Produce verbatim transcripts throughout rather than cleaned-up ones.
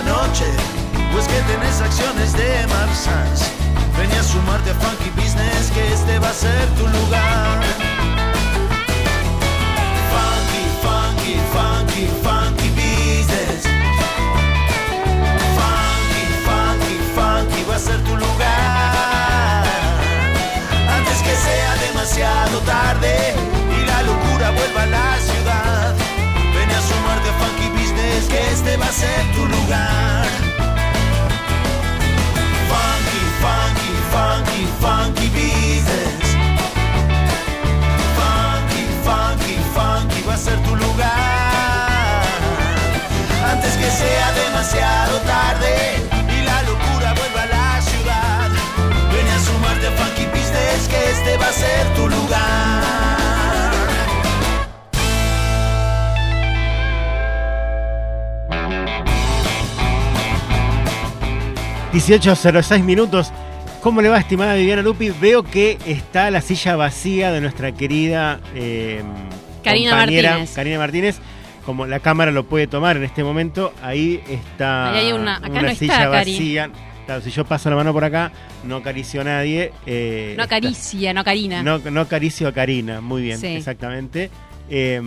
Anoche, pues que tenés acciones de Marsans. Venía a sumarte a Funky Business, que este va a ser tu lugar. Funky, funky, funky, funky business. Funky, funky, funky va a ser tu lugar. Antes que sea demasiado tarde y la locura vuelva a la ciudad. Venía a sumarte a Funky Business, que este va a ser tu lugar. Funky, funky, funky, funky business. Funky, funky, funky va a ser tu lugar. Antes que sea demasiado tarde y la locura vuelva a la ciudad. Ven a sumarte a Funky Business, que este va a ser tu lugar. dieciocho cero seis minutos. ¿Cómo le va, estimada Viviana Lupi? Veo que está la silla vacía de nuestra querida eh, Karina Martínez. Karina Martínez. Como la cámara lo puede tomar en este momento, ahí está. Ahí hay una, acá una no silla está, vacía. Claro, si yo paso la mano por acá, no acaricio a nadie. Eh, no acaricia, está, no Karina. No, no acaricio a Karina, muy bien, sí. Exactamente. Eh,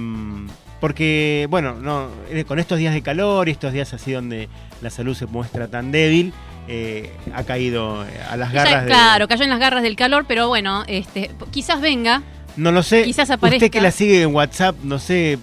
porque, bueno, no, con estos días de calor y estos días así donde la salud se muestra tan débil, Eh, ha caído a las garras ya, claro, de... cayó en las garras del calor, pero bueno, este, quizás venga. No lo sé. Quizás aparezca. Usted que la sigue en WhatsApp, no sé.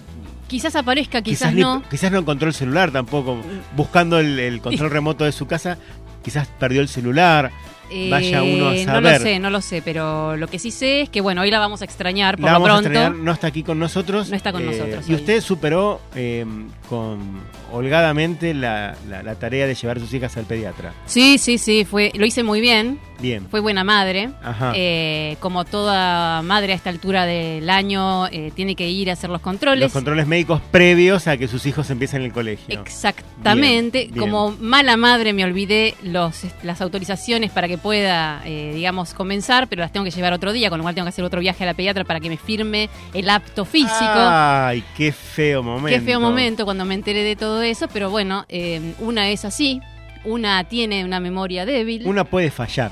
Quizás aparezca, quizás, quizás no. Ni, quizás no encontró el celular tampoco. Buscando el, el control remoto de su casa, quizás perdió el celular. Eh, Vaya uno a saber. No lo sé, no lo sé, pero lo que sí sé es que, bueno, hoy la vamos a extrañar por la vamos lo pronto. A extrañar, no está aquí con nosotros. No está con eh, nosotros. Y hoy usted superó eh, con holgadamente la, la, la tarea de llevar a sus hijas al pediatra. Sí, sí, sí, fue, lo hice muy bien. Bien. Fue buena madre. Ajá. Eh, como toda madre a esta altura del año, eh, tiene que ir a hacer los controles. Los controles médicos previos a que sus hijos empiecen el colegio. Exactamente. Bien, bien. Como mala madre me olvidé los, las autorizaciones para que que pueda, eh, digamos, comenzar, pero las tengo que llevar otro día, con lo cual tengo que hacer otro viaje a la pediatra para que me firme el apto físico. ¡Ay, qué feo momento! Qué feo momento cuando me enteré de todo eso, pero bueno, eh, una es así, una tiene una memoria débil. Una puede fallar.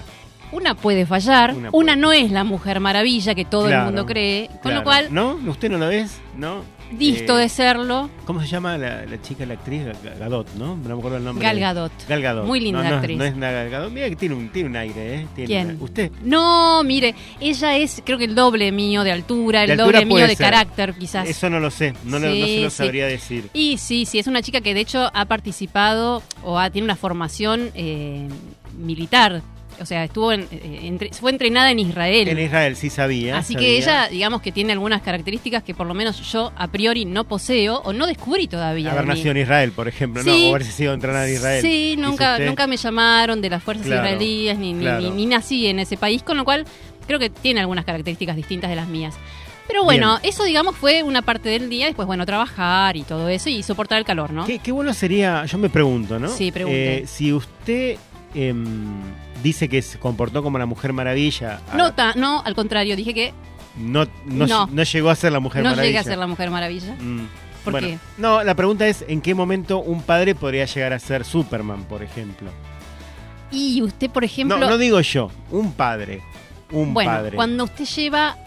Una puede fallar, una, puede. Una no es la Mujer Maravilla que todo claro, el mundo cree, con claro. lo cual... ¿No? ¿Usted no lo es? ¿No? Disto eh, de serlo. ¿Cómo se llama la, la chica, la actriz? Gadot, ¿no? No me acuerdo el nombre. Gal Gadot. Gal Gadot. Muy linda no, no, actriz. No es una Gal Gadot. Mira que tiene un, tiene un aire, ¿eh? Tiene ¿Quién? Una, ¿Usted? No, mire, ella es, creo que el doble mío de altura, el de altura doble mío de ser. Carácter, quizás. Eso no lo sé, no, sí, lo, no se lo sí. sabría decir. Y sí, sí, es una chica que de hecho ha participado o ha, tiene una formación eh, militar. O sea, estuvo en, entre, fue entrenada en Israel. En Israel, sí sabía. Así sabía. Que ella, digamos que tiene algunas características que por lo menos yo a priori no poseo o no descubrí todavía. Haber nacido en Israel, por ejemplo, sí, ¿no? O haberse sido entrenada en Israel. Sí, nunca nunca me llamaron de las fuerzas claro, israelíes, ni, claro. ni, ni, ni nací en ese país, con lo cual creo que tiene algunas características distintas de las mías. Pero bueno, bien, eso digamos fue una parte del día. Después, bueno, trabajar y todo eso y soportar el calor, ¿no? Qué, qué bueno sería, yo me pregunto, ¿no? Sí, pregunté. Eh, si usted... Eh, dice que se comportó como la Mujer Maravilla. No, ta, no, al contrario, dije que... No, no, no. no llegó a ser la Mujer no Maravilla. No llegué a ser la Mujer Maravilla. Mm. ¿Por bueno, qué? No, la pregunta es, ¿en qué momento un padre podría llegar a ser Superman, por ejemplo? Y usted, por ejemplo... No, no digo yo, un padre, un bueno, padre. Bueno, cuando usted lleva...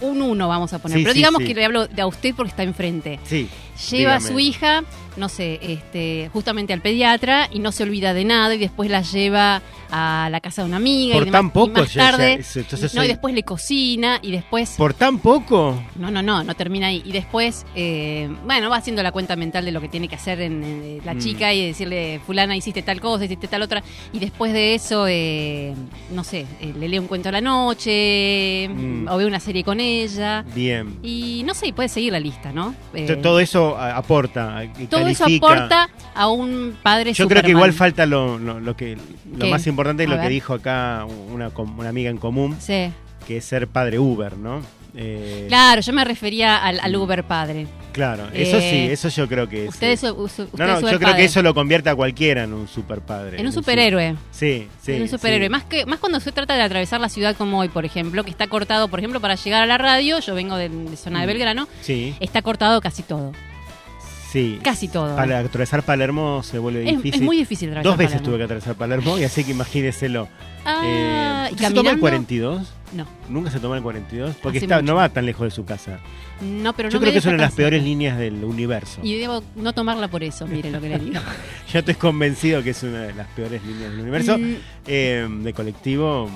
Un uno vamos a poner, sí, pero sí, digamos sí. que le hablo de a usted porque está enfrente. Sí. Lleva dígame. a su hija, no sé, este, justamente al pediatra y no se olvida de nada y después la lleva a la casa de una amiga. Por y tan poco. Y más tarde, ya, ya, no, soy... y después le cocina y después... ¿Por tan poco? No, no, no, no termina ahí. Y después, eh, bueno, va haciendo la cuenta mental de lo que tiene que hacer en, en la mm. chica y decirle, fulana, hiciste tal cosa, hiciste tal otra. Y después de eso, eh, no sé, eh, le lee un cuento a la noche mm. o ve una serie con ella. Bien. Y no sé, puede seguir la lista, ¿no? Eh, todo eso aporta y todo califica. Eso aporta a un padre Yo Superman. Creo que igual falta lo, lo, lo que lo ¿Qué? Más importante. Importante es lo ver. que dijo acá una, una amiga en común, sí. que es ser padre Uber, ¿no? Eh, claro, yo me refería al, al Uber padre. Claro, eso eh, sí, eso yo creo que es. Ustedes, su, usted no, no, yo creo padre. que eso lo convierte a cualquiera en un super padre. En un superhéroe. Sí, sí. En un superhéroe. Sí. Más que, más cuando se trata de atravesar la ciudad como hoy, por ejemplo, que está cortado, por ejemplo, para llegar a la radio, yo vengo de, de zona de Belgrano, sí. está cortado casi todo. Sí, casi todo. Para atravesar Palermo se vuelve es, difícil. Es muy difícil atravesar Dos veces Palermo. tuve que atravesar Palermo, y así que imagínenselo. Ah, eh, ¿usted se toma el cuarenta y dos? No. ¿Nunca se toma el cuarenta y dos? Porque está, no va tan lejos de su casa. No, pero Yo no creo que es una de las peores líneas del universo. Y debo no tomarla por eso, mire lo que le digo. Yo estoy convencido que es una de las peores líneas del universo. Mm. Eh, de colectivo,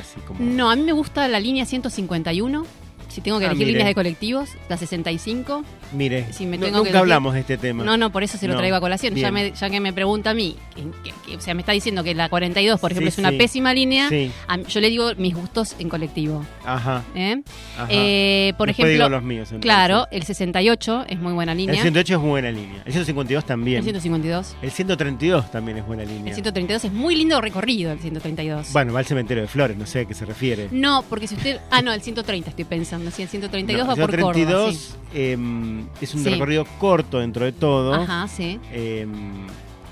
así como... No, a mí me gusta la línea ciento cincuenta y uno. Si tengo que ah, elegir mire. líneas de colectivos, la sesenta y cinco. Mire, si me tengo no, nunca que hablamos de este tema. No, no, por eso se lo no. traigo a colación. Ya, me, ya que me pregunta a mí, que, que, que, o sea, me está diciendo que la cuarenta y dos, por ejemplo, sí, es una sí. pésima línea. Sí. A, yo le digo mis gustos en colectivo. Ajá. ¿Eh? Ajá. Eh, por Después ejemplo, digo los míos. Entonces. Claro, el sesenta y ocho es muy buena línea. El ciento ocho es muy buena línea. El ciento cincuenta y dos también. El ciento cincuenta y dos. El ciento treinta y dos también es buena línea. El ciento treinta y dos es muy lindo recorrido, el ciento treinta y dos. Bueno, va al cementerio de Flores, no sé a qué se refiere. No, porque si usted... Ah, no, el ciento treinta estoy pensando. Sí, el ciento treinta y dos no, va por Córdoba. El ciento treinta y dos sí. eh, es un sí. recorrido corto dentro de todo. Ajá, sí. Eh,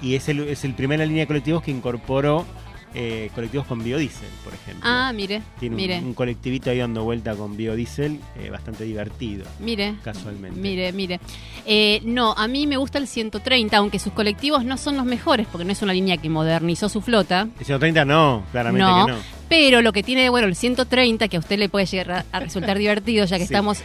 y es el, es el primera línea de colectivos que incorporó eh, colectivos con biodiesel, por ejemplo. Ah, mire. Tiene mire. Un, un colectivito ahí dando vuelta con biodiesel, eh, bastante divertido. Mire. Casualmente. Mire, mire. Eh, no, a mí me gusta el ciento treinta, aunque sus colectivos no son los mejores, porque no es una línea que modernizó su flota. El ciento treinta no, claramente no, que no. Pero lo que tiene de bueno el ciento treinta, que a usted le puede llegar a resultar divertido, ya que sí. estamos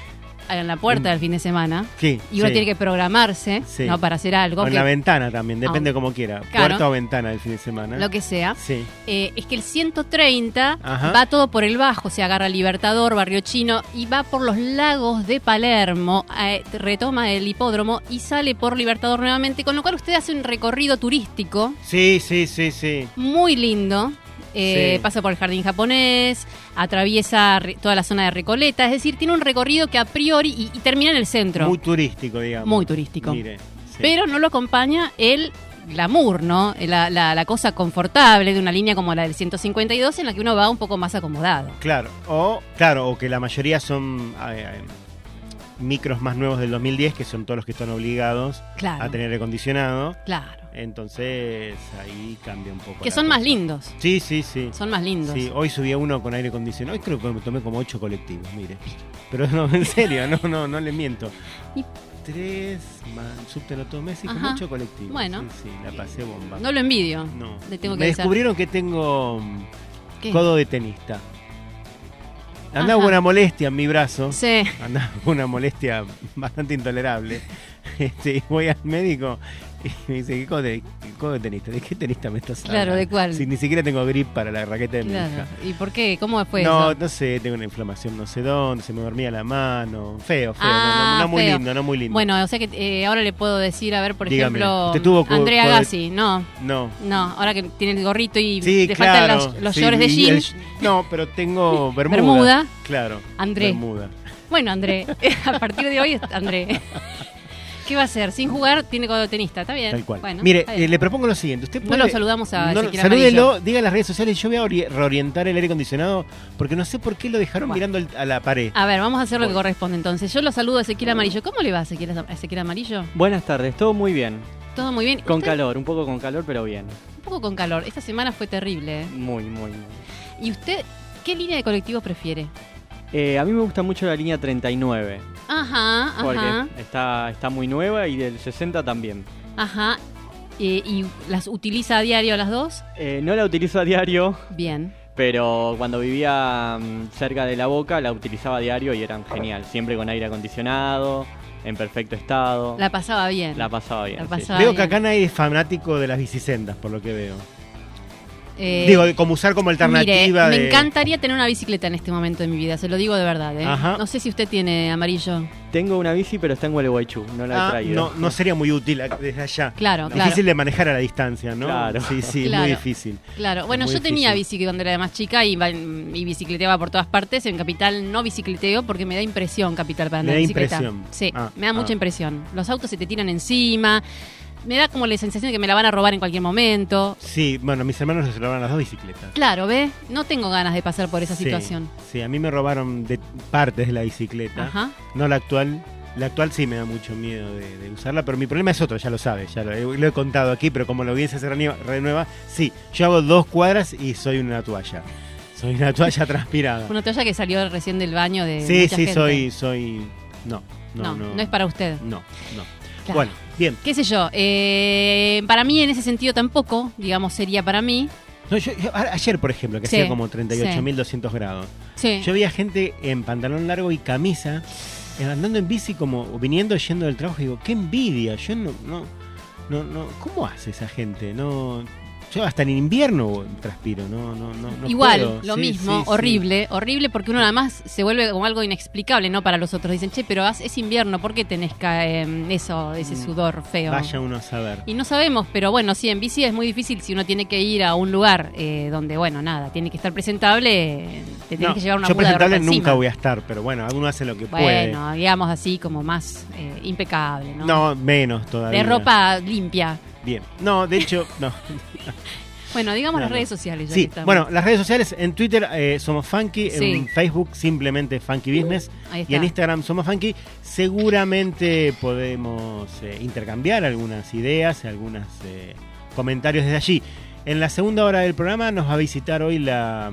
en la puerta del fin de semana, sí, y uno sí. tiene que programarse sí. ¿no? para hacer algo. O en que... la ventana también, depende oh. como quiera, claro. puerta o ventana del fin de semana. Lo que sea. Sí. Eh, es que el ciento treinta Ajá. va todo por el bajo, se agarra Libertador, Barrio Chino, y va por los lagos de Palermo, eh, retoma el hipódromo y sale por Libertador nuevamente, con lo cual usted hace un recorrido turístico. Sí, sí, sí, sí. Muy lindo. Eh, sí. Pasa por el jardín japonés, atraviesa re- toda la zona de Recoleta, es decir, tiene un recorrido que a priori y, y termina en el centro. Muy turístico, digamos. Muy turístico. Mire, sí. Pero no lo acompaña el glamour, ¿no? La, la, la cosa confortable de una línea como la del ciento cincuenta y dos en la que uno va un poco más acomodado. Claro, o, claro, o que la mayoría son... Ay, ay, micros más nuevos del dos mil diez, que son todos los que están obligados claro. a tener aire acondicionado. Claro. Entonces, ahí cambia un poco. Que son cosa. más lindos. Sí, sí, sí. Son más lindos. Sí, hoy subí a uno con aire acondicionado. Hoy creo que me tomé como ocho colectivos, mire. Pero no, en serio, no, no, no le miento. Y... Tres, man, subte lo tomé, sí, con ocho colectivos. Bueno. Sí, sí, la pasé bomba. No lo envidio. No. Le tengo que me avisar. Descubrieron que tengo ¿Qué? codo de tenista. Andaba una molestia en mi brazo. Sí. Andaba una molestia bastante intolerable. Este, voy al médico y me dice, ¿qué codo de, de tenista? ¿De qué tenista me estás hablando? Claro, ¿de cuál? Si ni siquiera tengo grip para la raqueta de claro. mi hija. ¿Y por qué? ¿Cómo fue no, eso? No, no sé, tengo una inflamación no sé dónde, se me dormía la mano. Feo, feo. Ah, no, no, no muy feo. lindo, no muy lindo. Bueno, o sea que eh, ahora le puedo decir, a ver, por Dígame, ejemplo, co- André Agassi. Co- no. No. No, ahora que tiene el gorrito y sí, le claro, faltan los, los sí, llores de jean. El, no, pero tengo bermuda. Bermuda. Claro. André. Bermuda. Bueno, André, a partir de hoy, André. ¿Qué va a hacer? Sin jugar tiene codo tenista, está bien. Tal cual. Bueno, mire, eh, le propongo lo siguiente. Usted puede, no lo saludamos a no, Ezequiel Amarillo. Salúdenlo, diga en las redes sociales, yo voy a ori- reorientar el aire acondicionado porque no sé por qué lo dejaron bueno. mirando el, a la pared. A ver, vamos a hacer lo que corresponde entonces. Yo lo saludo a Ezequiel Amarillo. ¿Cómo le va a Ezequiel, a Ezequiel Amarillo? Buenas tardes, todo muy bien. Todo muy bien. Con ¿Usted? calor, un poco con calor, pero bien. Un poco con calor. Esta semana fue terrible. ¿eh? Muy, muy, muy. ¿Y usted qué línea de colectivos prefiere? Eh, a mí me gusta mucho la línea treinta y nueve. Ajá, porque ajá. Porque está, está muy nueva y del sesenta también. Ajá. Eh, ¿Y las utiliza a diario las dos? Eh, no la utilizo a diario. Bien. Pero cuando vivía cerca de La Boca la utilizaba a diario y eran genial. Siempre con aire acondicionado. En perfecto estado. La pasaba bien. La pasaba bien. La pasaba sí. bien. Veo que acá nadie es fanático de las bicisendas, por lo que veo. Eh, digo, como usar como alternativa. Mire, de... Me encantaría tener una bicicleta en este momento de mi vida, se lo digo de verdad. ¿eh? No sé si usted tiene, Amarillo. Tengo una bici, pero está en Gualeguaychú, no la ah, he traído. No, no sería muy útil desde allá. Claro, claro. Difícil de manejar a la distancia, ¿no? Claro. Sí, sí, claro. Muy difícil. Claro. Bueno, muy yo difícil. tenía bici cuando era más chica y, y bicicleteaba por todas partes. En Capital no bicicleteo porque me da impresión Capital para andar en bicicleta. Me da impresión. Sí, ah, me da ah. mucha impresión. Los autos se te tiran encima. Me da como la sensación de que me la van a robar en cualquier momento. Sí, bueno, mis hermanos se robaron las dos bicicletas. Claro, ¿ves? No tengo ganas de pasar por esa sí, situación. Sí, a mí me robaron de partes de la bicicleta. Ajá. No la actual. La actual sí me da mucho miedo de, de usarla, pero mi problema es otro, ya lo sabes, ya lo, lo he contado aquí, pero como la audiencia se renueva, sí, yo hago dos cuadras y soy una toalla. Soy una toalla transpirada. Una toalla que salió recién del baño de sí, mucha sí, gente. soy, soy... No, no, no. No, no es para usted. No, no. Claro. Bueno, bien. Qué sé yo, eh, para mí en ese sentido tampoco, digamos, sería para mí. No, yo, yo, ayer, por ejemplo, que sí, hacía como treinta y ocho mil doscientos sí. grados, sí. yo veía gente en pantalón largo y camisa, andando en bici como viniendo, yendo del trabajo, y digo, qué envidia, yo no, no, no, no, ¿cómo hace esa gente? No... Yo hasta en invierno transpiro, no, no, no, no igual, puedo. Lo sí, mismo, sí, horrible, sí. horrible porque uno nada más se vuelve como algo inexplicable, ¿no? Para los otros. Dicen, che, pero es invierno, ¿por qué tenés que, eh, eso, ese sudor feo? Vaya uno a saber. Y no sabemos, pero bueno, sí, en bici es muy difícil si uno tiene que ir a un lugar eh, donde, bueno, nada, tiene que estar presentable, te tenés no, que llevar una muda de ropa encima. Yo presentable nunca voy a estar, pero bueno, uno hace lo que bueno, puede. Bueno, digamos así como más eh, impecable, ¿no? No, menos todavía. De ropa limpia. Bien. No, de hecho, no. Bueno, digamos no, las no. redes sociales. Ya sí, que bueno, las redes sociales. En Twitter eh, somos Funky, sí. en Facebook simplemente Funky Business. Ahí está. Y en Instagram somos Funky. Seguramente podemos eh, intercambiar algunas ideas, algunos eh, comentarios desde allí. En la segunda hora del programa nos va a visitar hoy la...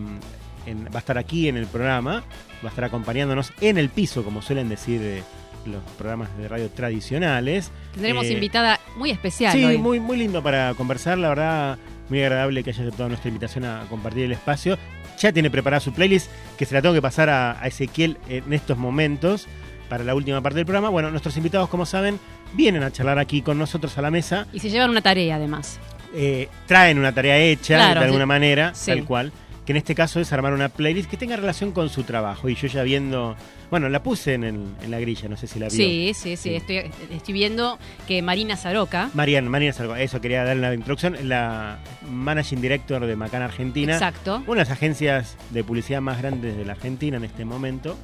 En, va a estar aquí en el programa, va a estar acompañándonos en el piso, como suelen decir... Eh, los programas de radio tradicionales. Tendremos eh, invitada muy especial Sí, hoy. muy muy lindo para conversar, la verdad, muy agradable que haya aceptado nuestra invitación a compartir el espacio. Ya tiene preparada su playlist, que se la tengo que pasar a, a Ezequiel en estos momentos para la última parte del programa. Bueno, nuestros invitados, como saben, vienen a charlar aquí con nosotros a la mesa. Y se llevan una tarea, además. Eh, traen una tarea hecha, claro, de alguna sí. manera, sí. tal cual. Que en este caso es armar una playlist que tenga relación con su trabajo. Y yo ya viendo... Bueno, la puse en, el, en la grilla, no sé si la vio. Sí, sí, sí, sí. Estoy, estoy viendo que Marina Zaroca... Mariana, Marina Zaroca, eso quería darle una introducción. La Managing Director de McCann Argentina. Exacto. Una de las agencias de publicidad más grandes de la Argentina en este momento.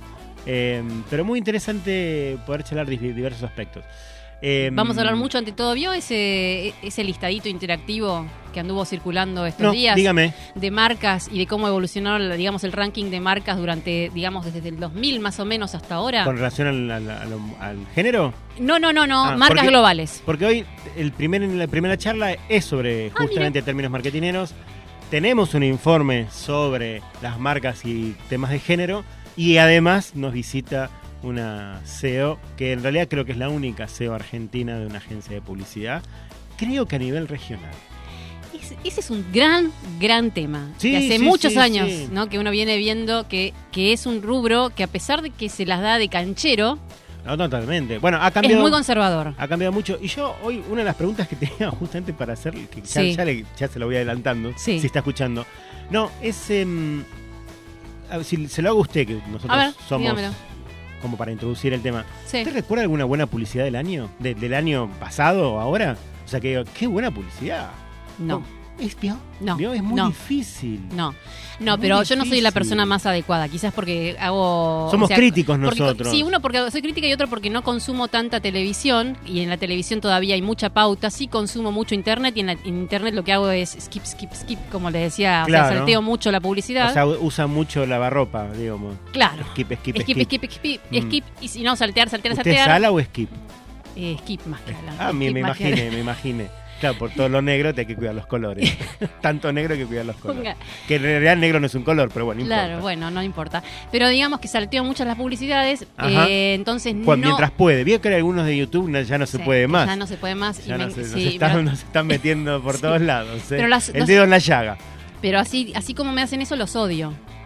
Eh, pero muy interesante poder charlar de diversos aspectos. Eh, Vamos a hablar mucho ante todo. ¿Vio ese, ese listadito interactivo que anduvo circulando estos no, días? Dígame. De marcas y de cómo evolucionaron, digamos, el ranking de marcas durante, digamos, desde el dos mil más o menos hasta ahora. ¿Con relación al, al, al, al género? No, no, no, no. Ah, marcas porque, globales. Porque hoy el primer, la primera charla es sobre justamente ah, términos marketineros. Tenemos un informe sobre las marcas y temas de género y además nos visita... una C E O, que en realidad creo que es la única C E O argentina de una agencia de publicidad, creo que a nivel regional. Es, ese es un gran, gran tema. Sí, que hace sí, muchos sí, años sí. ¿no? que uno viene viendo que, que es un rubro que a pesar de que se las da de canchero... No, totalmente. Bueno, ha cambiado... Es muy conservador. Ha cambiado mucho. Y yo hoy, una de las preguntas que tenía justamente para hacer, que ya, sí. ya, le, ya se lo voy adelantando, sí. si está escuchando. No, es... Um, a ver, si se lo hago a usted, que nosotros a ver, somos... Dígamelo. Como para introducir el tema. Sí. ¿Te recuerda alguna buena publicidad del año? ¿De, del año pasado o ahora? O sea, que digo, qué buena publicidad. No. ¿Es vio? No. ¿Vio? Es muy no. difícil. No, no, pero difícil. Yo no soy la persona más adecuada, quizás porque hago... Somos o sea, críticos porque, nosotros. Sí, uno porque soy crítica y otro porque no consumo tanta televisión, y en la televisión todavía hay mucha pauta, sí consumo mucho internet, y en, la, en internet lo que hago es skip, skip, skip, como les decía, claro, o sea, salteo mucho la publicidad. O sea, usa mucho lavarropa, digamos. Claro. Skip, skip, skip. Skip, skip, skip, mm. skip, y si no, saltear, saltear, ¿Usted saltear. ¿Sala o skip? Eh, skip más que adelante. Ah, me, me imaginé, me imaginé. Claro, por todo lo negro te hay que cuidar los colores. Tanto negro hay que cuidar los colores. Que en realidad el negro no es un color, pero bueno, importa. Claro, bueno, no importa. Pero digamos que salteo muchas las publicidades, eh, entonces pues, no... Mientras puede. Vio que hay algunos de YouTube ya no se sí, puede más. Ya no se puede más. Ya y no me... se, sí, nos, están, pero... nos están metiendo por sí. todos lados. ¿Eh? Pero las, el no dedo sé... en la llaga. Pero así, así como me hacen eso, los odio.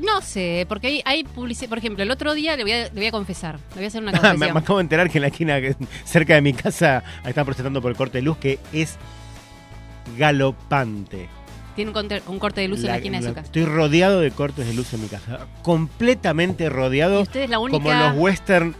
No sé, porque hay, hay publicidad. Por ejemplo, el otro día le voy a, le voy a confesar. Le voy a hacer una confesión. me, me acabo de enterar que en la esquina cerca de mi casa están protestando por el corte de luz, que es galopante. Tiene un corte, un corte de luz la, en la esquina la, de su casa. Estoy rodeado de cortes de luz en mi casa. Completamente rodeado. Y usted es la única... Como los western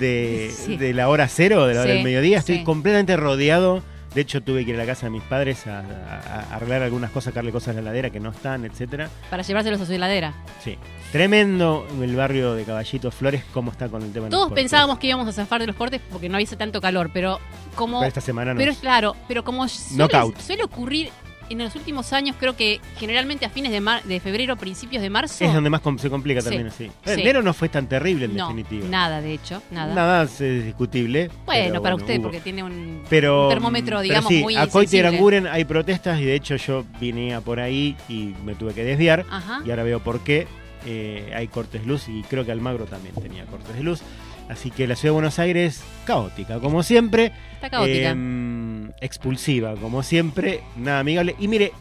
de, sí. de la hora cero, de la hora sí, del mediodía. Estoy sí. completamente rodeado. De hecho, tuve que ir a la casa de mis padres a, a, a arreglar algunas cosas, sacarle cosas a la heladera que no están, etcétera. Para llevárselos a su heladera. Sí. Tremendo el barrio de Caballito Flores, cómo está con el tema de los cortes. Todos pensábamos que íbamos a zafar de los cortes porque no había tanto calor, pero como... Pero esta semana no. Pero claro, pero como suele, suele ocurrir... En los últimos años creo que generalmente a fines de, mar- de febrero, principios de marzo... Es donde más com- se complica también, sí. sí. sí. Enero no fue tan terrible, en no, definitiva. nada, de hecho, nada. Nada es discutible. Bueno, para bueno, usted, hubo. porque tiene un, pero, un termómetro, digamos, pero sí, muy a Coite y Aranguren hay protestas, y de hecho yo vine por ahí y me tuve que desviar. Ajá. Y ahora veo por qué. Eh, hay cortes de luz, y creo que Almagro también tenía cortes de luz. Así que la ciudad de Buenos Aires, caótica, como siempre. Está caótica. Eh, expulsiva, como siempre. Nada amigable. Y mire,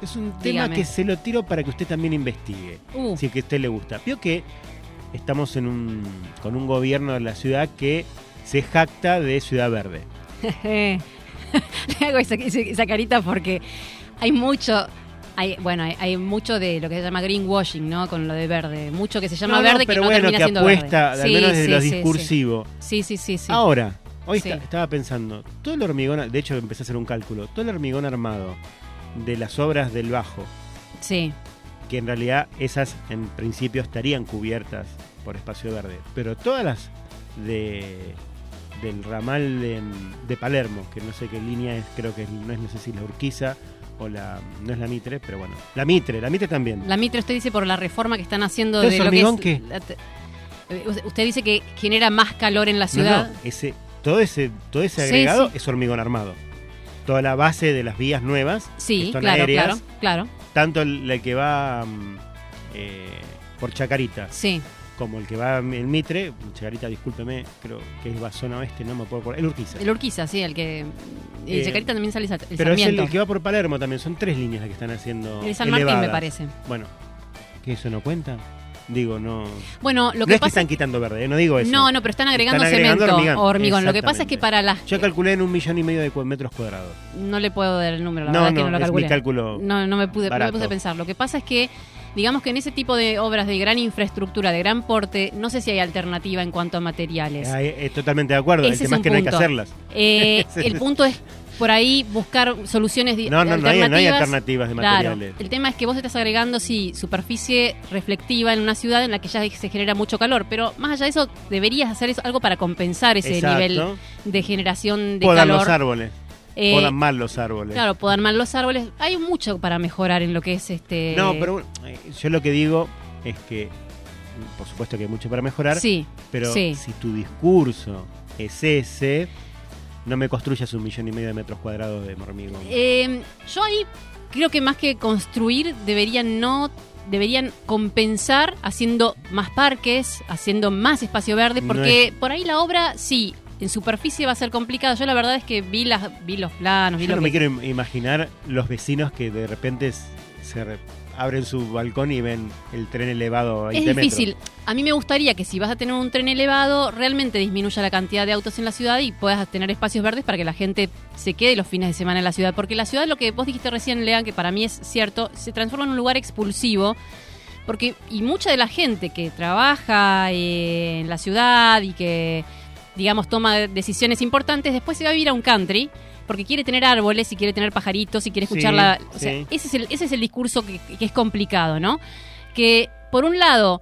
es un tema Dígame. que se lo tiro para que usted también investigue. Uh. Si es que a usted le gusta. Vio que estamos en un, con un gobierno de la ciudad que se jacta de Ciudad Verde. Le hago esa, esa carita porque hay mucho... Hay, bueno, hay, hay mucho de lo que se llama greenwashing, ¿no? Con lo de verde. Mucho que se llama no, verde no, pero que no bueno, termina que siendo apuesta, verde. Al menos sí, desde sí, lo sí, discursivo. Sí, sí, sí. sí. Ahora, hoy sí. está, estaba pensando, todo el hormigón, de hecho empecé a hacer un cálculo, todo el hormigón armado de las obras del Bajo, sí, que en realidad esas en principio estarían cubiertas por espacio verde, pero todas las de... del ramal de, de Palermo, que no sé qué línea es, creo que no es, no sé si la Urquiza o la... No es la Mitre, pero bueno. La Mitre, la Mitre también. La Mitre, usted dice, por la reforma que están haciendo de lo que es... ¿Qué? Usted dice que genera más calor en la ciudad. No, no, ese, todo, ese, todo ese agregado sí, sí. es hormigón armado. Toda la base de las vías nuevas, sí, que son claro, aéreas, claro, claro. Tanto el, el que va eh, por Chacarita. Sí. Como el que va en Mitre, Chacarita, discúlpeme, creo que es la zona oeste, no me puedo acordar. El Urquiza. El Urquiza, sí, el que... El eh, Chacarita también sale el Sarmiento. Pero es el, el que va por Palermo también, son tres líneas las que están haciendo El San elevadas. Martín, me parece. Bueno, ¿que eso no cuenta? Digo, no... Bueno, lo no que es pasa... que están quitando verde, ¿eh? No digo eso. No, no, pero están agregando, están agregando cemento o hormigón. Lo que pasa es que para las... Yo calculé en un millón y medio de metros cuadrados. No le puedo dar el número, la no, verdad no, que no lo calculé. No, no, es mi cálculo No, no me pude, no me puse a pensar. Lo que pasa es que... Digamos que en ese tipo de obras de gran infraestructura, de gran porte, no sé si hay alternativa en cuanto a materiales. Ah, es totalmente de acuerdo, ese el tema es, es que punto. no hay que hacerlas. Eh, el punto es por ahí buscar soluciones no, no, alternativas. No, no hay, no hay alternativas de materiales. Claro. El tema es que vos estás agregando, sí, superficie reflectiva en una ciudad en la que ya se genera mucho calor, pero más allá de eso, deberías hacer eso, algo para compensar ese Exacto. nivel de generación de Podan calor. Podan los árboles. Eh, podan mal los árboles. Claro, podan mal los árboles. Hay mucho para mejorar en lo que es este... No, pero yo lo que digo es que, por supuesto que hay mucho para mejorar, sí, pero sí. si tu discurso es ese... No me construyas un millón y medio de metros cuadrados de hormigón. Eh, yo ahí creo que más que construir deberían no deberían compensar haciendo más parques, haciendo más espacio verde, porque no es... por ahí la obra sí en superficie va a ser complicada. Yo la verdad es que vi las vi los planos. Vi yo lo no que... me quiero imaginar los vecinos que de repente se re... abren su balcón y ven el tren elevado a veinte metros. Es difícil. A mí me gustaría que si vas a tener un tren elevado, realmente disminuya la cantidad de autos en la ciudad y puedas tener espacios verdes para que la gente se quede los fines de semana en la ciudad. Porque la ciudad, lo que vos dijiste recién, Lean, que para mí es cierto, se transforma en un lugar expulsivo. Porque, y mucha de la gente que trabaja eh, en la ciudad y que, digamos, toma decisiones importantes, después se va a vivir a un country. Porque quiere tener árboles y quiere tener pajaritos y quiere escuchar sí, la... O sí. sea, ese es el, ese es el discurso que, que es complicado, ¿no? Que, por un lado,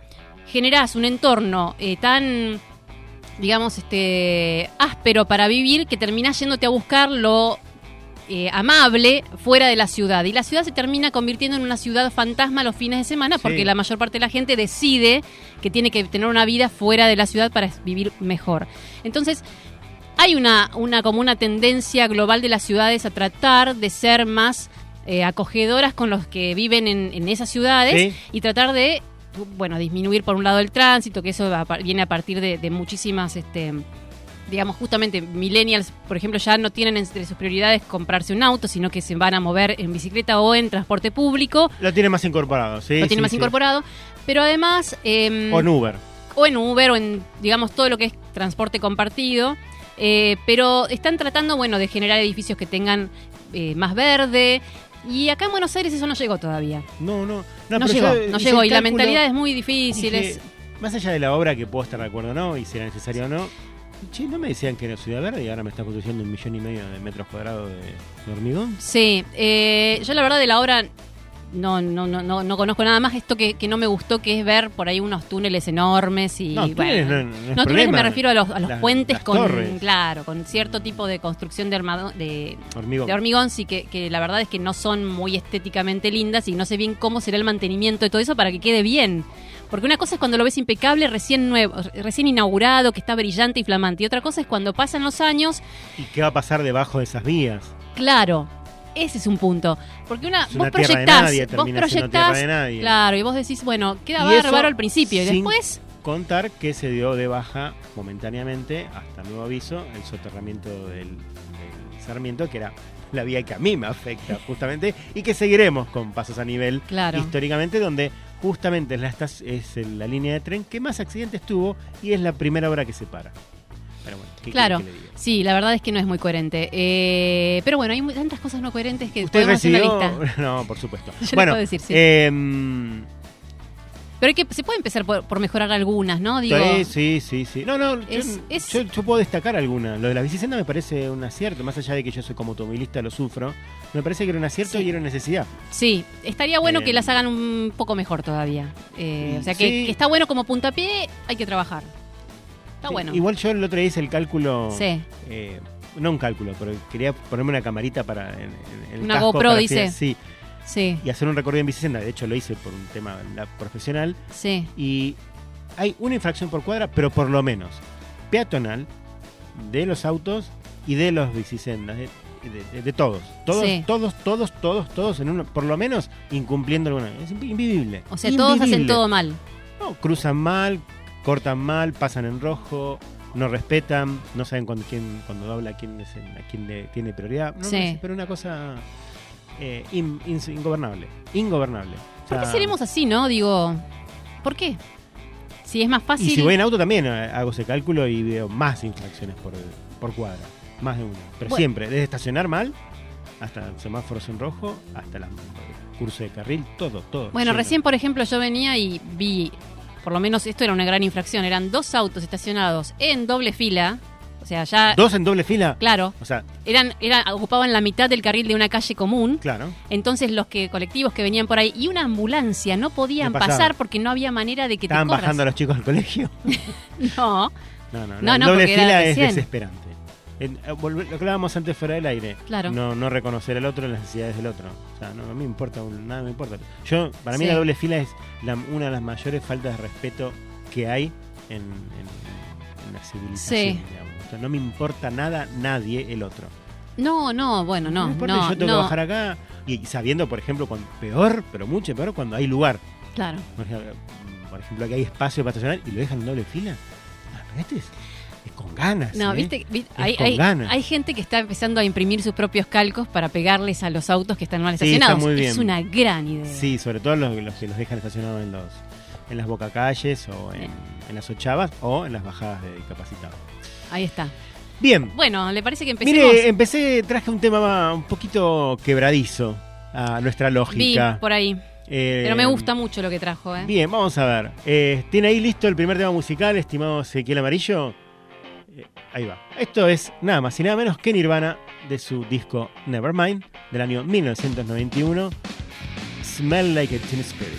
generás un entorno eh, tan, digamos, este áspero para vivir que terminás yéndote a buscar lo eh, amable fuera de la ciudad. Y la ciudad se termina convirtiendo en una ciudad fantasma los fines de semana sí. porque la mayor parte de la gente decide que tiene que tener una vida fuera de la ciudad para vivir mejor. Entonces... Hay una, una como una tendencia global de las ciudades a tratar de ser más eh, acogedoras con los que viven en, en esas ciudades ¿Sí? y tratar de, bueno, disminuir por un lado el tránsito, que eso va, viene a partir de, de muchísimas, este, digamos, justamente millennials, por ejemplo, ya no tienen entre sus prioridades comprarse un auto, sino que se van a mover en bicicleta o en transporte público. Lo tienen más incorporado, sí. Lo tienen sí, más sí. incorporado, pero además... Eh, o en Uber. O en Uber, o en, digamos, todo lo que es transporte compartido. Eh, pero están tratando, bueno, de generar edificios que tengan eh, más verde. Y acá en Buenos Aires eso no llegó todavía. No, no. No, no llegó, yo, no llegó. Y la mentalidad es muy difícil. Dije, es... Más allá de la obra, que puedo estar de acuerdo o no, y si era necesario o no, che, ¿no me decían que era ciudad verde y ahora me está construyendo un millón y medio de metros cuadrados de, de hormigón? Sí. Eh, yo la verdad de la obra... No, no, no, no, no conozco nada más. Esto que, que no me gustó, que es ver por ahí unos túneles enormes y no, bueno, no, no, no, no túneles me refiero a los, a los las, puentes las con torres. Claro, con cierto tipo de construcción de armado, de hormigón, de hormigón sí que, que la verdad es que no son muy estéticamente lindas y no sé bien cómo será el mantenimiento de todo eso para que quede bien. Porque una cosa es cuando lo ves impecable, recién nuevo, recién inaugurado, que está brillante y flamante, y otra cosa es cuando pasan los años. ¿Y qué va a pasar debajo de esas vías? Claro. Ese es un punto. Porque una, una vos proyectás, nadie, vos proyectás, claro, y vos decís, bueno, queda bárbaro al principio. Y después... contar que se dio de baja momentáneamente, hasta nuevo aviso, el soterramiento del, del Sarmiento, que era la vía que a mí me afecta justamente, y que seguiremos con pasos a nivel claro. históricamente, donde justamente es la, es la línea de tren que más accidentes tuvo y es la primera obra que se para. Pero bueno, ¿qué claro, sí, la verdad es que no es muy coherente. Eh, pero bueno, hay muy, tantas cosas no coherentes que podemos recibió? hacer una lista. No, por supuesto. Yo bueno, puedo decir, sí. eh, pero hay que, se puede empezar por, por mejorar algunas, ¿no? Digo, sí, sí, sí. No, no, es, yo, es... Yo, yo puedo destacar algunas. Lo de la bicicenda me parece un acierto, más allá de que yo soy como automovilista, lo sufro. Me parece que era un acierto sí. y era una necesidad. Sí, estaría bueno eh, que las hagan un poco mejor todavía. Eh, o sea, que, sí. que está bueno como puntapié, hay que trabajar. Está bueno. Igual yo el otro día hice el cálculo, sí. eh, no un cálculo, pero quería ponerme una camarita para en, en el una casco. Una GoPro, dice. Hacer, sí, sí. Y hacer un recorrido en bicicenda. De hecho, lo hice por un tema la, profesional. Sí. Y hay una infracción por cuadra, pero por lo menos peatonal, de los autos y de los bicisendas, de, de, de, de todos. Todos, sí. todos, todos, todos, todos, en uno, por lo menos incumpliendo alguna. Es invivible. O sea, invivible. Todos hacen todo mal. No, cruzan mal. Cortan mal, pasan en rojo, no respetan, no saben cuando, quién, cuando habla quién es, a quién le tiene prioridad. No, sí. no sé, pero una cosa eh, in, in, ingobernable. Ingobernable. O sea, ¿por qué seremos así, no? Digo, ¿por qué? Si es más fácil... Y si voy en auto también hago ese cálculo y veo más infracciones por, por cuadra. Más de una. Pero bueno. siempre, desde estacionar mal hasta semáforos en rojo, hasta la, el curso de carril, todo, todo. Bueno, siempre. Recién, por ejemplo, yo venía y vi... Por lo menos esto era una gran infracción. Eran dos autos estacionados en doble fila. O sea, ya... ¿Dos en doble fila? Claro. O sea... Eran, eran, ocupaban la mitad del carril de una calle común. Claro. Entonces los que colectivos que venían por ahí y una ambulancia no podían no pasar porque no había manera de que te corras. ¿Estaban bajando a los chicos al colegio? No. No, no, no. no doble no, fila es desesperante. El, volver, lo que hablábamos antes fuera del aire. Claro. No, no reconocer al otro, las necesidades del otro. O sea, no, a mí me importa, nada me importa. Yo, para sí. mí la doble fila es la, una de las mayores faltas de respeto que hay en, en, en la civilización. Sí. O sea, no me importa nada, nadie el otro. No, no, bueno, no. No me importa, no, yo tengo no. que bajar acá y sabiendo, por ejemplo, cuando, peor, pero mucho peor cuando hay lugar. Claro. Por ejemplo, por ejemplo aquí hay espacio para estacionar y lo dejan en doble fila. Ah, pero este es... con ganas. No, ¿eh? viste, viste hay, con hay, ganas. Hay gente que está empezando a imprimir sus propios calcos para pegarles a los autos que están mal estacionados. Sí, está es una gran idea. Sí, sobre todo los, los que los dejan estacionados en los en las bocacalles o en, en las ochavas o en las bajadas de discapacitados. Ahí está. Bien. Bueno, ¿le parece que empecemos? Mire, empecé, traje un tema un poquito quebradizo a nuestra lógica. Vi por ahí. Eh, Pero me gusta mucho lo que trajo. ¿eh? Bien, vamos a ver. Eh, ¿Tiene ahí listo el primer tema musical, estimado Ezequiel Amarillo? Ahí va. Esto es nada más y nada menos que Nirvana de su disco Nevermind del año mil novecientos noventa y uno, Smell Like a Teen Spirit.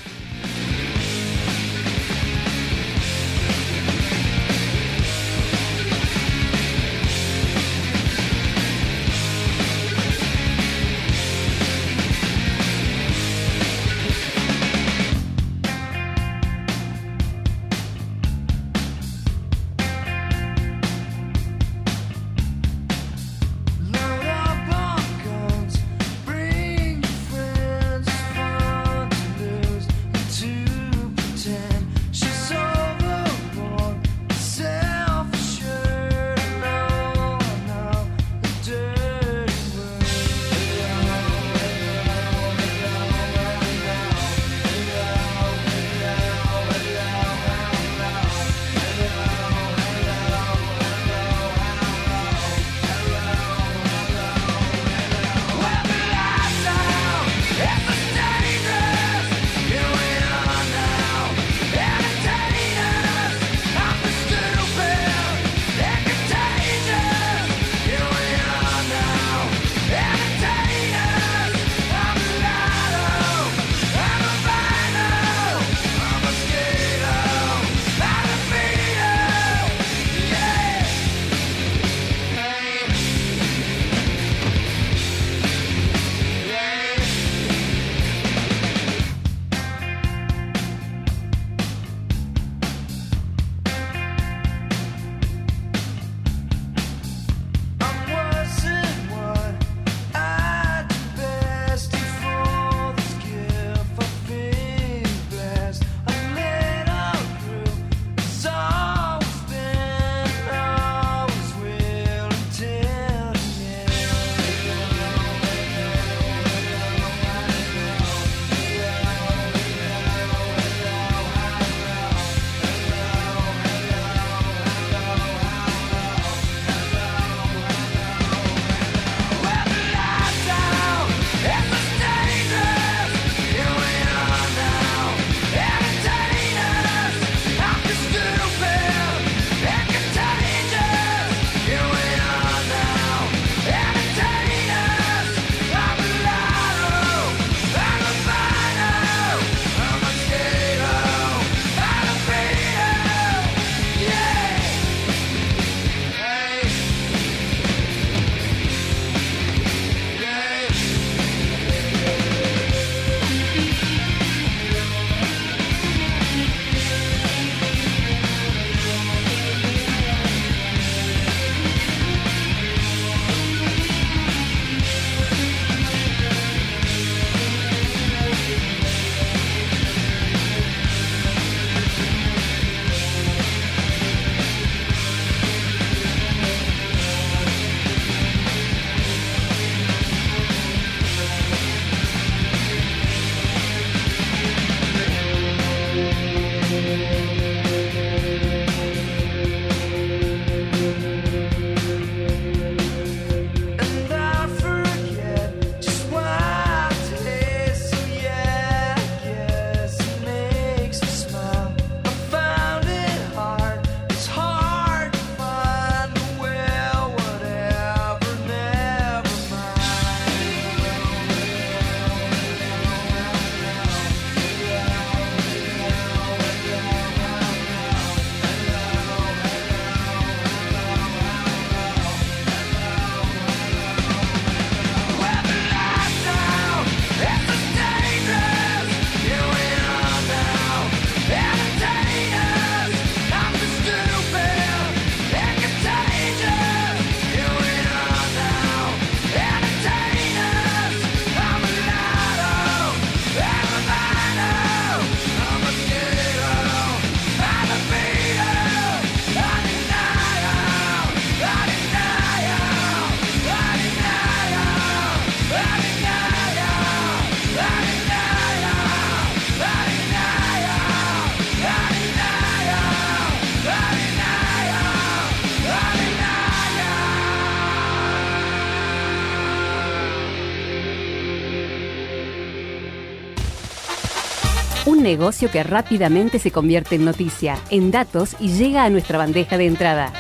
Un negocio que rápidamente se convierte en noticia, en datos y llega a nuestra bandeja de entrada.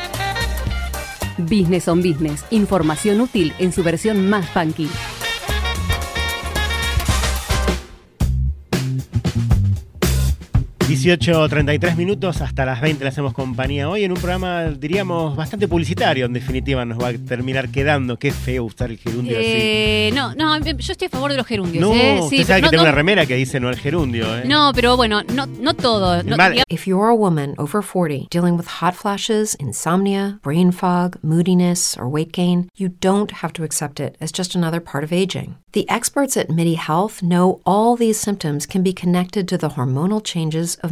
Business on Business, información útil en su versión más funky. dieciocho treinta y tres minutos, hasta las veinte le hacemos compañía hoy en un programa, diríamos, bastante publicitario. En definitiva nos va a terminar quedando. Qué feo usar el gerundio eh, así. No, no, yo estoy a favor de los gerundios. No, eh. usted sí, sabe que no, tengo no, una remera que dice no al gerundio. Eh. No, pero bueno, no, no todo. No, If you're a woman over forty dealing with hot flashes, insomnia, brain fog, moodiness, or weight gain, you don't have to accept it as just another part of aging. The experts at Midi Health know all these symptoms can be connected to the hormonal changes of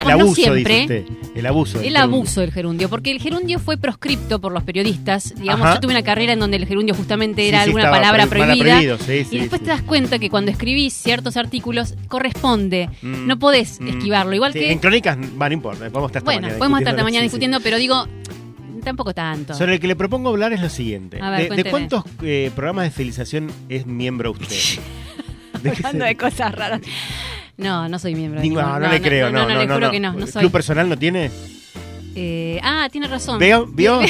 El abuso, no siempre, dice usted. El abuso. El, el abuso del gerundio. Porque el gerundio fue proscripto por los periodistas. Digamos, Ajá. yo tuve una carrera en donde el gerundio justamente era sí, sí, alguna palabra pre- prohibida. Prohibido, sí, y sí, después sí. te das cuenta que cuando escribís ciertos artículos, corresponde. Mm, no podés mm, esquivarlo. Igual sí, que. En crónicas, va, no importa. Podemos estar hasta bueno, mañana podemos estar hasta mañana sí, discutiendo, sí. pero digo. Tampoco tanto. Sobre el que le propongo hablar es lo siguiente. A ver, de, ¿De cuántos eh, programas de fidelización es miembro usted? ¿De Hablando se... de cosas raras. No, no soy miembro de ningún. No, no, no le creo, no, no, no, no, no, no, no, le juro no. que no, no soy. ¿Club personal no tiene? Eh, ah, tiene razón. ¿Veo? ¿Vio?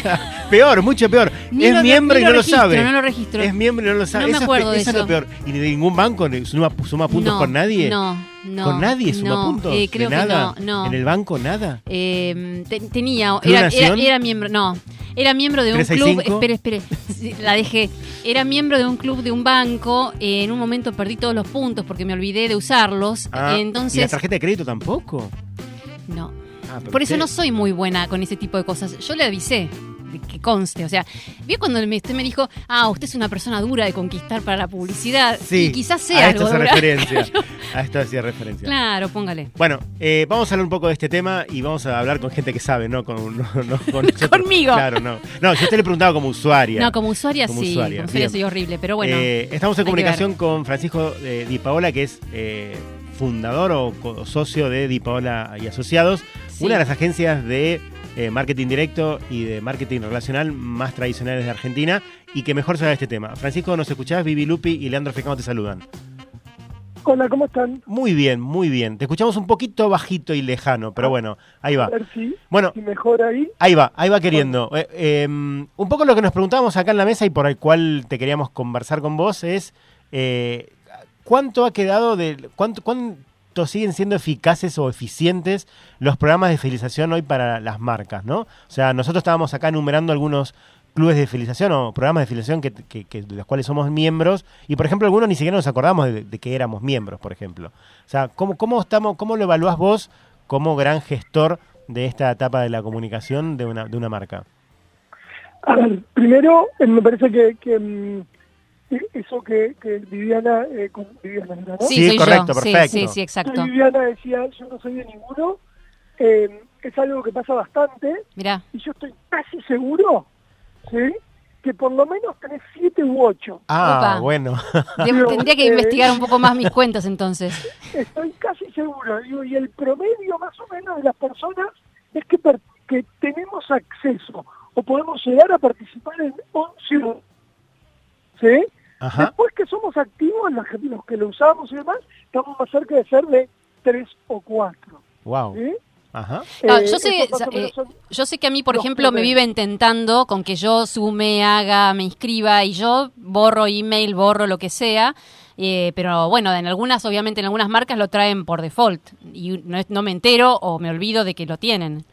Peor, mucho peor. Ni es lo, miembro ni lo y no registro, lo sabe. No lo registro. Es miembro y no lo sabe. No me acuerdo esa, de esa eso. Es lo peor. ¿Y de ningún banco suma, suma puntos no, con nadie? No, no. ¿Con nadie suma no, puntos? Eh, creo ¿De que nada? No, no. ¿En el banco nada? Eh, te, tenía, era, era, era miembro, no. Era miembro de un club, espere, espere, la dejé. Era miembro de un club de un banco, eh, en un momento perdí todos los puntos porque me olvidé de usarlos. Ah, entonces... ¿Y la tarjeta de crédito tampoco? No. Ah, Por eso qué? no soy muy buena con ese tipo de cosas. Yo le avisé. Que conste, o sea, vio cuando usted me dijo, ah, usted es una persona dura de conquistar para la publicidad, sí, y quizás sea a algo dura. Referencia. A esto hacía referencia. Claro, póngale. Bueno, eh, vamos a hablar un poco de este tema y vamos a hablar con gente que sabe, no con, no, no, con conmigo. Claro, no. No, yo te le he preguntado como usuaria. No, como usuaria como sí, usuaria. como usuaria Bien. soy horrible, pero bueno. Eh, estamos en comunicación con Francisco eh, Di Paola, que es eh, fundador o, o socio de Di Paola y Asociados, sí. una de las agencias de... Eh, marketing directo y de marketing relacional más tradicionales de Argentina y que mejor sabe este tema. Francisco, ¿nos escuchás? Vivi, Lupi y Leandro Fecano te saludan. Hola, ¿cómo están? Muy bien, muy bien. Te escuchamos un poquito bajito y lejano, pero bueno, ahí va. A ver si, bueno, si mejor ahí. Ahí va, ahí va queriendo. Bueno. Eh, eh, un poco lo que nos preguntábamos acá en la mesa y por el cual te queríamos conversar con vos es eh, ¿cuánto ha quedado de... cuánto, cuánto siguen siendo eficaces o eficientes los programas de fidelización hoy para las marcas, ¿no? O sea, nosotros estábamos acá enumerando algunos clubes de fidelización o programas de fidelización que, que, que de los cuales somos miembros y, por ejemplo, algunos ni siquiera nos acordamos de, de que éramos miembros, por ejemplo. O sea, ¿cómo, cómo, estamos, cómo lo evaluás vos como gran gestor de esta etapa de la comunicación de una, de una marca? A ver, primero, me parece que... que Eso que, que Viviana, eh, con Viviana, ¿no? Sí, sí correcto, yo. perfecto. Sí, sí, sí, exacto. Viviana decía, yo no soy de ninguno, eh, es algo que pasa bastante, Mirá. y yo estoy casi seguro, ¿sí? que por lo menos tenés siete u ocho. Ah, Opa. bueno. Pero, Tendría que eh, investigar un poco más mis cuentas entonces. Estoy casi seguro, digo, y el promedio más o menos de las personas es que, per- que tenemos acceso o podemos llegar a participar en once ¿Sí? Ajá. Después que somos activos, los que lo usamos y demás, estamos más cerca de ser de tres o cuatro. Wow. ¿Sí? Ajá. Eh, no, yo, sé, eh, yo sé que a mí, por ejemplo, me vive intentando con que yo sume, haga, me inscriba y yo borro email, borro lo que sea. Eh, pero bueno, en algunas, obviamente, en algunas marcas lo traen por default y no, no me entero o me olvido de que lo tienen.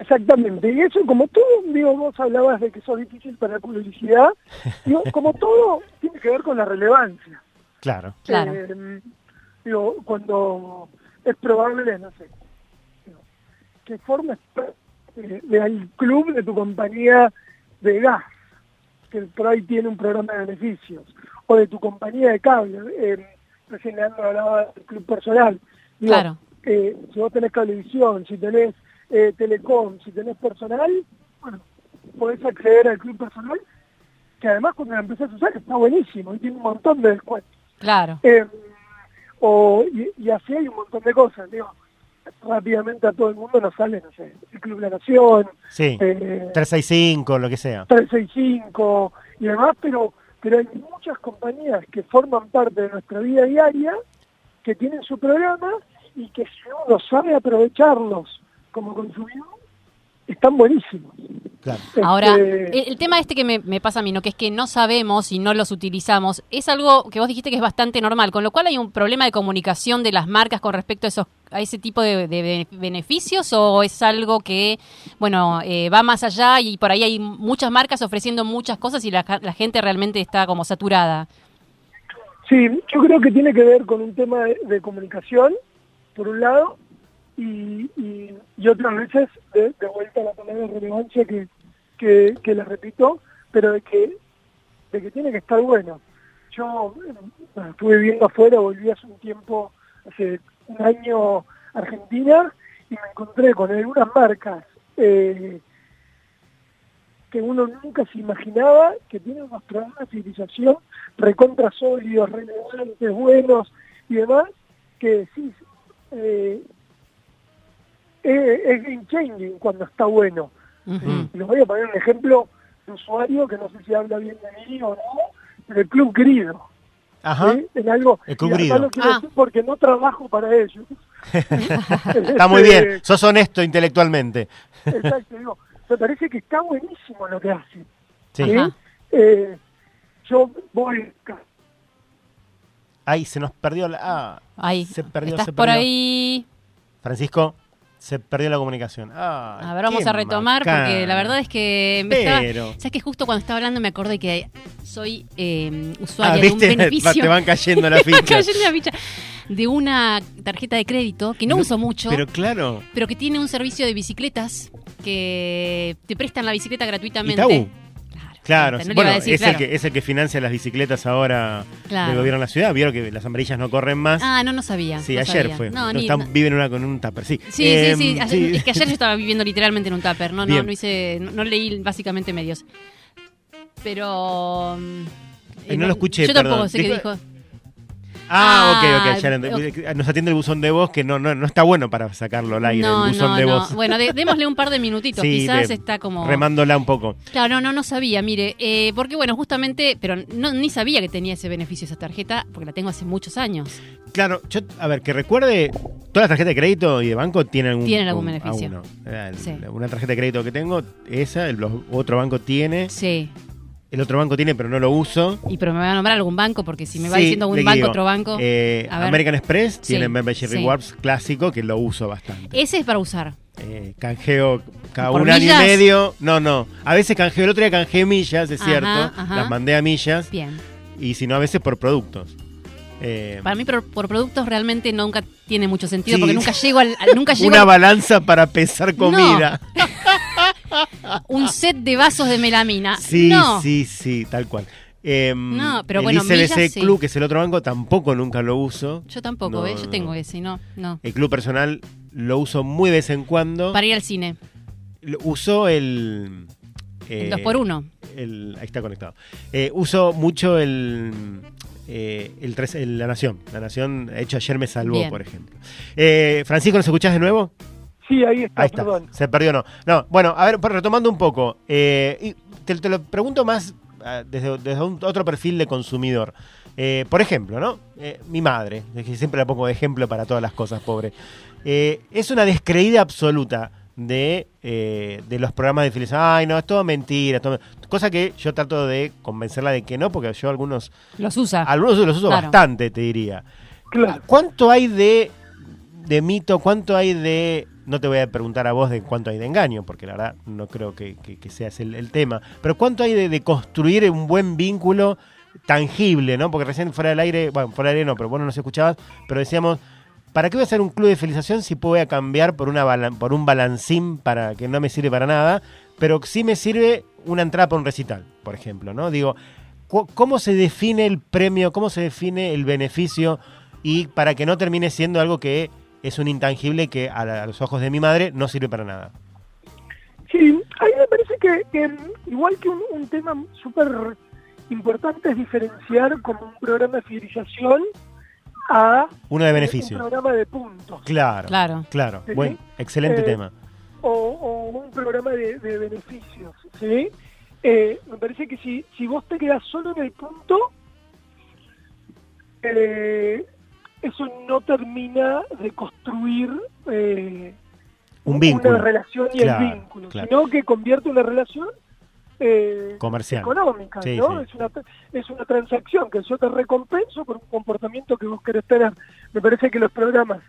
Exactamente, y eso como todo, digo, vos hablabas de que eso es difícil para la publicidad, digo, como todo tiene que ver con la relevancia. Claro, eh, claro. digo, cuando es probable, no sé, digo, que formes parte del club de tu compañía de gas, que por ahí tiene un programa de beneficios, o de tu compañía de cable. Eh, recién Leandro hablaba del club personal. Digo, claro. Eh, si vos tenés Cablevisión, si tenés eh, Telecom, si tenés Personal, bueno, podés acceder al club Personal, que además cuando la empezás a usar está buenísimo y tiene un montón de descuentos. Claro. Eh, o, y, y así hay un montón de cosas. Digo, rápidamente a todo el mundo nos sale, no sé, el Club La Nación. Sí, eh, tres seis cinco, lo que sea. tres seis cinco y demás, pero, pero hay muchas compañías que forman parte de nuestra vida diaria, que tienen su programa y que si uno sabe aprovecharlos como consumidor, están buenísimos. Claro. Este... Ahora, el tema este que me, me pasa a mí, ¿no? Que es que no sabemos y no los utilizamos, es algo que vos dijiste que es bastante normal, con lo cual hay un problema de comunicación de las marcas con respecto a esos, a ese tipo de, de beneficios, o es algo que, bueno, eh, va más allá y por ahí hay muchas marcas ofreciendo muchas cosas y la, la gente realmente está como saturada. Sí, yo creo que tiene que ver con un tema de, de comunicación, por un lado, Y, y, y otras veces, de, de vuelta a la palabra de relevancia que, que, que les repito, pero de que, de que tiene que estar bueno. Yo bueno, estuve viviendo afuera, volví hace un tiempo, hace un año a Argentina, y me encontré con algunas marcas eh, que uno nunca se imaginaba, que tienen unos programas de civilización recontra sólidos, relevantes, buenos y demás, que decís... Eh, es game changing cuando está bueno. Uh-huh. Les voy a poner un ejemplo de usuario que no sé si habla bien de mí o no, pero el Club Grido. Ajá. ¿Sí? En algo, el Club Grido. Lo quiero ah. decir porque no trabajo para ellos. Está muy bien, sos honesto intelectualmente. Exacto, digo, me parece que está buenísimo lo que hacen. Sí. ¿Sí? Eh, yo voy... Ay, se nos perdió la... Ah, Ay, se perdió, estás se perdió. Por ahí. Francisco... Se perdió la comunicación. Ah, a ver, vamos a retomar macán. Porque la verdad es que me estaba, sabes que justo cuando estaba hablando me acordé que soy eh, usuaria ah, de un beneficio. Te van cayendo la ficha. cayendo la ficha de una tarjeta de crédito que no pero, uso mucho. Pero claro. Pero que tiene un servicio de bicicletas que te prestan la bicicleta gratuitamente. Itaú. Claro, no bueno, decir, es, claro. El que, es el que financia las bicicletas ahora claro. del gobierno de la ciudad. Vieron que las amarillas no corren más. Ah, no, no sabía. Sí, no ayer sabía. Fue. No, no, está, no. Viven una con un tupper, sí. Sí, eh, sí, sí, sí. Es que ayer yo estaba viviendo literalmente en un tupper. No, no, no, hice, no, no leí básicamente medios. Pero... Eh, no lo escuché, yo perdón. Tampoco sé qué dijo. Ah, ah, ok, ok. Ya okay. Nos atiende el buzón de voz, que no no no está bueno para sacarlo al aire, no, el buzón no, de no. voz. Bueno, de, démosle un par de minutitos, sí, quizás de, está como... remándola un poco. Claro, no, no, no sabía, mire, eh, porque bueno, justamente, pero no ni sabía que tenía ese beneficio esa tarjeta, porque la tengo hace muchos años. Claro, yo, a ver, que recuerde, todas las tarjetas de crédito y de banco tienen algún, tienen algún un, beneficio. El, sí. Una tarjeta de crédito que tengo, esa, el otro banco tiene... Sí. El otro banco tiene, pero no lo uso. Y pero me va a nombrar algún banco, porque si me va sí, diciendo un banco, digo, otro banco... Eh, American Express sí, tiene Membership sí. Rewards clásico, que lo uso bastante. Ese es para usar. Eh, canjeo cada un millas? año y medio. No, no. A veces canjeo. El otro día canjeé millas, es ajá, cierto. Ajá. Las mandé a millas. Bien. Y si no, a veces por productos. Eh, para mí por, por productos realmente nunca tiene mucho sentido, sí. porque nunca llego al... al nunca llego Una al... balanza para pesar comida. No. Un set de vasos de melamina. Sí, no. sí, sí, tal cual. Eh, no, pero el bueno, I C B C Club, sí. que es el otro banco, tampoco nunca lo uso. Yo tampoco, no, ¿eh? Yo no. tengo ese, no, no. El Club Personal lo uso muy de vez en cuando. Para ir al cine. Uso el... Eh, el dos por uno. El, ahí está conectado. Eh, uso mucho el... Eh, el, tres, el La Nación. La Nación, de hecho, ayer me salvó, Bien. por ejemplo. Eh, Francisco, ¿nos escuchás de nuevo? Sí, ahí está, ahí está, perdón. Se perdió, no. No, bueno, a ver, retomando un poco, eh, y te, te lo pregunto más desde, desde un, otro perfil de consumidor. Eh, por ejemplo, ¿no? Eh, mi madre, que siempre la pongo de ejemplo para todas las cosas, pobre. Eh, es una descreída absoluta de, eh, de los programas de filiación. Ay, no, es todo mentira. Es todo... Cosa que yo trato de convencerla de que no, porque yo algunos... Los usa. Algunos los uso claro. bastante, te diría. Claro. ¿Cuánto hay de, de mito? ¿Cuánto hay de... No te voy a preguntar a vos de cuánto hay de engaño, porque la verdad no creo que, que, que sea ese el, el tema. Pero ¿cuánto hay de, de construir un buen vínculo tangible, ¿no? Porque recién fuera del aire, bueno, fuera del aire no, pero vos no nos escuchabas, pero decíamos, ¿para qué voy a hacer un club de felización si puedo voy a cambiar por una balan- por un balancín para que no me sirve para nada, pero sí me sirve una entrada para un recital, por ejemplo, ¿no? Digo, ¿cómo se define el premio, cómo se define el beneficio y para que no termine siendo algo que es un intangible que a, la, a los ojos de mi madre no sirve para nada? Sí, a mí me parece que, que igual que un, un tema súper importante es diferenciar como un programa de fidelización a uno de beneficios, un programa de puntos. Claro, claro, claro. ¿Sí? Buen, excelente eh, tema. O, o un programa de, de beneficios, ¿sí? Eh, me parece que si, si vos te quedás solo en el punto, eh, eso no termina de construir eh, un vínculo, una relación y claro, el vínculo, claro, sino que convierte una relación eh, comercial, económica, sí, ¿no? Sí. Es una, es una transacción que yo te recompenso por un comportamiento que vos querés tener. Me parece que los programas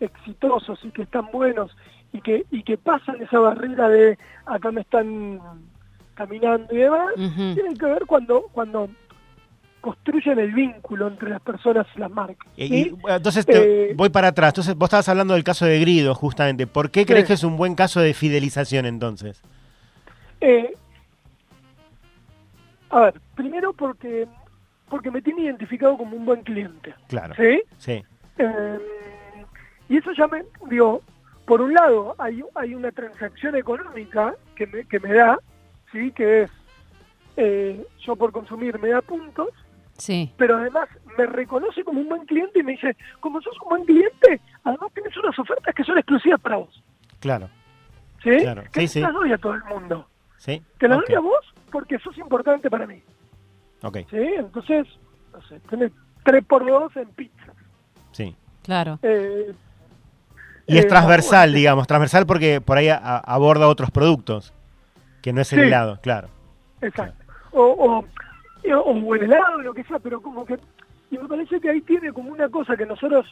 exitosos y que están buenos y que, y que pasan esa barrera de acá me están caminando y demás, uh-huh, tienen que ver cuando cuando construyen el vínculo entre las personas y las marcas. ¿Sí? Y, y, entonces, te, eh, voy para atrás. Entonces, vos estabas hablando del caso de Grido, justamente. ¿Por qué crees que es un buen caso de fidelización, entonces? Eh, a ver, primero porque porque me tiene identificado como un buen cliente. Claro. ¿Sí? Sí. Eh, y eso ya me... Digo, por un lado, hay, hay una transacción económica que me, que me da, sí, que es eh, yo por consumir me da puntos, sí, pero además me reconoce como un buen cliente y me dice, como sos un buen cliente, además tienes unas ofertas que son exclusivas para vos. Claro. ¿Sí? Claro. Que sí, sí, las doy a todo el mundo. Sí. Te las okay. doy a vos porque sos importante para mí. Ok. Sí, entonces, no sé, tenés tres por dos en pizza. Sí. Claro. Eh, y es eh, transversal, bueno, digamos, transversal porque por ahí a, a, aborda otros productos. Que no es el sí, helado, claro. Exacto. Claro. O, o, o el helado, lo que sea, pero como que... Y me parece que ahí tiene como una cosa que nosotros,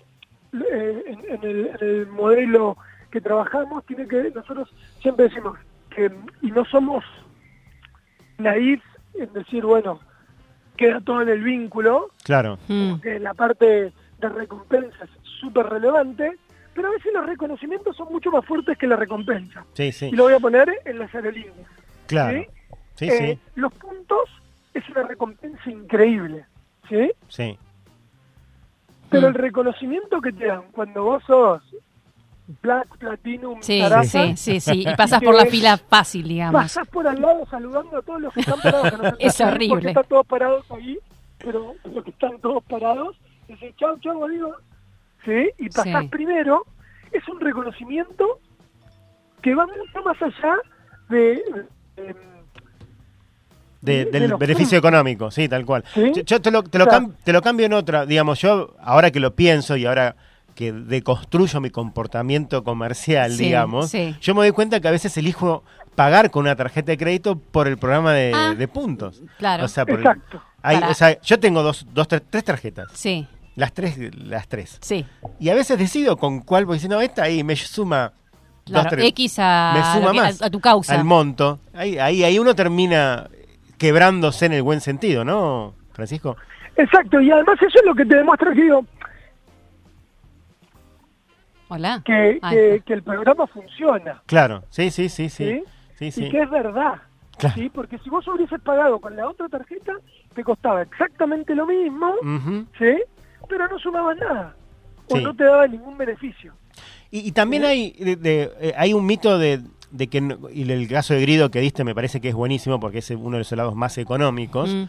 eh, en, en, el, en el modelo que trabajamos, tiene que nosotros siempre decimos que... Y no somos naif en decir, bueno, queda todo en el vínculo. Claro. Mm. Que la parte de recompensa es súper relevante, pero a veces los reconocimientos son mucho más fuertes que la recompensa. Sí, sí. Y lo voy a poner en las aerolíneas. Claro. ¿Sí? Sí, eh, sí. Los puntos es una recompensa increíble. ¿Sí? Sí. Pero mm. el reconocimiento que te dan cuando vos sos Black, Platinum, sí, Sarasa, sí, sí, sí, y pasas por la fila fácil, digamos. Pasás por al lado saludando a todos los que están parados. Que no es horrible. Porque están todos parados ahí, pero los que están todos parados, dicen chau, chau, amigos. ¿Sí? Y pasás sí, primero, es un reconocimiento que va mucho más allá de... de, de, de del de beneficio puntos económico, sí, tal cual. ¿Sí? Yo, yo te, lo, te, lo claro. cam, te lo cambio en otra, digamos, yo ahora que lo pienso y ahora que deconstruyo mi comportamiento comercial, sí, digamos, sí, yo me doy cuenta que a veces elijo pagar con una tarjeta de crédito por el programa de, ah, de puntos. Claro, o sea, por exacto. El, hay, o sea, yo tengo dos, dos tres, tres tarjetas. Sí. Las tres, las tres. Sí. Y a veces decido con cuál, porque si no, esta ahí me suma claro, dos, X a, me suma que, más, a tu causa. Al monto. Ahí, ahí, ahí uno termina quebrándose en el buen sentido, ¿no, Francisco? Exacto, y además eso es lo que te demuestra que digo, hola. Que, que, que el programa funciona. Claro, sí, sí, sí, sí. ¿Sí? Sí, sí. Y que es verdad. Claro. Sí, porque si vos hubieses pagado con la otra tarjeta, te costaba exactamente lo mismo, uh-huh, ¿sí? Pero no sumaba nada, o sí, no te daba ningún beneficio. Y, y también ¿sí? hay de, de, hay un mito de, de que, y el caso de Grido que diste me parece que es buenísimo porque es uno de los helados más económicos. Mm.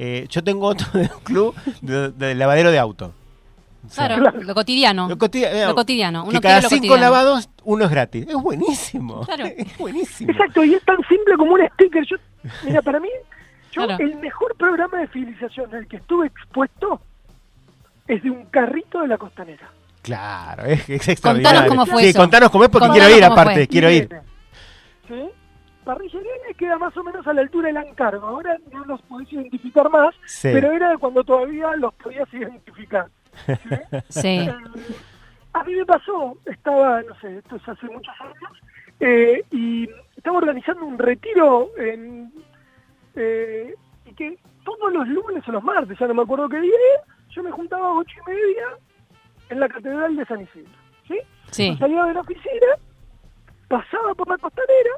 Eh, yo tengo otro de un club de, de lavadero de auto. O sea, claro, claro, lo cotidiano. Lo, cotid- eh, lo cotidiano. Uno que cada cinco cotidiano. lavados, uno es gratis. Es buenísimo. Claro. Es buenísimo. Exacto, y es tan simple como un sticker. Yo, mira, para mí, yo claro, el mejor programa de fidelización al que estuve expuesto es de un carrito de la costanera. Claro, es, es extraordinario. Contanos cómo fue sí, eso. Contanos cómo es porque contanos quiero ir, aparte, fue. quiero ir. ¿Sí? Parrilla Sirena queda más o menos a la altura del Ancargo. Ahora no los podés identificar más, sí, pero era cuando todavía los podías identificar. Sí. Sí. Eh, a mí me pasó, estaba, no sé, esto es hace muchos años, eh, y estaba organizando un retiro en... Eh, y que... todos los lunes o los martes, ya no me acuerdo qué día, yo me juntaba a ocho y media en la Catedral de San Isidro, ¿sí? Sí. Salía de la oficina, pasaba por la costanera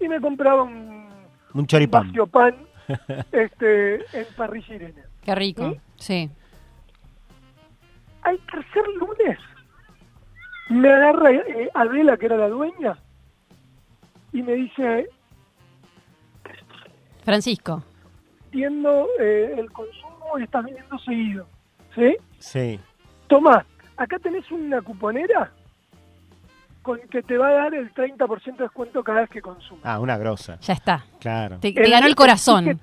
y me compraba un... Un choripán. Un pan este, en Parrilla Sirena. Qué rico, ¿sí? Sí. Al tercer lunes me agarra eh, Adela, que era la dueña, y me dice... Francisco. Entiendo eh, el consumo y estás viniendo seguido, ¿sí? Sí. Tomá, acá tenés una cuponera con que te va a dar el treinta por ciento de descuento cada vez que consumas. Ah, una grosa. Ya está. Claro. Te, te ganó el corazón.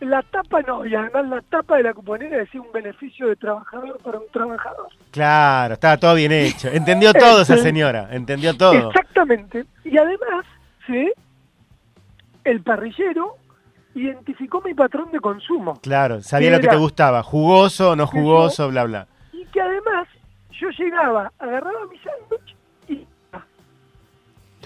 La tapa no, y además la tapa de la cuponera decía un beneficio de trabajador para un trabajador. Claro, estaba todo bien hecho. Entendió todo esa señora, entendió todo. Exactamente. Y además, ¿sí? El parrillero identificó mi patrón de consumo. Claro, sabía que lo que te gustaba, jugoso, no jugoso, bla, bla. Y que además yo llegaba, agarraba mi sándwich y...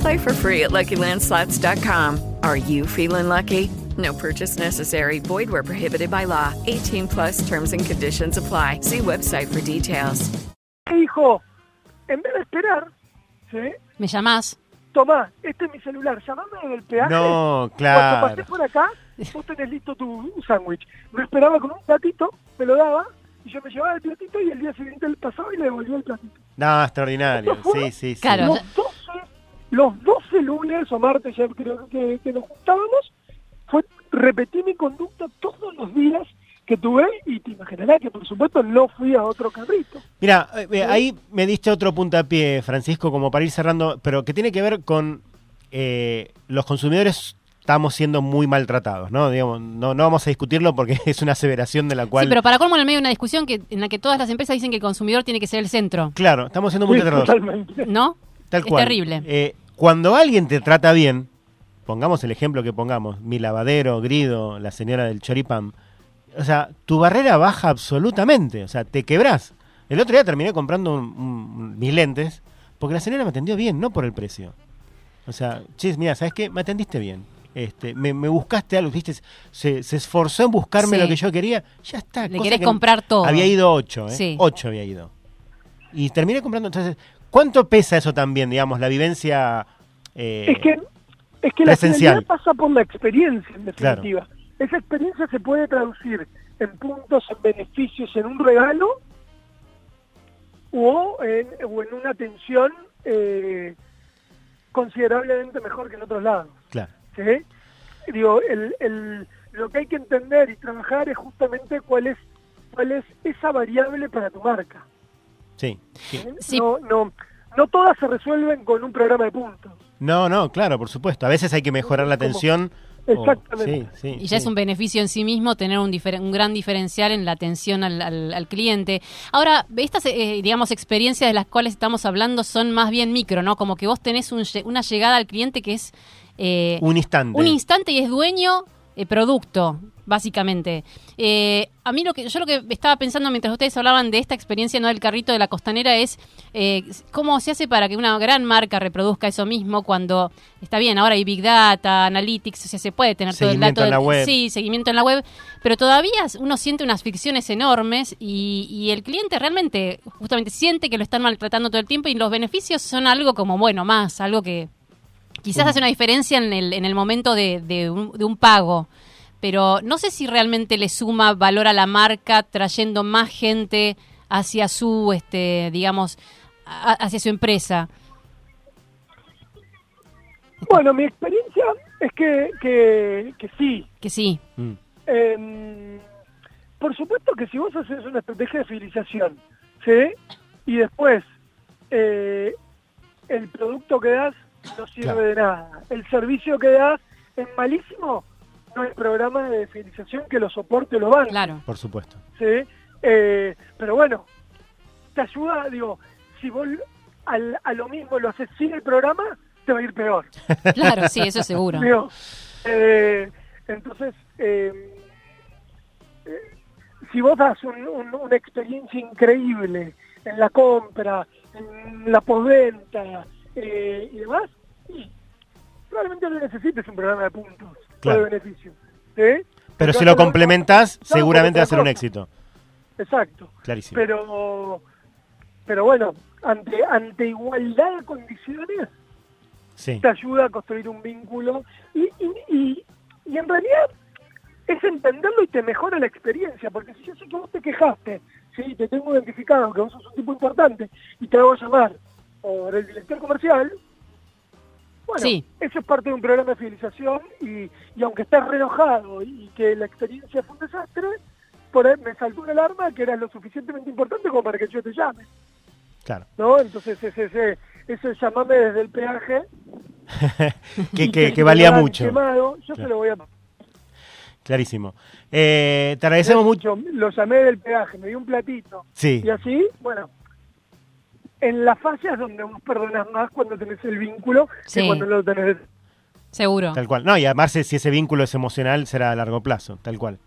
Play for free at Lucky Land Slots dot com. Are you feeling lucky? No purchase necessary. Void where prohibited by law. eighteen plus terms and conditions apply. See website for details. Hijo, en vez de esperar, ¿sí? ¿Me llamás? Tomá, este es mi celular. Llamame en el peaje. No, claro. Cuando pasé por acá, vos tenés listo tu sándwich. Lo esperaba con un platito, me lo daba, y yo me llevaba el platito y el día siguiente él pasaba y le devolvía el platito. No, extraordinario. Sí, sí, sí. Claro. Los doce, los doce lunes o martes, ya creo que, que nos juntábamos. Fue, repetí mi conducta todos los días que tuve y te imaginarás que por supuesto no fui a otro carrito. Mira, eh, ahí me diste otro puntapié, Francisco, como para ir cerrando, pero que tiene que ver con eh, los consumidores estamos siendo muy maltratados, ¿no? Digamos, no, no vamos a discutirlo porque es una aseveración de la cual... Sí, pero para colmo en el medio de una discusión que en la que todas las empresas dicen que el consumidor tiene que ser el centro. Claro, estamos siendo muy sí, maltratados. Totalmente. ¿No? Tal cual. Es terrible. Eh, cuando alguien te trata bien, pongamos el ejemplo que pongamos, mi lavadero, Grido, la señora del choripán, o sea, tu barrera baja absolutamente, o sea, te quebrás. El otro día terminé comprando un, un, mis lentes porque la señora me atendió bien, no por el precio. O sea, chis, mira, ¿sabes qué? Me atendiste bien. Este, me, me buscaste algo, viste, se, se esforzó en buscarme sí. Lo que yo quería, ya está. Le querés que comprar todo. Había ido ocho, ¿eh? Sí. Ocho había ido. Y terminé comprando, entonces, ¿cuánto pesa eso también, digamos, la vivencia? Eh, es que... Es que la finalidad pasa por la experiencia, en definitiva. Claro. Esa experiencia se puede traducir en puntos, en beneficios, en un regalo o en, o en una atención eh, considerablemente mejor que en otros lados. Claro. ¿Sí? Digo, el, el, lo que hay que entender y trabajar es justamente cuál es cuál es esa variable para tu marca. Sí. Sí. ¿Sí? No, no, no todas se resuelven con un programa de puntos. No, no, claro, por supuesto. A veces hay que mejorar la atención. Exactamente. O, sí, sí, y ya sí. Es un beneficio en sí mismo tener un, difer- un gran diferencial en la atención al, al, al cliente. Ahora, estas, eh, digamos, experiencias de las cuales estamos hablando son más bien micro, ¿no? Como que vos tenés un, una llegada al cliente que es... Eh, un instante. Un instante y es dueño eh, producto, básicamente. Eh, a mí lo que yo lo que estaba pensando mientras ustedes hablaban de esta experiencia, ¿no?, del carrito de la costanera es eh, cómo se hace para que una gran marca reproduzca eso mismo cuando está bien, ahora hay Big Data, Analytics, o sea, se puede tener todo el dato. Seguimiento en la web. Sí, seguimiento en la web, pero todavía uno siente unas fricciones enormes y, y el cliente realmente justamente siente que lo están maltratando todo el tiempo y los beneficios son algo como, bueno, más, algo que quizás hace una diferencia en el, en el momento de, de, un, de un pago. Pero no sé si realmente le suma valor a la marca trayendo más gente hacia su, este, digamos, a, hacia su empresa. Bueno, mi experiencia es que, que, que sí. Que sí. Mm. Eh, por supuesto que si vos haces una estrategia de fidelización, ¿sí? Y después eh, el producto que das no sirve claro. de nada. El servicio que das es malísimo. No hay programa de fidelización que lo soporte o lo valga. Claro. Por supuesto. ¿Sí? Eh, pero bueno, te ayuda, digo, si vos al, a lo mismo lo haces sin el programa, te va a ir peor. Claro, sí, eso seguro. Digo, eh, entonces, eh, eh, si vos das un, un, una experiencia increíble en la compra, en la postventa eh, y demás, y probablemente no necesites un programa de puntos. Claro. De beneficio, ¿sí? Pero si lo complementas, no, seguramente va a ser un éxito. Exacto. Clarísimo. Pero, pero bueno, ante ante igualdad de condiciones, sí. te ayuda a construir un vínculo y, y, y, y en realidad es entenderlo y te mejora la experiencia, porque si yo sé que vos te quejaste, ¿sí? te tengo identificado que vos sos un tipo importante y te hago llamar por el director comercial... Bueno, sí. eso es parte de un programa de fidelización y, y aunque estás re enojado y, y que la experiencia fue un desastre, por ahí me saltó una alarma que era lo suficientemente importante como para que yo te llame. Claro. ¿No? Entonces ese, ese, ese llamame desde el peaje que, que, que, que valía mucho. Quemado, yo claro. se lo voy a... Clarísimo. Eh, te agradecemos mucho. Lo llamé del peaje, me dio un platito. Sí. Y así, bueno... En la fase es donde vos perdonás más cuando tenés el vínculo sí. que cuando no lo tenés. Seguro. Tal cual. No, y además si ese vínculo es emocional será a largo plazo, tal cual.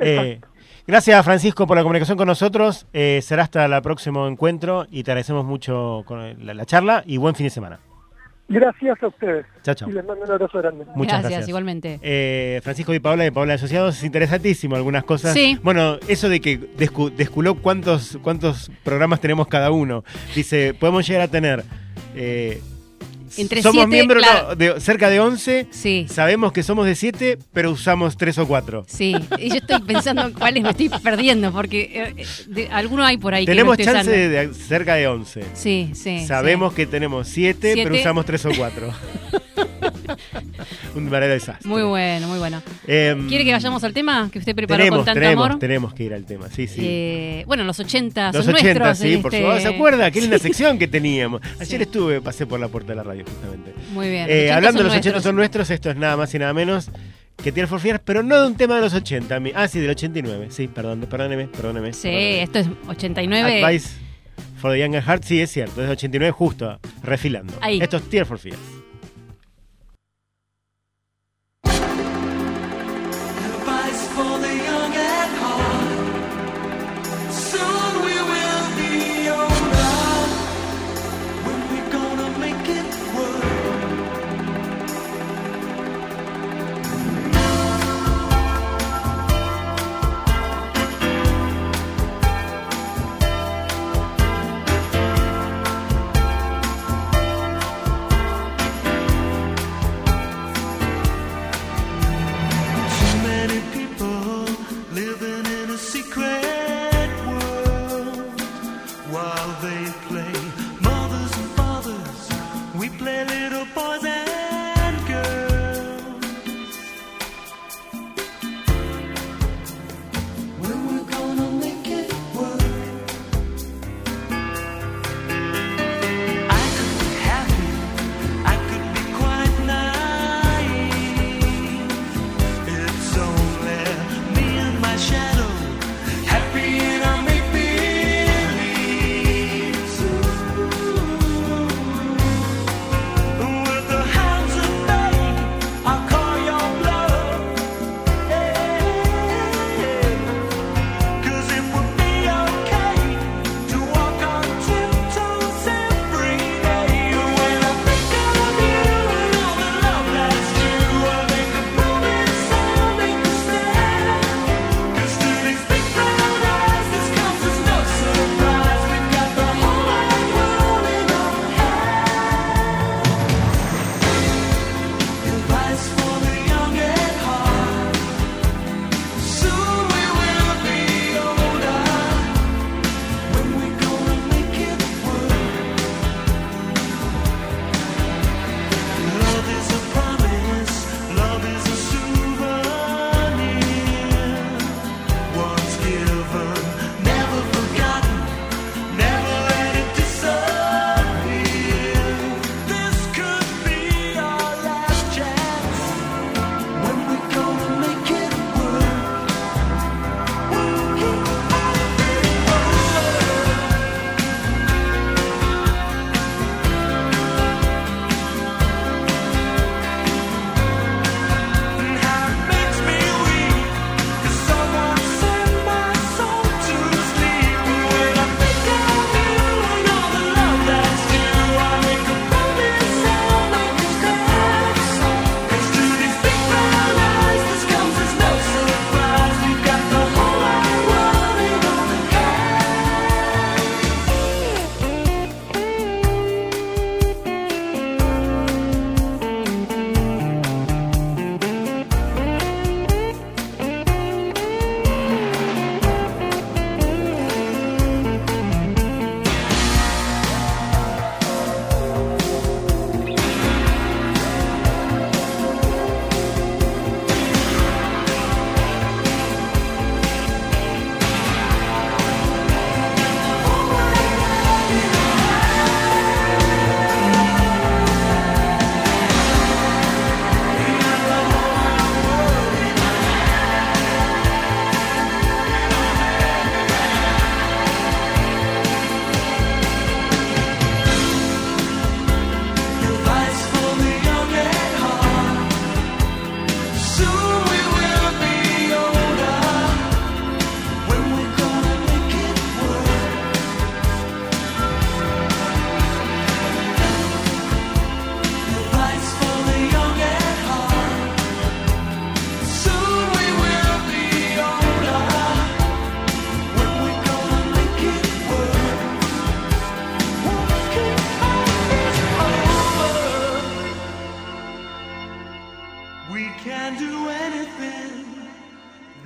Eh, gracias, Francisco, por la comunicación con nosotros. Eh, será hasta el próximo encuentro y te agradecemos mucho con la, la charla y buen fin de semana. Gracias a ustedes. Chao, chao. Y les mando un abrazo grande. Muchas gracias. Gracias, igualmente. Eh, Francisco Di Paola, de Paola y Asociados, es interesantísimo algunas cosas. Sí. Bueno, eso de que descu- desculó cuántos, cuántos programas tenemos cada uno. Dice, podemos llegar a tener... Eh, Entre somos siete, miembros claro. no, de cerca de once, sí. sabemos que somos de siete, pero usamos tres o cuatro. Sí, y yo estoy pensando cuáles me estoy perdiendo, porque eh, de, alguno hay por ahí. Tenemos que no chance de, de cerca de once. Sí, sí. Sabemos sí. que tenemos siete, pero usamos tres o cuatro. Un verdadero desastre. Muy bueno, muy bueno. Eh, ¿Quiere que vayamos al tema que usted preparó tenemos, con tanto tenemos, amor? Tenemos que ir al tema, sí, sí. Eh, bueno, los ochenta son nuestros. Los ochenta, sí, este... por supuesto. ¿Se acuerda? Qué linda sí. sección que teníamos. Ayer sí. estuve, pasé por la puerta de la radio, justamente. Muy bien. Eh, hablando de los nuestros. ochenta son nuestros, esto es nada más y nada menos que Tear for Fears, pero no de un tema de los ochenta. Ah, sí, del ochenta y nueve. Sí, perdón, perdóneme, perdóneme. Sí, perdóneme. Esto es ochenta y nueve. Advice for the Younger Heart, sí, es cierto. Es ochenta y nueve justo, refilando. Ahí. Esto es Tear for Fears. Living in a secret world.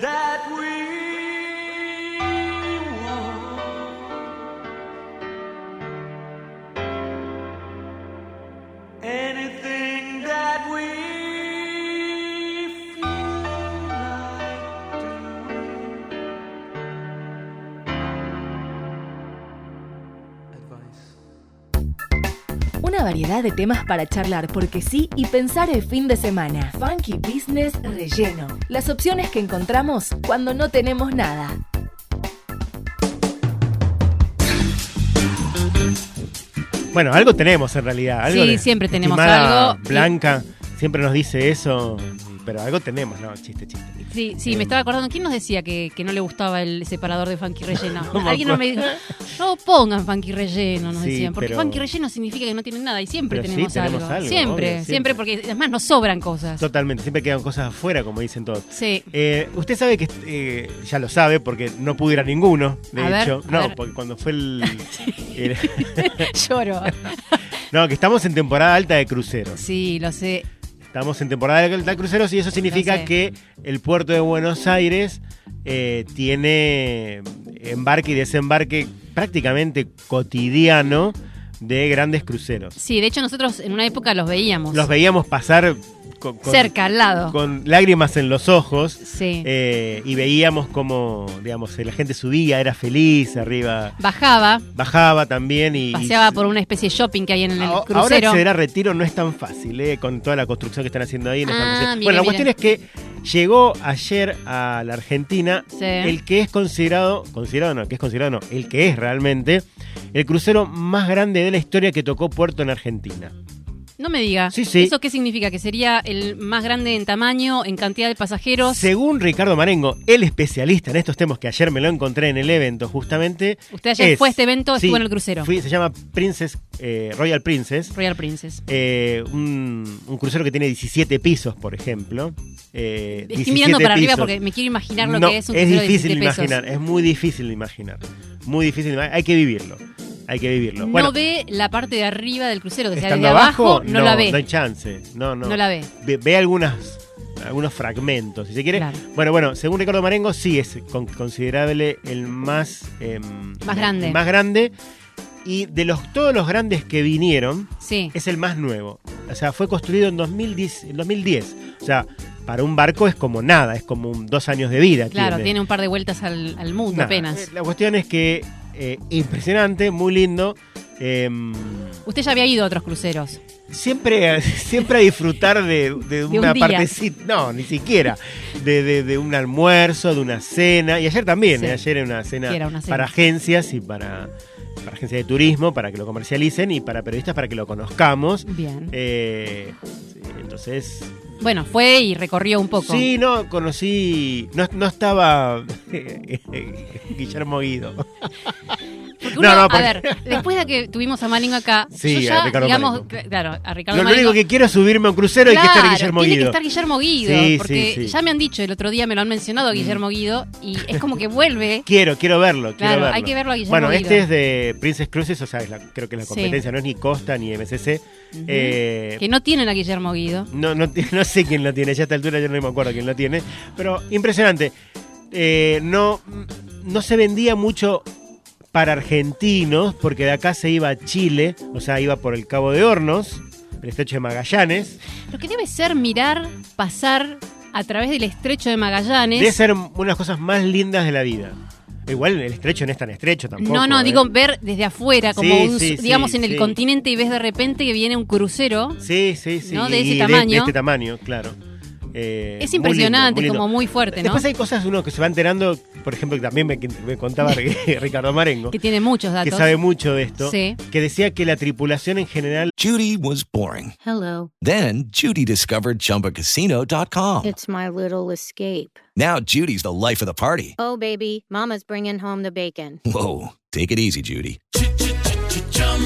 that we want, anything that we feel like doing. Advice. Una variedad de temas para charlar porque sí y pensar el fin de semana. Funky Business relleno. Las opciones que encontramos cuando no tenemos nada. Bueno, algo tenemos en realidad. Algo sí, siempre tenemos algo. Blanca y... siempre nos dice eso, pero algo tenemos, ¿no? Chiste, chiste. Sí, sí, eh, me estaba acordando. ¿Quién nos decía que, que no le gustaba el separador de funky relleno? No, alguien no me dijo, no pongan funky relleno, nos sí, decían. Porque pero... funky relleno significa que no tienen nada y siempre tenemos, sí, algo. tenemos algo. Siempre, obvio, siempre, siempre, porque además nos sobran cosas. Totalmente, siempre quedan cosas afuera, como dicen todos. Sí. Eh, usted sabe que, eh, ya lo sabe, porque no pude ir a ninguno, de a hecho. Ver, no, ver. porque cuando fue el... el... Lloro. No, que estamos en temporada alta de cruceros. Sí, lo sé. Estamos en temporada de cruceros y eso significa no sé. que el puerto de Buenos Aires eh, tiene embarque y desembarque prácticamente cotidiano de grandes cruceros. Sí, de hecho nosotros en una época los veíamos. Los veíamos pasar con, con, cerca, al lado. Con lágrimas en los ojos. Sí. Eh, y veíamos como, digamos, la gente subía, era feliz arriba. Bajaba. Bajaba también y... paseaba y, por una especie de shopping que hay en el a, crucero. Ahora acceder a Retiro no es tan fácil, eh, con toda la construcción que están haciendo ahí. No ah, es tan mire, bueno, la mire. cuestión es que llegó ayer a la Argentina sí. el que es considerado, considerado no, que es considerado no, el que es realmente el crucero más grande de la historia que tocó puerto en Argentina. No me diga. Sí, sí. ¿Eso qué significa? ¿Que sería el más grande en tamaño, en cantidad de pasajeros? Según Ricardo Marengo, el especialista en estos temas, que ayer me lo encontré en el evento justamente. Usted ayer es, fue a este evento, sí, estuvo en el crucero. Fui, se llama Princess, eh, Royal Princess. Royal Princess. Eh, un, un crucero que tiene diecisiete pisos, por ejemplo. Eh, Estoy mirando para pisos. arriba porque me quiero imaginar lo no, que es un crucero de diecisiete pisos. Es difícil imaginar, es muy difícil de imaginar. Muy difícil, hay que vivirlo. Hay que vivirlo. No bueno, ve la parte de arriba del crucero, que sea de abajo, no, no la ve. No hay chance. No, no. No la ve. Ve, ve algunas, algunos fragmentos, si se quiere. Claro. Bueno, bueno, según Ricardo Marengo, sí es con, considerable el más... Eh, más grande. Más grande. Y de los todos los grandes que vinieron, sí. es el más nuevo. O sea, fue construido en dos mil diez. O sea, para un barco es como nada, es como un, dos años de vida. Claro, tiene, tiene un par de vueltas al, al mundo nah, apenas. La cuestión es que... Eh, impresionante, muy lindo. Eh, ¿Usted ya había ido a otros cruceros? Siempre, siempre a disfrutar de, de, de una un partecita, no, ni siquiera, de, de, de un almuerzo, de una cena, y ayer también, sí. eh, ayer era una cena, sí, era una cena para agencias y para... para agencias de turismo, para que lo comercialicen, y para periodistas, para que lo conozcamos. Bien. Eh, entonces... Bueno, fue y recorrió un poco. Sí, no, conocí... No, no estaba Guillermo Guido. Uno, no, no, porque... A ver, después de que tuvimos a Marengo acá, sí, yo ya, a Ricardo digamos, Marengo. Claro, a Ricardo Lo, lo único que quiero es subirme a un crucero y claro, que estar Guillermo tiene Guido. que estar Guillermo Guido, sí, porque sí, sí. ya me han dicho, el otro día me lo han mencionado a Guillermo Guido, y es como que vuelve. quiero, quiero verlo, claro, quiero verlo. Hay que verlo a Guillermo bueno, Guido. Bueno, este es de Princess Cruises, o sea, es la, creo que la competencia sí. no es ni Costa ni M C C. Uh-huh. Eh, que no tienen a Guillermo Guido. No, no, no sé quién lo tiene, ya a esta altura yo no me acuerdo quién lo tiene, pero impresionante. Eh, no, no se vendía mucho... para argentinos, porque de acá se iba a Chile, o sea, iba por el Cabo de Hornos, el Estrecho de Magallanes. Lo que debe ser mirar, pasar a través del Estrecho de Magallanes... Debe ser una de las cosas más lindas de la vida. Igual el estrecho no es tan estrecho tampoco. No, no, ¿eh? digo ver desde afuera, como sí, un, sí, digamos sí, en el sí. continente, y ves de repente que viene un crucero. Sí, sí, sí. ¿no? De ese y tamaño. De, de este tamaño, claro. Eh, es impresionante, muy lindo, muy lindo. como muy fuerte, ¿no? Después hay cosas uno que se va enterando, por ejemplo, que también me, me contaba Ricardo Marengo, que tiene muchos datos, que sabe mucho de esto, sí. que decía que la tripulación en general... Judy was boring. Hello. Then Judy discovered Chumba Casino dot com. It's my little escape. Now Judy's the life of the party. Oh, baby, mama's bringing home the bacon. Whoa, take it easy, Judy.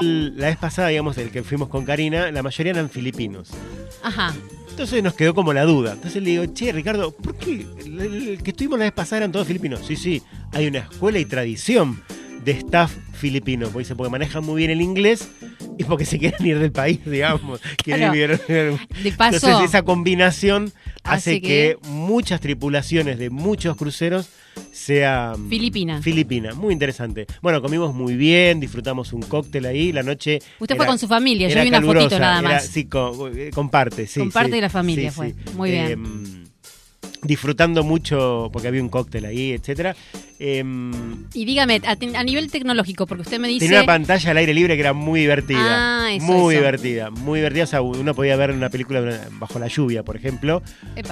La vez pasada, digamos, del que fuimos con Karina, la mayoría eran filipinos. Ajá. Entonces nos quedó como la duda. Entonces le digo, che, Ricardo, ¿por qué el, el que estuvimos la vez pasada eran todos filipinos? Sí, sí, hay una escuela y tradición de staff filipino, porque, porque manejan muy bien el inglés y porque se quieren ir del país, digamos. Quieren claro. vivir. De paso, entonces esa combinación hace que... que muchas tripulaciones de muchos cruceros sean... Filipina. Filipina, muy interesante. Bueno, comimos muy bien, disfrutamos un cóctel ahí, la noche... Usted era, fue con su familia, yo vi una fotito nada más. Era, sí, co- comparte, sí. Comparte sí, de la familia sí, fue, sí. Muy eh, bien. Disfrutando mucho, porque había un cóctel ahí, etcétera. Eh, y dígame, a, a nivel tecnológico, porque usted me dice... Tenía una pantalla al aire libre que era muy divertida. Ah, eso, muy eso. divertida, muy divertida. O sea, uno podía ver una película bajo la lluvia, por ejemplo.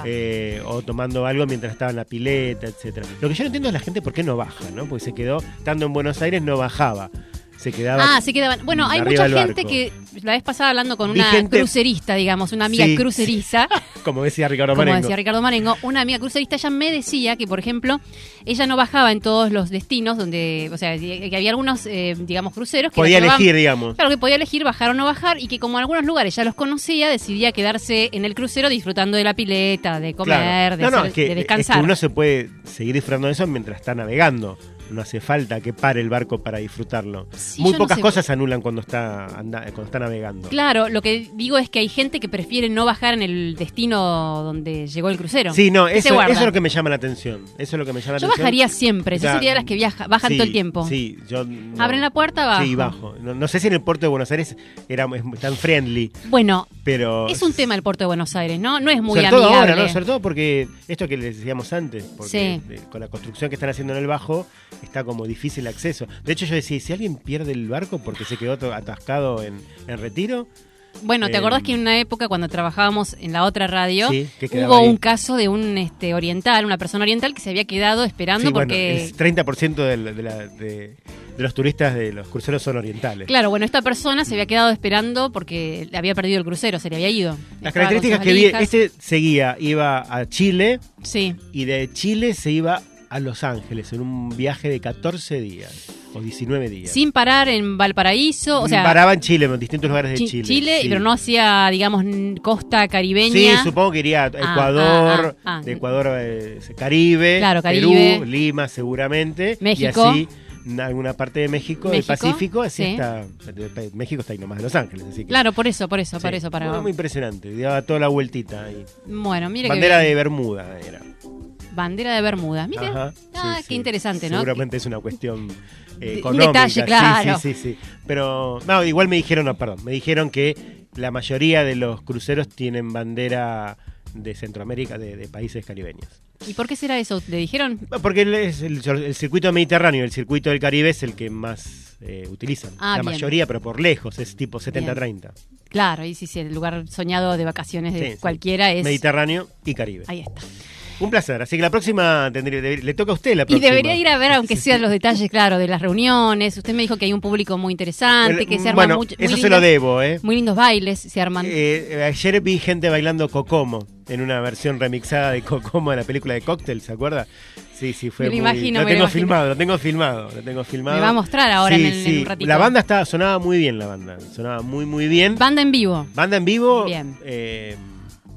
Eh, o tomando algo mientras estaba en la pileta, etcétera. Lo que yo no entiendo es la gente por qué no baja, ¿no? Porque se quedó, estando en Buenos Aires, no bajaba. Se quedaba ah, se quedaban. Bueno, hay mucha gente que la vez pasada hablando con una gente, crucerista, digamos, una amiga sí, crucerista. Sí. Como decía Ricardo Marengo. Como decía Ricardo Marengo, una amiga crucerista, ella me decía que, por ejemplo, ella no bajaba en todos los destinos donde, o sea, que había algunos, eh, digamos, cruceros que... Podía elegir, bajaban, digamos. Claro, que podía elegir bajar o no bajar y que como en algunos lugares ya los conocía, decidía quedarse en el crucero disfrutando de la pileta, de comer, claro. de, no, no, ser, es que, de descansar. Es que uno se puede seguir disfrutando de eso mientras está navegando. No hace falta que pare el barco para disfrutarlo. Sí, muy pocas no sé. cosas se anulan cuando está anda, cuando está navegando. Claro, lo que digo es que hay gente que prefiere no bajar en el destino donde llegó el crucero. Sí, no, eso, eso es lo que me llama la atención. Eso es lo que me llama la yo atención. Yo bajaría siempre, yo sería de las que viaja, bajan sí, todo el tiempo. Sí, yo no. Abren la puerta, bajo. Sí, bajo. No, no sé si en el puerto de Buenos Aires era tan friendly. Bueno, pero es un tema el puerto de Buenos Aires, ¿no? No es muy sobre amigable. Todo ahora, ¿no? Sobre todo porque esto que les decíamos antes, porque sí. con la construcción que están haciendo en el Bajo está como difícil el acceso. De hecho, yo decía, si alguien pierde el barco porque se quedó atascado en, en Retiro... Bueno, ¿te eh, acordás que en una época cuando trabajábamos en la otra radio sí, hubo ahí un caso de un este oriental, una persona oriental que se había quedado esperando sí, porque... Bueno, el treinta por ciento de, la, de, la, de, de los turistas de los cruceros son orientales. Claro, bueno, esta persona se había quedado esperando porque había perdido el crucero, se le había ido. Las Estaba características que vi, este seguía, iba a Chile sí. y de Chile se iba a Los Ángeles en un viaje de catorce días o diecinueve días. Sin parar en Valparaíso. O sea, paraba en Chile, en distintos lugares de Ch- Chile. Chile, sí. pero no hacía, digamos, costa caribeña. Sí, supongo que iría a Ecuador, ah, ah, ah, ah. de Ecuador, eh, Caribe, claro, Caribe, Perú, Lima seguramente. México. Y así alguna parte de México, México el Pacífico, así sí. está. México está ahí nomás, en Los Ángeles. Así que, claro, por eso, por eso, sí. por eso. Para... Fue muy impresionante, daba toda la vueltita ahí. Bueno, mire Bandera que bien. de Bermuda era. Bandera de Bermuda, mira, Ajá, sí, ah, sí. qué interesante, ¿no? Seguramente es una cuestión eh, económica. Un detalle, claro. Sí, sí, sí, sí. Pero, no, igual me dijeron, no, perdón, me dijeron que la mayoría de los cruceros tienen bandera de Centroamérica, de, de países caribeños. ¿Y por qué será eso? ¿Le dijeron? Porque el, el, el circuito mediterráneo, el circuito del Caribe es el que más eh, utilizan. Ah, la bien. mayoría, pero por lejos, es tipo setenta a treinta. Claro, y sí, sí, el lugar soñado de vacaciones de sí, cualquiera sí. es... Mediterráneo y Caribe. Ahí está. Un placer, así que la próxima tendría, le toca a usted la próxima. Y debería ir a ver, aunque sean los detalles, claro, de las reuniones. Usted me dijo que hay un público muy interesante, el, que se arman bueno, mucho. Eso muy se lindos, lo debo, ¿eh? Muy lindos bailes se arman. Eh, ayer vi gente bailando Cocomo, en una versión remixada de Cocomo de la película de Cóctel, ¿se acuerda? Sí, sí, fue me muy... Imagino, lo, me tengo lo, filmado, lo tengo filmado, lo tengo filmado. Me va a mostrar ahora sí, en, el, sí. en un ratito. La banda estaba, sonaba muy bien, la banda, sonaba muy, muy bien. Banda en vivo. Banda en vivo. Bien. Eh,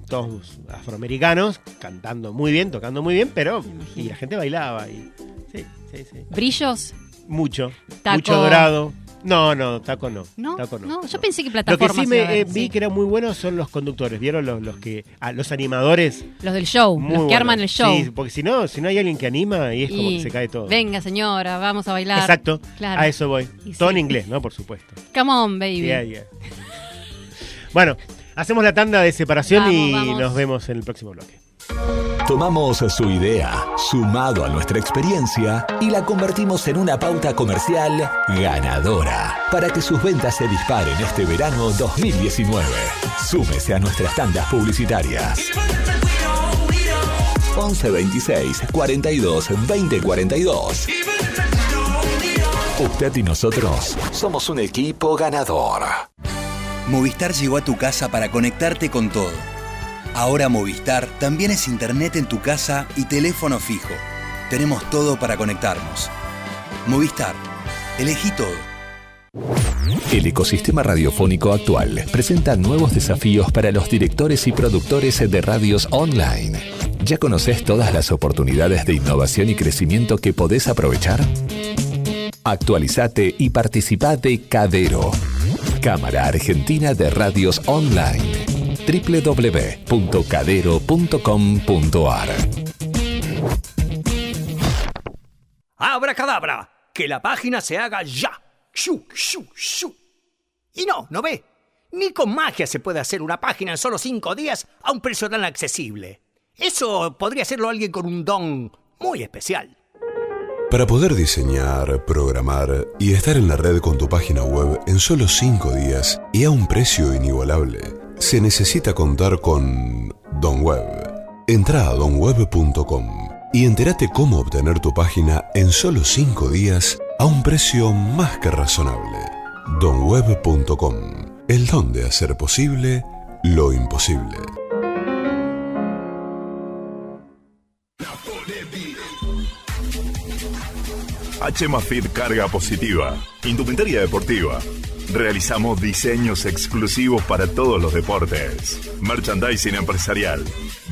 todos afroamericanos, cantando muy bien, tocando muy bien, pero y la gente bailaba. Y, sí, sí, sí. ¿Brillos? Mucho, taco. mucho dorado. No, no, taco no. ¿No? Taco no, no yo no. pensé que plataforma. Lo que sí me ver, eh, vi sí. que eran muy buenos son los conductores, ¿vieron? Los, los que ah, los animadores. Los del show, muy los que buenos. arman el show. Sí, porque si no, si no hay alguien que anima y es y... como que se cae todo. Venga, señora, vamos a bailar. Exacto, claro. a eso voy. Y todo sí. en inglés, ¿no? Por supuesto. Come on, baby. Yeah, yeah. Bueno... Hacemos la tanda de separación vamos, y vamos. nos vemos en el próximo bloque. Tomamos su idea, sumado a nuestra experiencia, y la convertimos en una pauta comercial ganadora, para que sus ventas se disparen este verano dos mil diecinueve. Súmese a nuestras tandas publicitarias. once veintiséis cuarenta y dos veinte cuarenta y dos. Usted y nosotros somos un equipo ganador. Movistar llegó a tu casa para conectarte con todo. Ahora Movistar también es internet en tu casa y teléfono fijo. Tenemos todo para conectarnos. Movistar. Elegí todo. El ecosistema radiofónico actual presenta nuevos desafíos para los directores y productores de radios online. ¿Ya conoces todas las oportunidades de innovación y crecimiento que podés aprovechar? Actualizate y participá de Cadero, Cámara Argentina de Radios Online, doble u doble u doble u punto cadero punto com punto ar. ¡Abracadabra! ¡Que la página se haga ya! ¡Shu, shu, shu! Y no, no ve. Ni con magia se puede hacer una página en solo cinco días a un precio tan accesible. Eso podría hacerlo alguien con un don muy especial. Para poder diseñar, programar y estar en la red con tu página web en solo cinco días y a un precio inigualable, se necesita contar con Don Web. Entrá a don web punto com y entérate cómo obtener tu página en solo cinco días a un precio más que razonable. don web punto com, el don de hacer posible lo imposible. H M A F I T Carga Positiva, indumentaria deportiva. Realizamos diseños exclusivos para todos los deportes. Merchandising empresarial.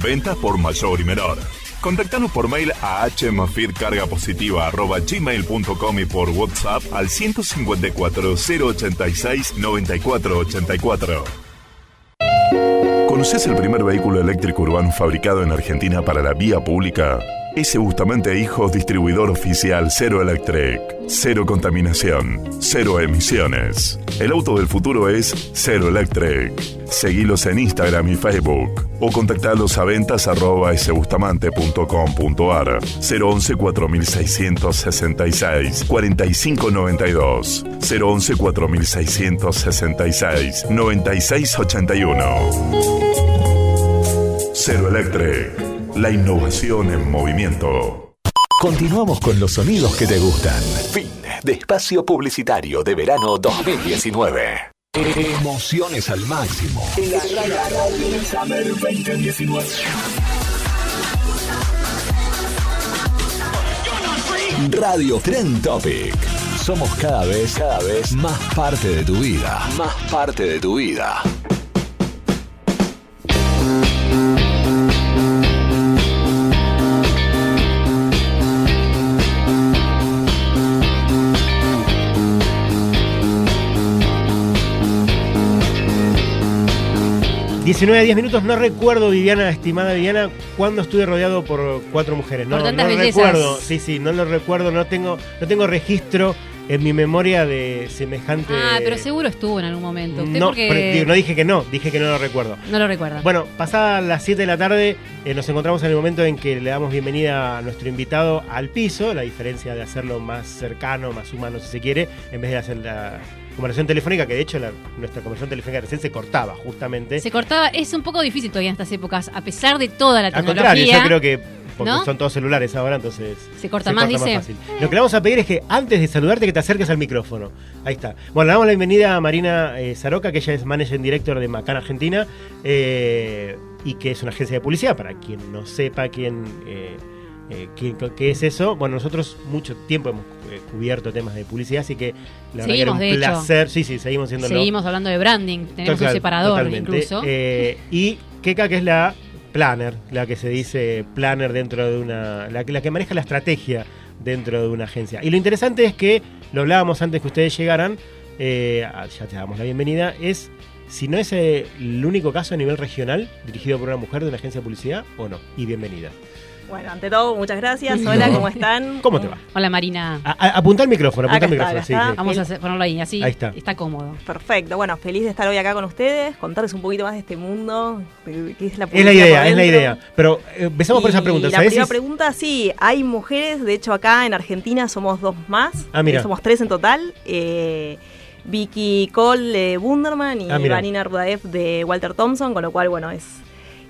Ventas por mayor y menor. Contactanos por mail a h m a f i r carga positiva arroba gmail punto com y por WhatsApp al uno cinco cuatro cero ocho seis nueve cuatro ocho cuatro. ¿Conoces el primer vehículo eléctrico urbano fabricado en Argentina para la vía pública? Ese Bustamante Hijos, distribuidor oficial Cero Electric. Cero contaminación, cero emisiones. El auto del futuro es Cero Electric. Seguilos en Instagram y Facebook o contactalos a ventas arroba s bustamante punto com punto ar. cero once cuatro seis seis seis cuatro cinco nueve dos. cero once cuatro seis seis seis nueve seis ocho uno. Cero Electric. La innovación en movimiento. Continuamos con los sonidos que te gustan. Fin de espacio publicitario de verano dos mil diecinueve. Emociones al máximo. La radio del Summer veinte diecinueve. Radio Trend Topic. Somos cada vez, cada vez más parte de tu vida. Más parte de tu vida. diecinueve a diez minutos, no recuerdo, Viviana, estimada Viviana, cuando estuve rodeado por cuatro mujeres. No, por tantas no bellezas. Recuerdo, sí, sí, no lo recuerdo, no tengo, no tengo registro en mi memoria de semejante... Ah, pero seguro estuvo en algún momento. Usted no, porque... pero, digo, no dije que no, dije que no lo recuerdo. No lo recuerdo. Bueno, pasadas las siete de la tarde, eh, nos encontramos en el momento en que le damos bienvenida a nuestro invitado al piso, la diferencia de hacerlo más cercano, más humano, si se quiere, en vez de hacer la... conversación telefónica, que de hecho la, nuestra conversación telefónica recién se cortaba, justamente. Se cortaba, es un poco difícil todavía en estas épocas, a pesar de toda la tecnología. Al contrario, yo creo que porque ¿no? son todos celulares ahora, entonces se corta, se más, corta dice. Más fácil. Lo que le vamos a pedir es que antes de saludarte, que te acerques al micrófono. Ahí está. Bueno, le damos la bienvenida a Marina eh, Zaroca, que ella es Managing Director de McCann Argentina, eh, y que es una agencia de publicidad, para quien no sepa quién... Eh, Eh, ¿qué, ¿Qué es eso? Bueno, nosotros mucho tiempo hemos eh, cubierto temas de publicidad, así que la seguimos, verdad que era un placer. Hecho, sí, sí, seguimos siendo Seguimos hablando de branding, tenemos total, un separador totalmente. Incluso. Eh, y Keka, que es la planner, la que se dice planner dentro de una... La, la que maneja la estrategia dentro de una agencia. Y lo interesante es que, lo hablábamos antes que ustedes llegaran, eh, ya te damos la bienvenida, es si no es eh, el único caso a nivel regional dirigido por una mujer de una agencia de publicidad o no. Y bienvenida. Bueno, ante todo, muchas gracias. Hola, ¿cómo están? ¿Cómo te va? Hola, Marina. Apunta el micrófono, apunta el micrófono. Está, sí, sí. Vamos a ponerlo ahí, así ahí está. Está cómodo. Perfecto. Bueno, feliz de estar hoy acá con ustedes, contarles un poquito más de este mundo. ¿Qué es la Es la idea, es la idea. Pero empezamos eh, por esa pregunta. La primera pregunta, sí, hay mujeres, de hecho acá en Argentina somos dos más. Ah, mira. Somos tres en total. Eh... Vicky Cole de Bunderman y ah, Vanina Rudaev de Walter Thompson, con lo cual, bueno, es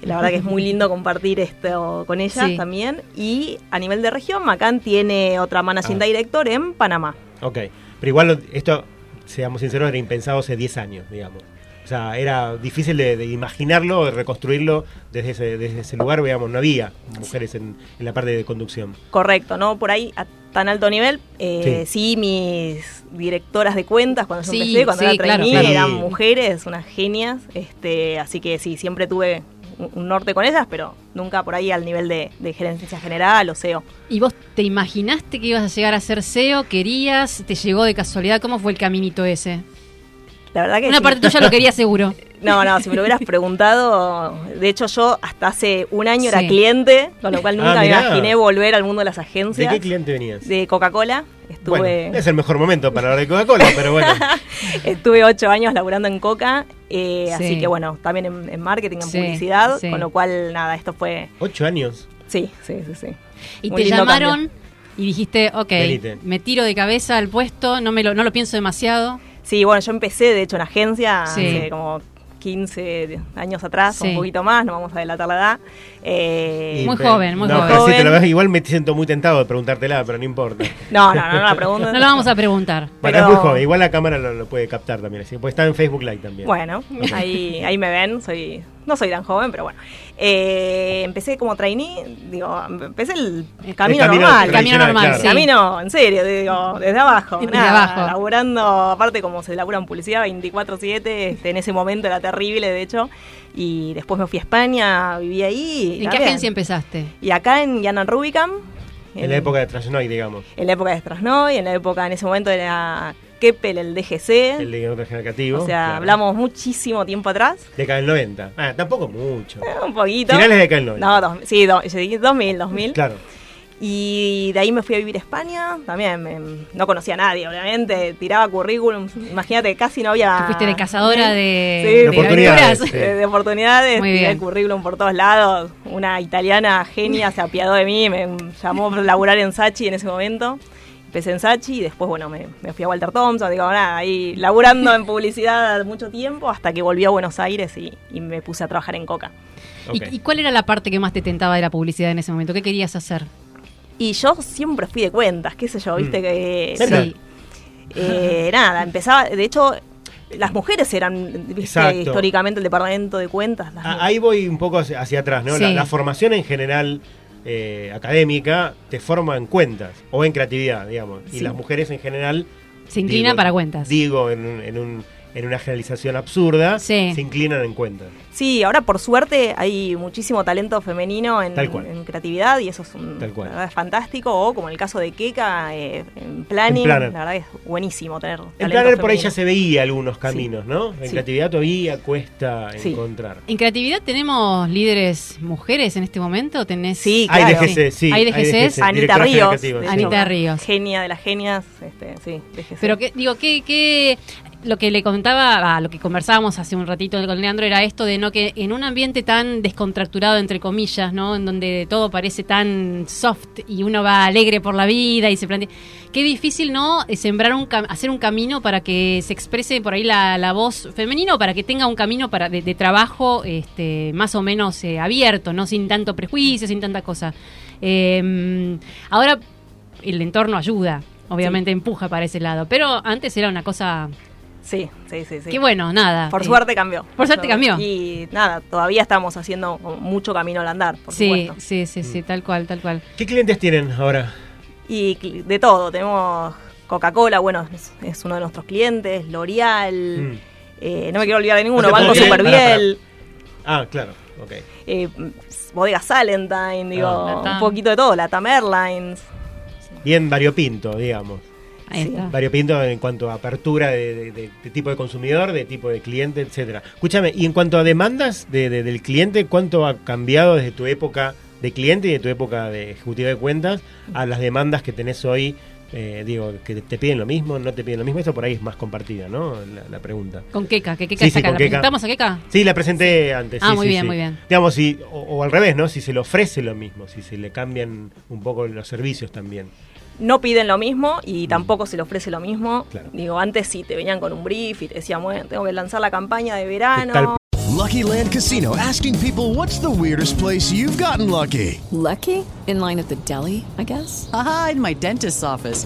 la verdad que es muy lindo compartir esto con ellas sí. también. Y a nivel de región, McCann tiene otra managing ah. director en Panamá. Ok, pero igual esto, seamos sinceros, era impensado hace diez años, digamos. O sea, era difícil de, de imaginarlo, de reconstruirlo desde ese, desde ese lugar, digamos, no había mujeres en, en la parte de conducción. Correcto, ¿no? Por ahí a tan alto nivel, eh, sí. sí, mis directoras de cuentas cuando yo sí, empecé, cuando sí, era trainee, claro, claro. eran mujeres, unas genias, este, así que sí, siempre tuve un norte con ellas, pero nunca por ahí al nivel de, de gerencia general o C E O. ¿Y vos te imaginaste que ibas a llegar a ser C E O? ¿Querías? ¿Te llegó de casualidad? ¿Cómo fue el caminito ese? La verdad que una sí. parte tuya lo quería seguro. No, no, si me lo hubieras preguntado, de hecho yo hasta hace un año sí. era cliente, con lo cual nunca ah, me imaginé volver al mundo de las agencias. ¿De qué cliente venías? De Coca-Cola. Estuve... Bueno, es el mejor momento para hablar de Coca-Cola, pero bueno. Estuve ocho años laburando en Coca, eh, sí. así que bueno, también en, en marketing, en sí, publicidad, sí. con lo cual nada, esto fue... ¿Ocho años? Sí, sí, sí, sí. ¿Y muy te llamaron cambio. Y dijiste, ok, Venite. me tiro de cabeza al puesto, no me lo, no lo pienso demasiado? Sí, bueno, yo empecé, de hecho, en agencia sí. hace como quince años atrás, sí. un poquito más, no vamos a delatar la edad. Eh, muy joven, muy no, joven. joven. Si te lo ves, igual me siento muy tentado de preguntártela, pero no importa. No, no, no, no la pregunto. No la vamos a preguntar. Bueno, pero... es muy joven, igual la cámara lo, lo puede captar también, así pues está en Facebook Live también. Bueno, okay. ahí, ahí me ven, soy... No soy tan joven, pero bueno. Eh, empecé como trainee, digo, empecé el camino, el camino normal. El camino normal, claro. sí. Camino, en serio, digo, desde abajo. Desde nada, abajo. Laburando, aparte como se labura en publicidad veinticuatro siete, este, en ese momento era terrible, de hecho. Y después me fui a España, viví ahí. ¿En qué agencia empezaste? Y acá en Yannan Rubicam. En, en la época de Trasnoy, digamos. En la época de Trasnoy, en la época, en ese momento era... Keppel, el D G C. El director generativo. O sea, claro. hablamos muchísimo tiempo atrás. Década del noventa. Ah, tampoco mucho. Eh, un poquito. Finales de década del noventa. No, dos, sí, do, dos mil, dos mil. Claro. Y de ahí me fui a vivir a España. También me, no conocía a nadie, obviamente. Tiraba currículums. Imagínate, casi no había... Te fuiste de cazadora de... Sí, de oportunidades. De, sí. de oportunidades. Tiré currículum por todos lados. Una italiana genia se apiadó de mí. Me llamó a laburar en Saatchi en ese momento. Empecé en Saatchi y después, bueno, me, me fui a Walter Thompson, digo, nada, ahí laburando en publicidad mucho tiempo hasta que volví a Buenos Aires y, y me puse a trabajar en Coca. Okay. ¿Y, ¿Y cuál era la parte que más te tentaba de la publicidad en ese momento? ¿Qué querías hacer? Y yo siempre fui de cuentas, qué sé yo, viste mm. que... Sí. Eh, nada, empezaba, de hecho... Las mujeres eran, viste, históricamente el departamento de cuentas. Las ah, ahí voy un poco hacia, hacia atrás, ¿no? Sí. La, la formación en general... Eh, académica, te forma en cuentas o en creatividad, digamos. Sí. Y las mujeres en general... Se inclinan digo, para cuentas. Digo, en, en, un, en una generalización absurda, sí. se inclinan en cuentas. Sí, ahora por suerte hay muchísimo talento femenino en, en creatividad y eso es un, la verdad es fantástico. O como en el caso de Keka, eh, en planning, en la verdad es buenísimo tener talento En planner femenino. Por ahí ya se veía algunos caminos, sí. ¿no? En sí. creatividad todavía cuesta sí. encontrar. ¿En creatividad tenemos líderes mujeres en este momento? ¿Tenés? Sí, claro. Hay D G C, sí. Hay D G C. Anita Ríos. Anita Ríos. Genia de las genias, este, sí, D G C. Pero que, digo, que... que... Lo que le comentaba, ah, lo que conversábamos hace un ratito con Leandro era esto de no que en un ambiente tan descontracturado, entre comillas, ¿no? En donde todo parece tan soft y uno va alegre por la vida y se plantea... Qué difícil, ¿no? Sembrar un cam- hacer un camino para que se exprese por ahí la, la voz femenina o para que tenga un camino para de, de trabajo este, más o menos eh, abierto, ¿no? Sin tanto prejuicio, sin tanta cosa. Eh, ahora el entorno ayuda, obviamente sí. empuja para ese lado, pero antes era una cosa... Sí, sí, sí, sí. Qué bueno, nada. Por eh, suerte cambió. Por suerte cambió. Y nada, todavía estamos haciendo mucho camino al andar, por sí, supuesto. Sí, sí, sí, mm. tal cual, tal cual. ¿Qué clientes tienen ahora? Y de todo, tenemos Coca-Cola, bueno, es, es uno de nuestros clientes, L'Oreal, mm. eh, no me quiero olvidar de ninguno, o sea, Banco Superviel. Ah, claro, ok. Eh, Bodega Salentine, digo, ah. un poquito de todo, Latam Airlines. Bien variopinto, digamos. Sí. Variopinto en cuanto a apertura de, de, de, de tipo de consumidor, de tipo de cliente, etcétera. Escúchame, y en cuanto a demandas de, de, del cliente, ¿cuánto ha cambiado desde tu época de cliente y de tu época de ejecutiva de cuentas a las demandas que tenés hoy? Eh, digo, que te piden lo mismo, no te piden lo mismo. Eso por ahí es más compartida, ¿no? La, la pregunta. Con Keka, que Keka sí, está sí, acá. ¿La Keka. presentamos a Keka? Sí, la presenté sí. antes. Ah, sí, muy sí, bien, sí. muy bien. Digamos, si, o, o al revés, ¿no? Si se le ofrece lo mismo, si se le cambian un poco los servicios también. No piden lo mismo y tampoco se le ofrece lo mismo. Claro. Digo, antes sí te venían con un brief y te decían, bueno, tengo que lanzar la campaña de verano. Lucky Land Casino, asking people, what's the weirdest place you've gotten lucky? Lucky? In line at the deli, I guess? Aha, in my dentist's office.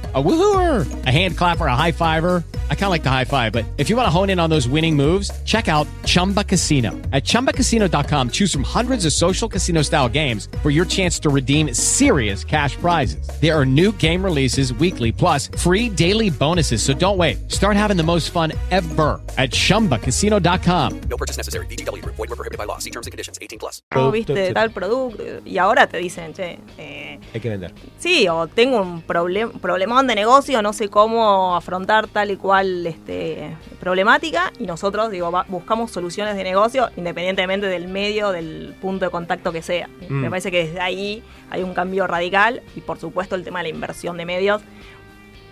A woohooer, a hand clapper, a high fiver. I kind of like the high five, but if you want to hone in on those winning moves, check out Chumba Casino. At chumba casino dot com, choose from hundreds of social casino style games for your chance to redeem serious cash prizes. There are new game releases weekly, plus free daily bonuses. So don't wait. Start having the most fun ever at chumba casino dot com. No purchase necessary. V G W Group. Void where prohibited by law. See terms and conditions. eighteen plus. Oh, viste tal producto y ahora te dicen, che, eh, hay que vender. Sí, o tengo un problema, problemón de negocio, no sé cómo afrontar tal y cual este, problemática, y nosotros digo va, buscamos soluciones de negocio independientemente del medio, del punto de contacto que sea. Mm. Me parece que desde ahí hay un cambio radical y por supuesto el tema de la inversión de medios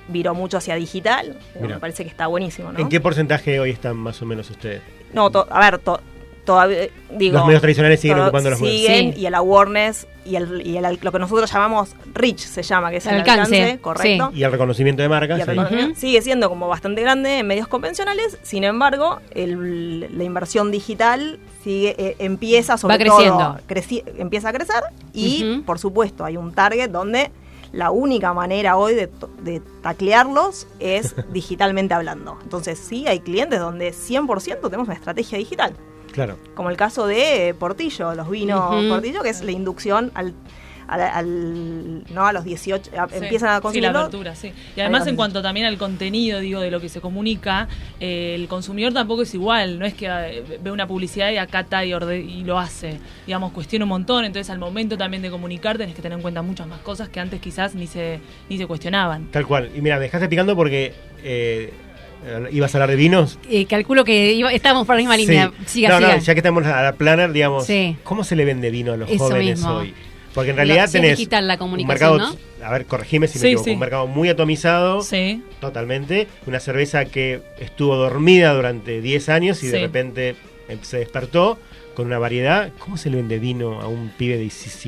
viró mucho hacia digital. Mira, me parece que está buenísimo, ¿no? ¿En qué porcentaje hoy están más o menos ustedes? No, to, a ver, to, todavía digo... Los medios tradicionales siguen todo, ocupando los medios. Siguen, sí. Y el awareness... y, el, y el, lo que nosotros llamamos reach se llama, que es el, el alcance, alcance, correcto. Sí. Y el reconocimiento de marcas. Reconocimiento, uh-huh. Sigue siendo como bastante grande en medios convencionales, sin embargo, el, la inversión digital sigue eh, empieza sobre Va todo... Creci- empieza a crecer y, uh-huh. por supuesto, hay un target donde la única manera hoy de, de taclearlos es digitalmente hablando. Entonces, sí, hay clientes donde cien por ciento tenemos una estrategia digital. Claro. Como el caso de Portillo, los vinos uh-huh. Portillo, que es la inducción al, al, al no a los dieciocho, a, sí, empiezan a consumir. Sí, la apertura, sí. Y además en cuanto también al contenido, digo, de lo que se comunica, eh, el consumidor tampoco es igual, no es que eh, ve una publicidad y acata y, orde- y lo hace, digamos, cuestiona un montón, entonces al momento también de comunicar tenés que tener en cuenta muchas más cosas que antes quizás ni se ni se cuestionaban. Tal cual, y mira, me dejaste picando porque... Eh, ¿ibas a hablar de vinos? Eh, calculo que iba, estábamos por la misma sí. línea. Siga, no, siga. No, ya que estamos a la planner, digamos, sí. ¿cómo se le vende vino a los Eso jóvenes mismo. hoy? Porque en realidad la, tenés digital, la comunicación, un mercado, ¿no? A ver, corregime si sí, me equivoco, sí. un mercado muy atomizado, sí. totalmente, una cerveza que estuvo dormida durante diez años y sí. de repente se despertó con una variedad. ¿Cómo se le vende vino a un pibe de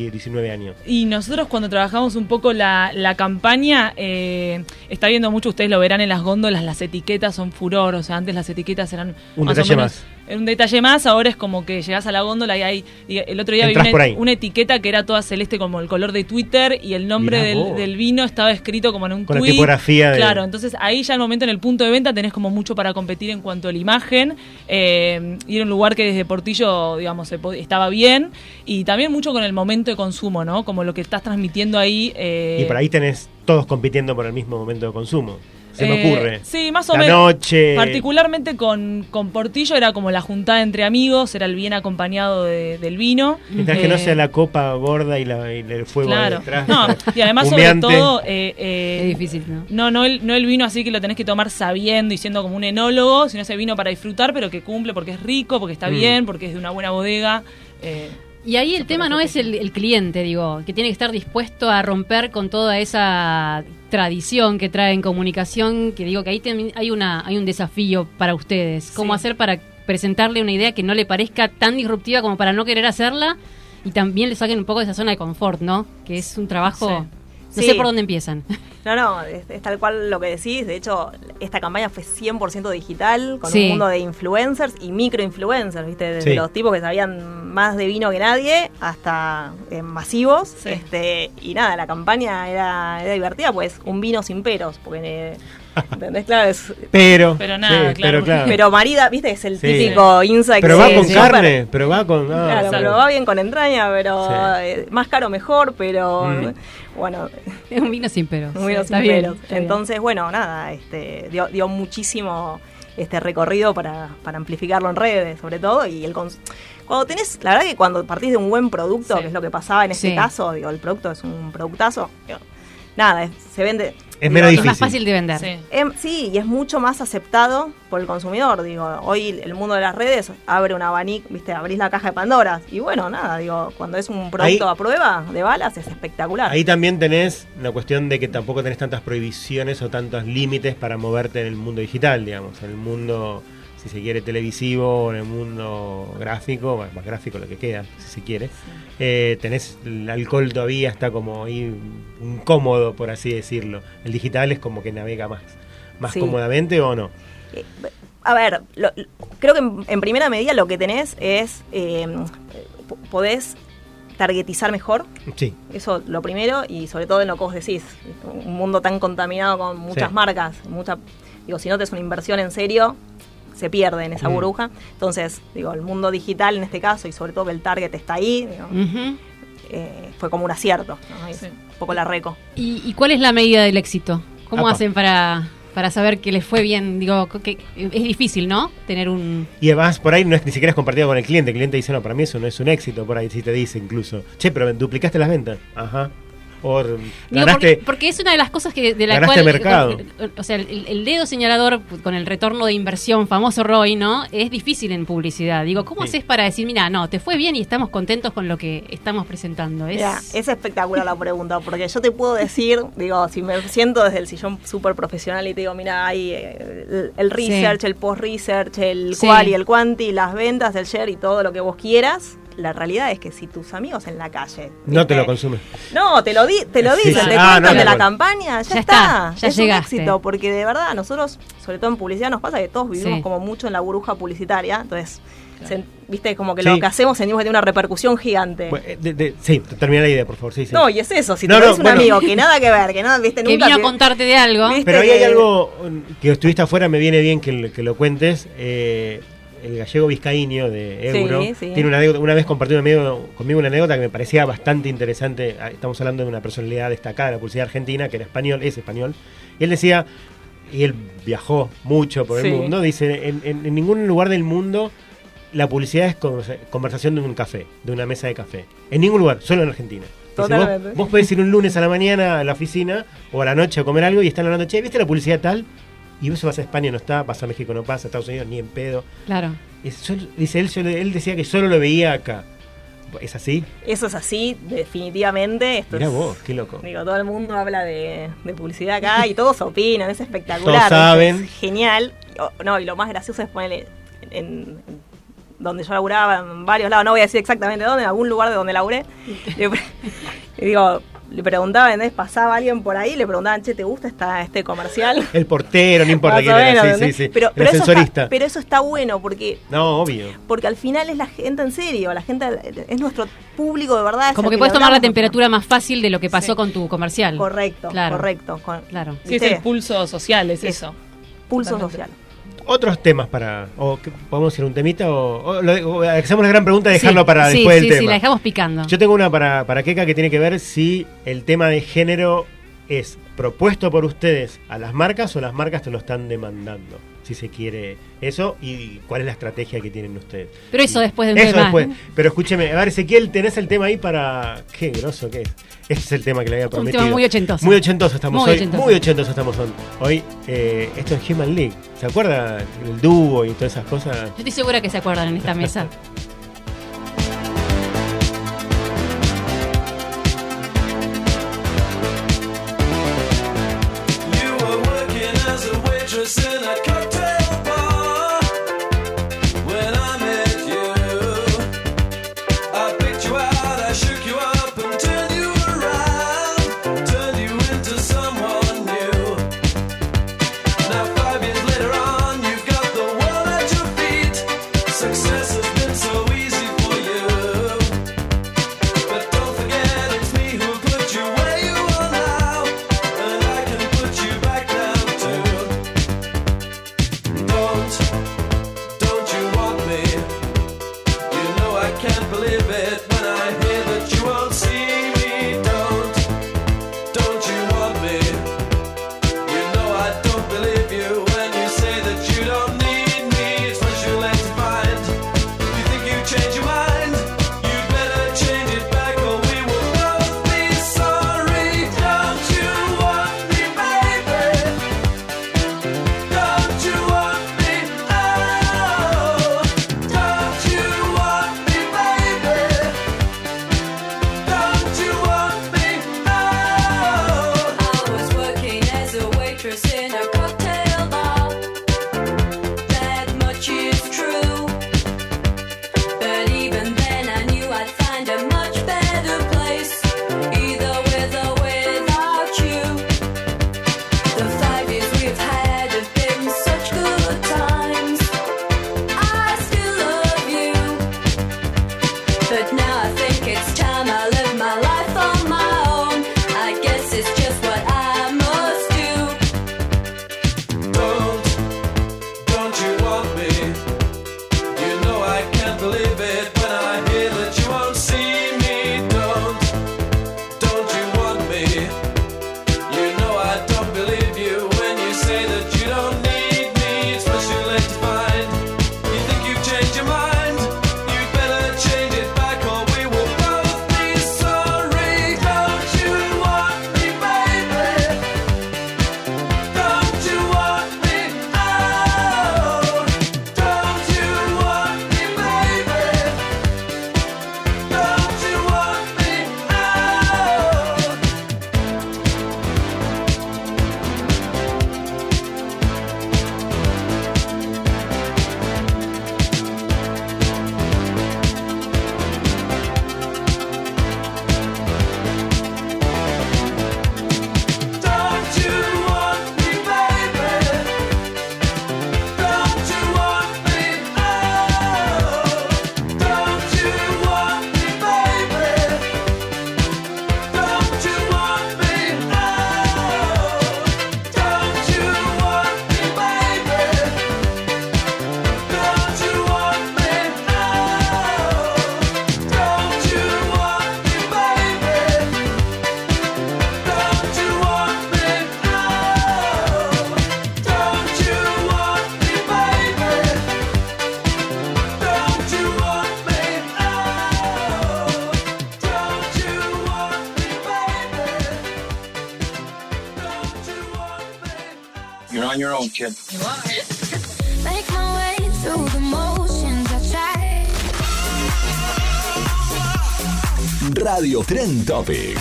diecinueve años? Y nosotros cuando trabajamos un poco la, la campaña, eh, está viendo mucho, ustedes lo verán en las góndolas, las etiquetas son furor, o sea, antes las etiquetas eran... Un más detalle o menos, más. Un detalle más, ahora es como que llegás a la góndola y hay... Y el otro día Entrás vi una, una etiqueta que era toda celeste como el color de Twitter y el nombre del, del vino estaba escrito como en un Con tweet. Con la tipografía. Claro, de... entonces ahí ya al momento en el punto de venta tenés como mucho para competir en cuanto a la imagen. Eh, y era un lugar que desde Portillo, digamos, estaba bien. Y también mucho con el momento de consumo, ¿no? Como lo que estás transmitiendo ahí. Eh... Y por ahí tenés todos compitiendo por el mismo momento de consumo. Se me ocurre. Eh, sí, más o menos. La noche. Particularmente con, con Portillo era como la juntada entre amigos, era el bien acompañado de, del vino. Mientras eh, que no sea la copa gorda y, la, y el fuego claro. detrás. No, y además humeante. Sobre todo... Eh, eh, es difícil, ¿no? No, no el, no el vino así que lo tenés que tomar sabiendo y siendo como un enólogo, sino ese vino para disfrutar, pero que cumple porque es rico, porque está mm. bien, porque es de una buena bodega. Eh. Y ahí el tema no es el, el cliente, digo, que tiene que estar dispuesto a romper con toda esa tradición que trae en comunicación, que digo que ahí tem- hay una hay un desafío para ustedes. ¿Cómo sí. hacer para presentarle una idea que no le parezca tan disruptiva como para no querer hacerla y también le saquen un poco de esa zona de confort, ¿no? Que es un trabajo... Sí. No sí. sé por dónde empiezan. No, no, es, es tal cual lo que decís. De hecho, esta campaña fue cien por ciento digital, con sí. un mundo de influencers y microinfluencers, ¿viste? Desde sí. los tipos que sabían más de vino que nadie hasta eh, masivos. Sí. este Y nada, la campaña era, era divertida, pues un vino sin peros, porque... Eh, ¿Entendés? Claro, es... Pero pero nada, sí, claro. Pero, claro. Pero marida, viste, es el sí. típico insight. Pero va con sí, carne, pero va con... Ah, claro, sabe. Pero va bien con entraña, pero sí. más caro mejor, pero... Mm. Bueno, es un vino sin peros. Un vino sí, sin peros. Bien, entonces, bien. bueno, nada, este dio, dio muchísimo este recorrido para, para amplificarlo en redes, sobre todo, y el cons- cuando tenés, la verdad que cuando partís de un buen producto, sí. que es lo que pasaba en este sí. caso, digo, el producto es un productazo, digo, nada, es, se vende... Es menos difícil. Es más fácil de vender. Sí. Eh, sí, y es mucho más aceptado por el consumidor. Digo, hoy el mundo de las redes abre un abanico, viste, abrís la caja de Pandora. Y bueno, nada, digo, cuando es un producto ahí, a prueba de balas, es espectacular. Ahí también tenés la cuestión de que tampoco tenés tantas prohibiciones o tantos límites para moverte en el mundo digital, digamos, en el mundo, si se quiere, televisivo, o en el mundo gráfico, bueno, más gráfico lo que queda, si se quiere. Sí. Eh, tenés el alcohol todavía está como ahí incómodo, por así decirlo. El digital es como que navega más, más sí. cómodamente, ¿o no? Eh, a ver, lo, lo, creo que en, en primera medida lo que tenés es, eh, podés targetizar mejor. Sí. Eso lo primero, y sobre todo en lo que vos decís. Un mundo tan contaminado con muchas sí. marcas. Mucha, digo, si no te es una inversión en serio... se pierde en esa burbuja. Entonces, digo, el mundo digital en este caso, y sobre todo que el target está ahí, digo, uh-huh. eh, fue como un acierto, ¿no? Sí. Un poco la reco. ¿Y, y cuál es la medida del éxito? ¿Cómo Apa. hacen para, para saber que les fue bien? Digo, que es difícil, ¿no? Tener un... Y además, por ahí no es, ni siquiera es compartido con el cliente. El cliente dice, no, para mí eso no es un éxito. Por ahí sí te dice incluso, che, pero duplicaste las ventas. Ajá. Or, Digo, ganaste, porque, porque es una de las cosas que de la cual mercado. O sea, el, el dedo señalador con el retorno de inversión, famoso R O I, ¿no? Es difícil en publicidad. Digo, ¿cómo sí. haces para decir, mira, no, te fue bien y estamos contentos con lo que estamos presentando? Es, Mirá, es espectacular la pregunta, porque yo te puedo decir, digo, si me siento desde el sillón súper profesional y te digo, mira, hay el, el research, sí. el post-research, el sí. qual y el quanti, las ventas, el share y todo lo que vos quieras. La realidad es que si tus amigos en la calle... No te, te lo consumen. No, te lo, di, te lo dicen, sí, sí. te ah, cuentan no, de la campaña, ya, ya está. Ya es llegaste. Un éxito, porque de verdad nosotros, sobre todo en publicidad, nos pasa que todos vivimos sí. como mucho en la burbuja publicitaria, entonces... Se, viste, como que sí. lo que hacemos sentimos que tiene una repercusión gigante. De, de, sí, termina la idea, por favor. Sí, sí. No, y es eso, si no, te no, un bueno. amigo que nada que ver, que nada, viste, nunca... Que vino a contarte de algo. Pero ahí que... hay algo que estuviste afuera, me viene bien que, que lo cuentes... Eh, el gallego vizcaíno de Euro sí, sí. tiene una anécdota, una vez compartió conmigo una anécdota que me parecía bastante interesante. Estamos hablando de una personalidad destacada de la publicidad argentina que era español, es español, y él decía, y él viajó mucho por sí. el mundo, dice, en, en, en ningún lugar del mundo la publicidad es conversación de un café, de una mesa de café, en ningún lugar, solo en Argentina. Dice, vos, vos podés ir un lunes a la mañana a la oficina o a la noche a comer algo y están hablando, che, ¿viste la publicidad tal? Y vos vas a España, no está, vas a México, no pasa, a Estados Unidos, ni en pedo. Claro. Es, yo, dice él, yo, él decía que solo lo veía acá. ¿Es así? Eso es así, definitivamente. Esto Mirá es, vos, qué loco. Digo, todo el mundo habla de, de publicidad acá y todos opinan, es espectacular. Todos saben. Es genial. No, y lo más gracioso es ponerle en... en donde yo laburaba, en varios lados, no voy a decir exactamente dónde, en algún lugar de donde laburé. Le pre- digo, le preguntaban, ¿entendés? Pasaba alguien por ahí, le preguntaban, che, ¿te gusta esta, este comercial? El portero, no importa quién era, sí, sí, sí. Pero, pero, eso está, pero eso está bueno, porque... No, obvio. Porque al final es la gente en serio, la gente es nuestro público de verdad. Como que puedes tomar la temperatura más fácil de lo que pasó sí. con tu comercial. Correcto, claro. correcto. Con, claro. Sí, es el pulso social, es, es eso. Pulso social. Otros temas para... o ¿podemos ir a un temita? o, o, lo, o Hacemos la gran pregunta de dejarlo sí, para después sí, del sí, tema. Sí, sí, la dejamos picando. Yo tengo una para, para Keka que tiene que ver si el tema de género es propuesto por ustedes a las marcas o las marcas te lo están demandando, si se quiere eso, y cuál es la estrategia que tienen ustedes. Pero eso después del tema. Eso después. Pero escúcheme, a ver, Ezequiel, tenés el tema ahí para... Qué groso que es. Ese es el tema que le había prometido. Un tema muy ochentoso. Muy ochentoso estamos muy hoy. Ochentoso. Muy ochentoso estamos hoy. Eh, esto es Human League. ¿Se acuerdan? El dúo y todas esas cosas. Yo estoy segura que se acuerdan en esta mesa. Success has been so You're on your own, kid. You are. Make my way through the motions. I try. Radio Trend Topic.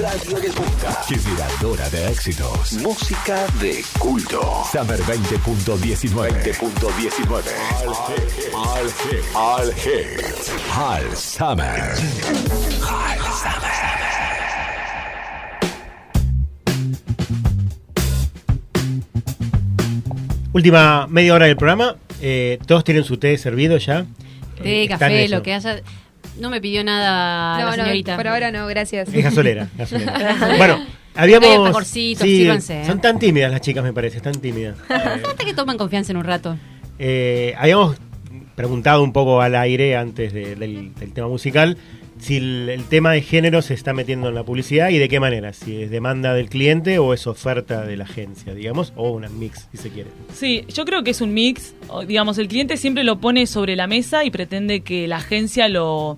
Radio que punta. Generadora de éxitos. Música de culto. Summer veinte punto diecinueve. veinte punto diecinueve. All Hits. All Hits. All Summer. All Summer. Última media hora del programa. Eh, todos tienen su té servido ya. Té, eh, café, lo que haya. No me pidió nada no, la señorita. No, por ahora no, gracias. Es gasolera. gasolera. Bueno, habíamos... Sí, síganse, son eh. tan tímidas las chicas, me parece, tan tímidas. Eh, Hasta que toman confianza en un rato. Eh, habíamos preguntado un poco al aire antes de, del, del tema musical si el, el tema de género se está metiendo en la publicidad y de qué manera, si es demanda del cliente o es oferta de la agencia, digamos, o un mix, si se quiere. Sí, yo creo que es un mix, digamos, el cliente siempre lo pone sobre la mesa y pretende que la agencia lo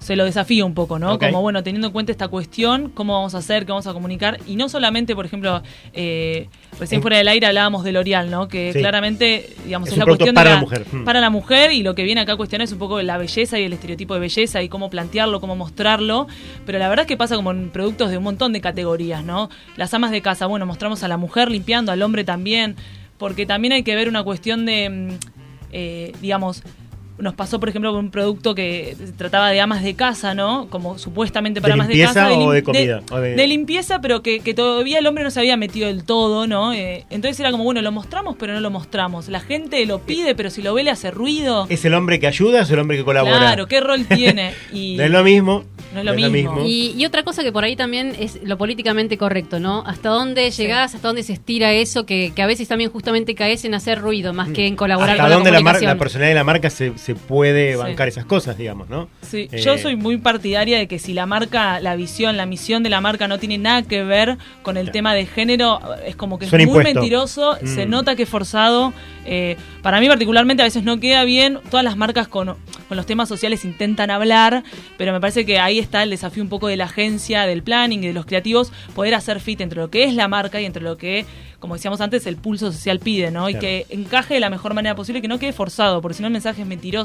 se lo desafíe un poco, ¿no? Okay. Como, bueno, teniendo en cuenta esta cuestión, cómo vamos a hacer, qué vamos a comunicar, y no solamente, por ejemplo, eh, recién fuera del aire hablábamos de L'Oreal, ¿no? Que sí, claramente, digamos, es, es la cuestión para de la, la mujer. Mm. Para la mujer, y lo que viene acá a cuestionar es un poco la belleza y el estereotipo de belleza y cómo plantearlo, cómo mostrarlo, pero la verdad es que pasa como en productos de un montón de categorías, ¿no? Las amas de casa, bueno, mostramos a la mujer limpiando, al hombre también, porque también hay que ver una cuestión de, eh, digamos... Nos pasó, por ejemplo, con un producto que trataba de amas de casa, ¿no? Como supuestamente para amas de casa. ¿De limpieza o de comida? De, o de... de limpieza, pero que, que todavía el hombre no se había metido del todo, ¿no? Eh, entonces era como, bueno, lo mostramos, pero no lo mostramos. La gente lo pide, pero si lo ve le hace ruido. ¿Es el hombre que ayuda o es el hombre que colabora? Claro, ¿qué rol tiene? Y... no es lo mismo. No es lo no mismo. Lo mismo. Y, y otra cosa que por ahí también es lo políticamente correcto, ¿no? Hasta dónde llegás, sí, hasta dónde se estira eso, que, que a veces también justamente caes en hacer ruido, más que en colaborar con la comunicación. Hasta dónde la, la personalidad de la marca se... se puede bancar, sí, esas cosas, digamos, ¿no? Sí, eh, yo soy muy partidaria de que si la marca, la visión, la misión de la marca no tiene nada que ver con el, claro, tema de género, es como que es muy impuesto, mentiroso, mm, se nota que es forzado. Eh, para mí particularmente a veces no queda bien, todas las marcas con, con los temas sociales intentan hablar, pero me parece que ahí está el desafío un poco de la agencia, del planning y de los creativos, poder hacer fit entre lo que es la marca y entre lo que, como decíamos antes, el pulso social pide, ¿no? Claro. Y que encaje de la mejor manera posible y que no quede forzado, porque si no el mensaje es mentiroso.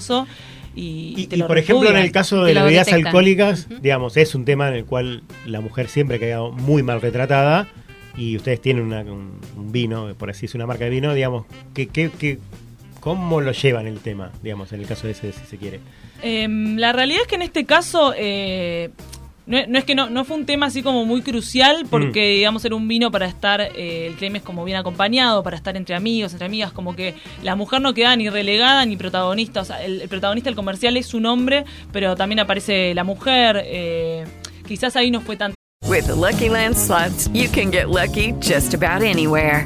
Y, y, y por repudia, ejemplo, en el caso de las bebidas alcohólicas, uh-huh, digamos, es un tema en el cual la mujer siempre ha quedado muy mal retratada. Y ustedes tienen una, un, un vino, por así es una marca de vino, digamos, que, que, que, ¿cómo lo llevan el tema, digamos, en el caso de ese, si se quiere? Eh, la realidad es que en este caso... Eh, No, no es que no, no fue un tema así como muy crucial, porque, mm, digamos, era un vino para estar, eh, el tema es como bien acompañado, para estar entre amigos, entre amigas, como que la mujer no queda ni relegada ni protagonista, o sea, el, el protagonista del comercial es un hombre, pero también aparece la mujer, eh, quizás ahí no fue tan... With the Lucky Land Slots, you can get lucky just about anywhere.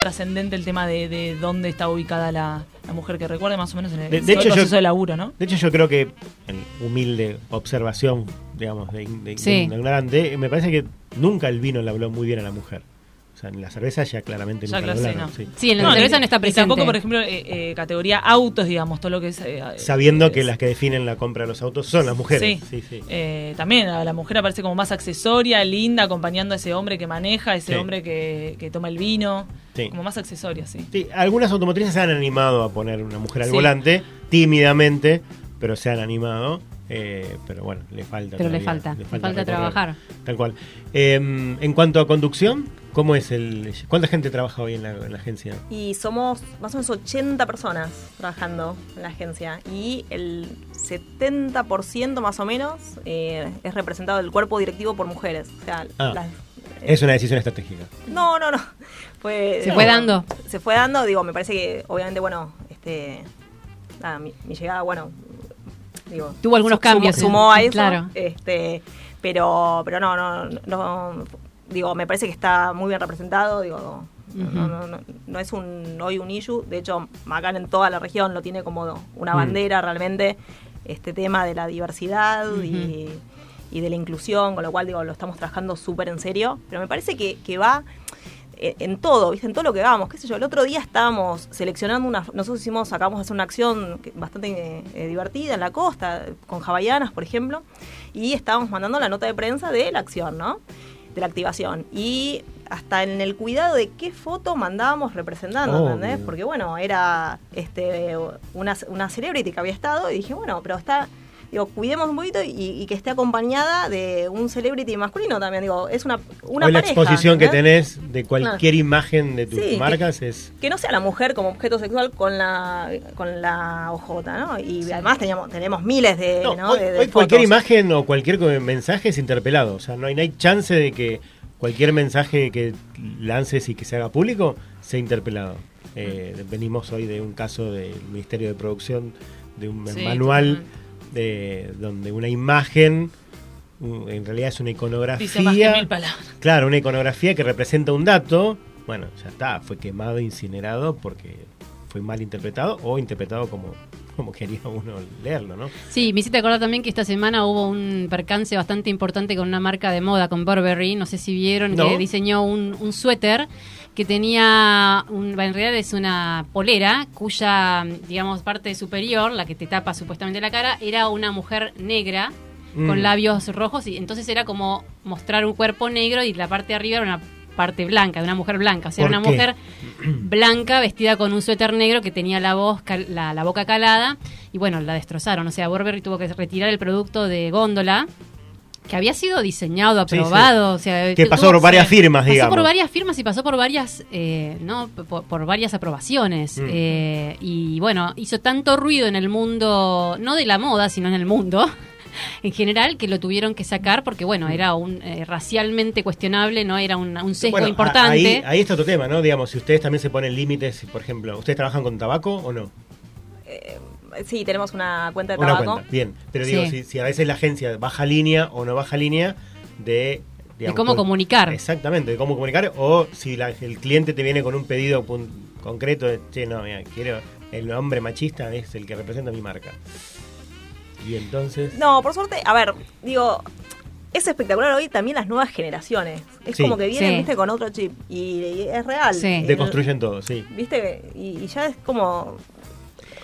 Trascendente el tema de, de dónde está ubicada la, la mujer, que recuerde más o menos en el, de, de el hecho, proceso yo, de laburo, ¿no? De hecho, yo creo que, en humilde observación, digamos, de, de, sí. de ignorante, me parece que nunca el vino le habló muy bien a la mujer. O sea, en la cerveza ya claramente ya nunca clase, hablaron, no. Sí. sí, en la no, cerveza no está presente. Y tampoco, por ejemplo, eh, eh, categoría autos, digamos, todo lo que es... Eh, Sabiendo eh, que es, las que definen la compra de los autos son las mujeres. Sí, sí, sí. Eh, también la, la mujer aparece como más accesoria, linda, acompañando a ese hombre que maneja, ese sí. hombre que, que toma el vino, sí. como más accesoria, sí. sí. Algunas automotrices se han animado a poner una mujer al sí. volante, tímidamente, pero se han animado. Eh, pero bueno, le falta pero todavía, le falta, le falta, le falta trabajar. Tal cual. Eh, en cuanto a conducción, ¿cómo es el cuánta gente trabaja hoy en la, en la agencia? Y somos más o menos ochenta personas trabajando en la agencia y el setenta por ciento más o menos eh, es representado del cuerpo directivo por mujeres. O sea, ah, las, eh, es una decisión estratégica. No, no, no. Fue, se fue eh, dando. Se fue dando, digo, me parece que obviamente, bueno, este nada, mi, mi llegada, bueno, digo, tuvo algunos cambios, sumó, sumó a eso, claro. este, pero pero no, no, no, digo, me parece que está muy bien representado, digo, uh-huh. no, no, no, no es un hoy un issue, de hecho, McCann en toda la región lo tiene como una bandera, uh-huh. realmente, este tema de la diversidad uh-huh. y, y de la inclusión, con lo cual, digo, lo estamos trabajando súper en serio, pero me parece que, que va... en todo, viste, en todo lo que vamos, qué sé yo, el otro día estábamos seleccionando una, nosotros hicimos, acabamos de hacer una acción bastante eh, divertida en la costa, con hawaianas, por ejemplo, y estábamos mandando la nota de prensa de la acción, ¿no? De la activación. Y hasta en el cuidado de qué foto mandábamos representando, oh, ¿entendés? Mira. Porque bueno, era este una, una celebrity que había estado, y dije, bueno, pero está. Digo, cuidemos un poquito y, y que esté acompañada de un celebrity masculino también. Digo, es una, una pareja. Hoy la exposición, ¿verdad? Que tenés de cualquier no. imagen de tus sí, marcas que, es... Que no sea la mujer como objeto sexual con la con la O J, ¿no? Y sí. además teníamos, tenemos miles de, no, ¿no? Hoy, de, de hoy cualquier imagen o cualquier mensaje es interpelado. O sea, no hay, no hay chance de que cualquier mensaje que lances y que se haga público sea interpelado. Eh, mm. Venimos hoy de un caso del Ministerio de Producción, de un sí, manual... También. De, donde una imagen en realidad es una iconografía. Dice más que mil palabras. Claro, una iconografía que representa un dato. Bueno, ya está, fue quemado, incinerado porque fue mal interpretado o interpretado como, como quería uno leerlo, ¿no? Sí, me hiciste acordar también que esta semana hubo un percance bastante importante con una marca de moda, con Burberry, no sé si vieron, no. que diseñó un, un suéter que tenía, un, en realidad es una polera, cuya, digamos, parte superior, la que te tapa supuestamente la cara, era una mujer negra, mm. con labios rojos, y entonces era como mostrar un cuerpo negro y la parte de arriba era una parte blanca, de una mujer blanca. O sea, era una qué? mujer blanca vestida con un suéter negro que tenía la, voz cal, la, la boca calada, y bueno, la destrozaron. O sea, Burberry tuvo que retirar el producto de góndola, que había sido diseñado, aprobado, sí, sí. O sea, que pasó por varias firmas, digamos. Pasó por varias firmas y pasó por varias, eh, no, por, por varias aprobaciones. Mm. Eh, y bueno, hizo tanto ruido en el mundo, no de la moda, sino en el mundo en general, que lo tuvieron que sacar porque, bueno, era un eh, racialmente cuestionable, no era un, un sesgo bueno, importante. Ahí, ahí está otro tema, ¿no? Digamos, si ustedes también se ponen límites, por ejemplo, ¿ustedes trabajan con tabaco o no? Eh... Sí, tenemos una cuenta de tabaco. Una cuenta, bien. Pero digo, sí. si, si a veces la agencia baja línea o no baja línea de... Digamos, de cómo con, comunicar. Exactamente, de cómo comunicar. O si la, el cliente te viene con un pedido pun, concreto de, che, no, mira, quiero... El hombre machista es el que representa mi marca. Y entonces... No, por suerte, a ver, digo... Es espectacular hoy también las nuevas generaciones. Es sí, como que vienen, sí. viste, con otro chip. Y, y es real. Sí. Deconstruyen todo, sí. Viste, y, y ya es como...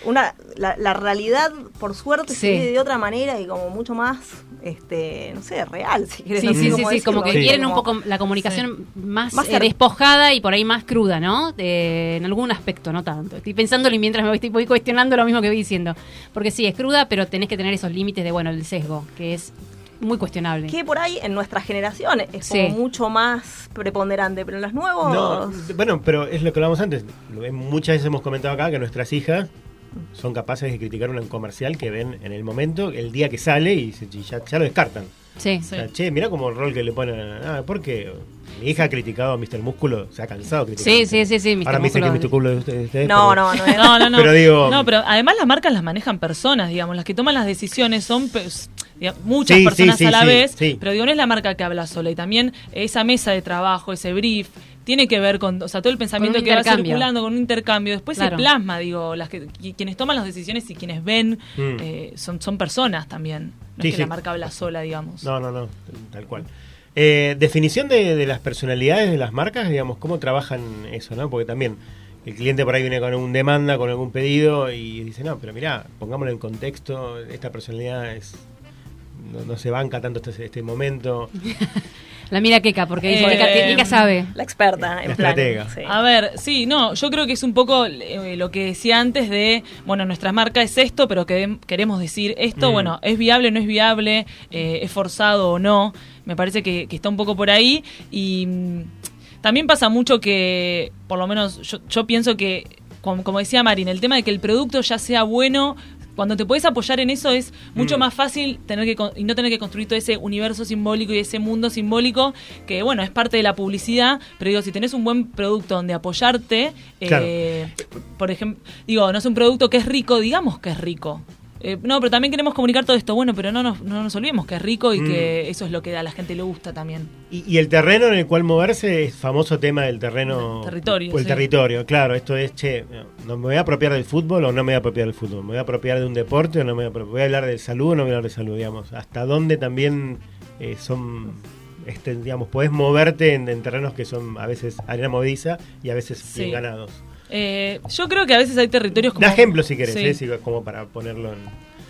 una la, la realidad por suerte sí. se vive de otra manera y como mucho más este no sé real si quieres sí no sí sí, sí decirlo, como que sí. quieren un poco la comunicación sí. más, más eh, despojada y por ahí más cruda, ¿no? Eh, en algún aspecto, no tanto, estoy pensándolo y mientras me voy cuestionando lo mismo que voy diciendo, porque sí es cruda, pero tenés que tener esos límites de, bueno, el sesgo, que es muy cuestionable. Que por ahí en nuestra generación es sí. como mucho más preponderante, pero en los nuevos no, bueno, pero es lo que hablamos antes, muchas veces hemos comentado acá que nuestras hijas son capaces de criticar un comercial que ven en el momento, el día que sale, y ya, ya lo descartan. Sí, sí. O sea, che, mirá como el rol que le ponen. Ah, ¿por qué? Mi hija ha criticado a míster Músculo, se ha cansado de criticar. Sí, sí, sí, sí. Ahora me dicen que míster Músculo de ustedes. No, no, no, no, no, no. Pero digo... No, pero además las marcas las manejan personas, digamos. Las que toman las decisiones son... Pues, muchas sí, personas sí, sí, a la sí, vez, sí. pero digo, no es la marca que habla sola, y también esa mesa de trabajo, ese brief, tiene que ver con, o sea, todo el pensamiento que va circulando, con un intercambio, después claro. se plasma, digo, las que, quienes toman las decisiones y quienes ven mm. eh, son, son personas también, no sí, es que sí. la marca habla sola, digamos. No, no, no, tal cual. Eh, definición de, de las personalidades de las marcas, digamos, ¿cómo trabajan eso, no? Porque también el cliente por ahí viene con alguna demanda, con algún pedido, y dice, no, pero mirá, pongámoslo en contexto, esta personalidad es... No, no se banca tanto este, este momento. La mira Keka, porque eh, Keka, Keka sabe. La experta. En la plan, estratega. Sí. A ver, sí, no, yo creo que es un poco eh, lo que decía antes de, bueno, nuestra marca es esto, pero que queremos decir esto, mm. bueno, ¿es viable o no es viable? Eh, ¿Es forzado o no? Me parece que, que está un poco por ahí. Y también pasa mucho que, por lo menos yo, yo pienso que, como, como decía Marín, el tema de que el producto ya sea bueno... Cuando te podés apoyar en eso es mucho mm. más fácil tener que y no tener que construir todo ese universo simbólico y ese mundo simbólico que, bueno, es parte de la publicidad, pero digo, si tenés un buen producto donde apoyarte, claro. eh, por ejemplo, digo, no es un producto que es rico, digamos que es rico. Eh, no, pero también queremos comunicar todo esto, bueno, pero no nos, no nos olvidemos que es rico y mm. que eso es lo que a la gente le gusta también. Y, y el terreno en el cual moverse es famoso tema del terreno... El territorio. O el sí. territorio, claro. Esto es, che, ¿no me voy a apropiar del fútbol o no me voy a apropiar del fútbol? ¿Me voy a apropiar de un deporte o no me voy a apropiar? ¿Voy a hablar de salud o no voy a hablar de salud? Digamos, hasta dónde también eh, son... Este, digamos, podés moverte en, en terrenos que son a veces arena movediza y a veces sí. bien ganados. Eh, yo creo que a veces hay territorios como... Da ejemplo si querés, sí. ¿eh? Como para ponerlo en...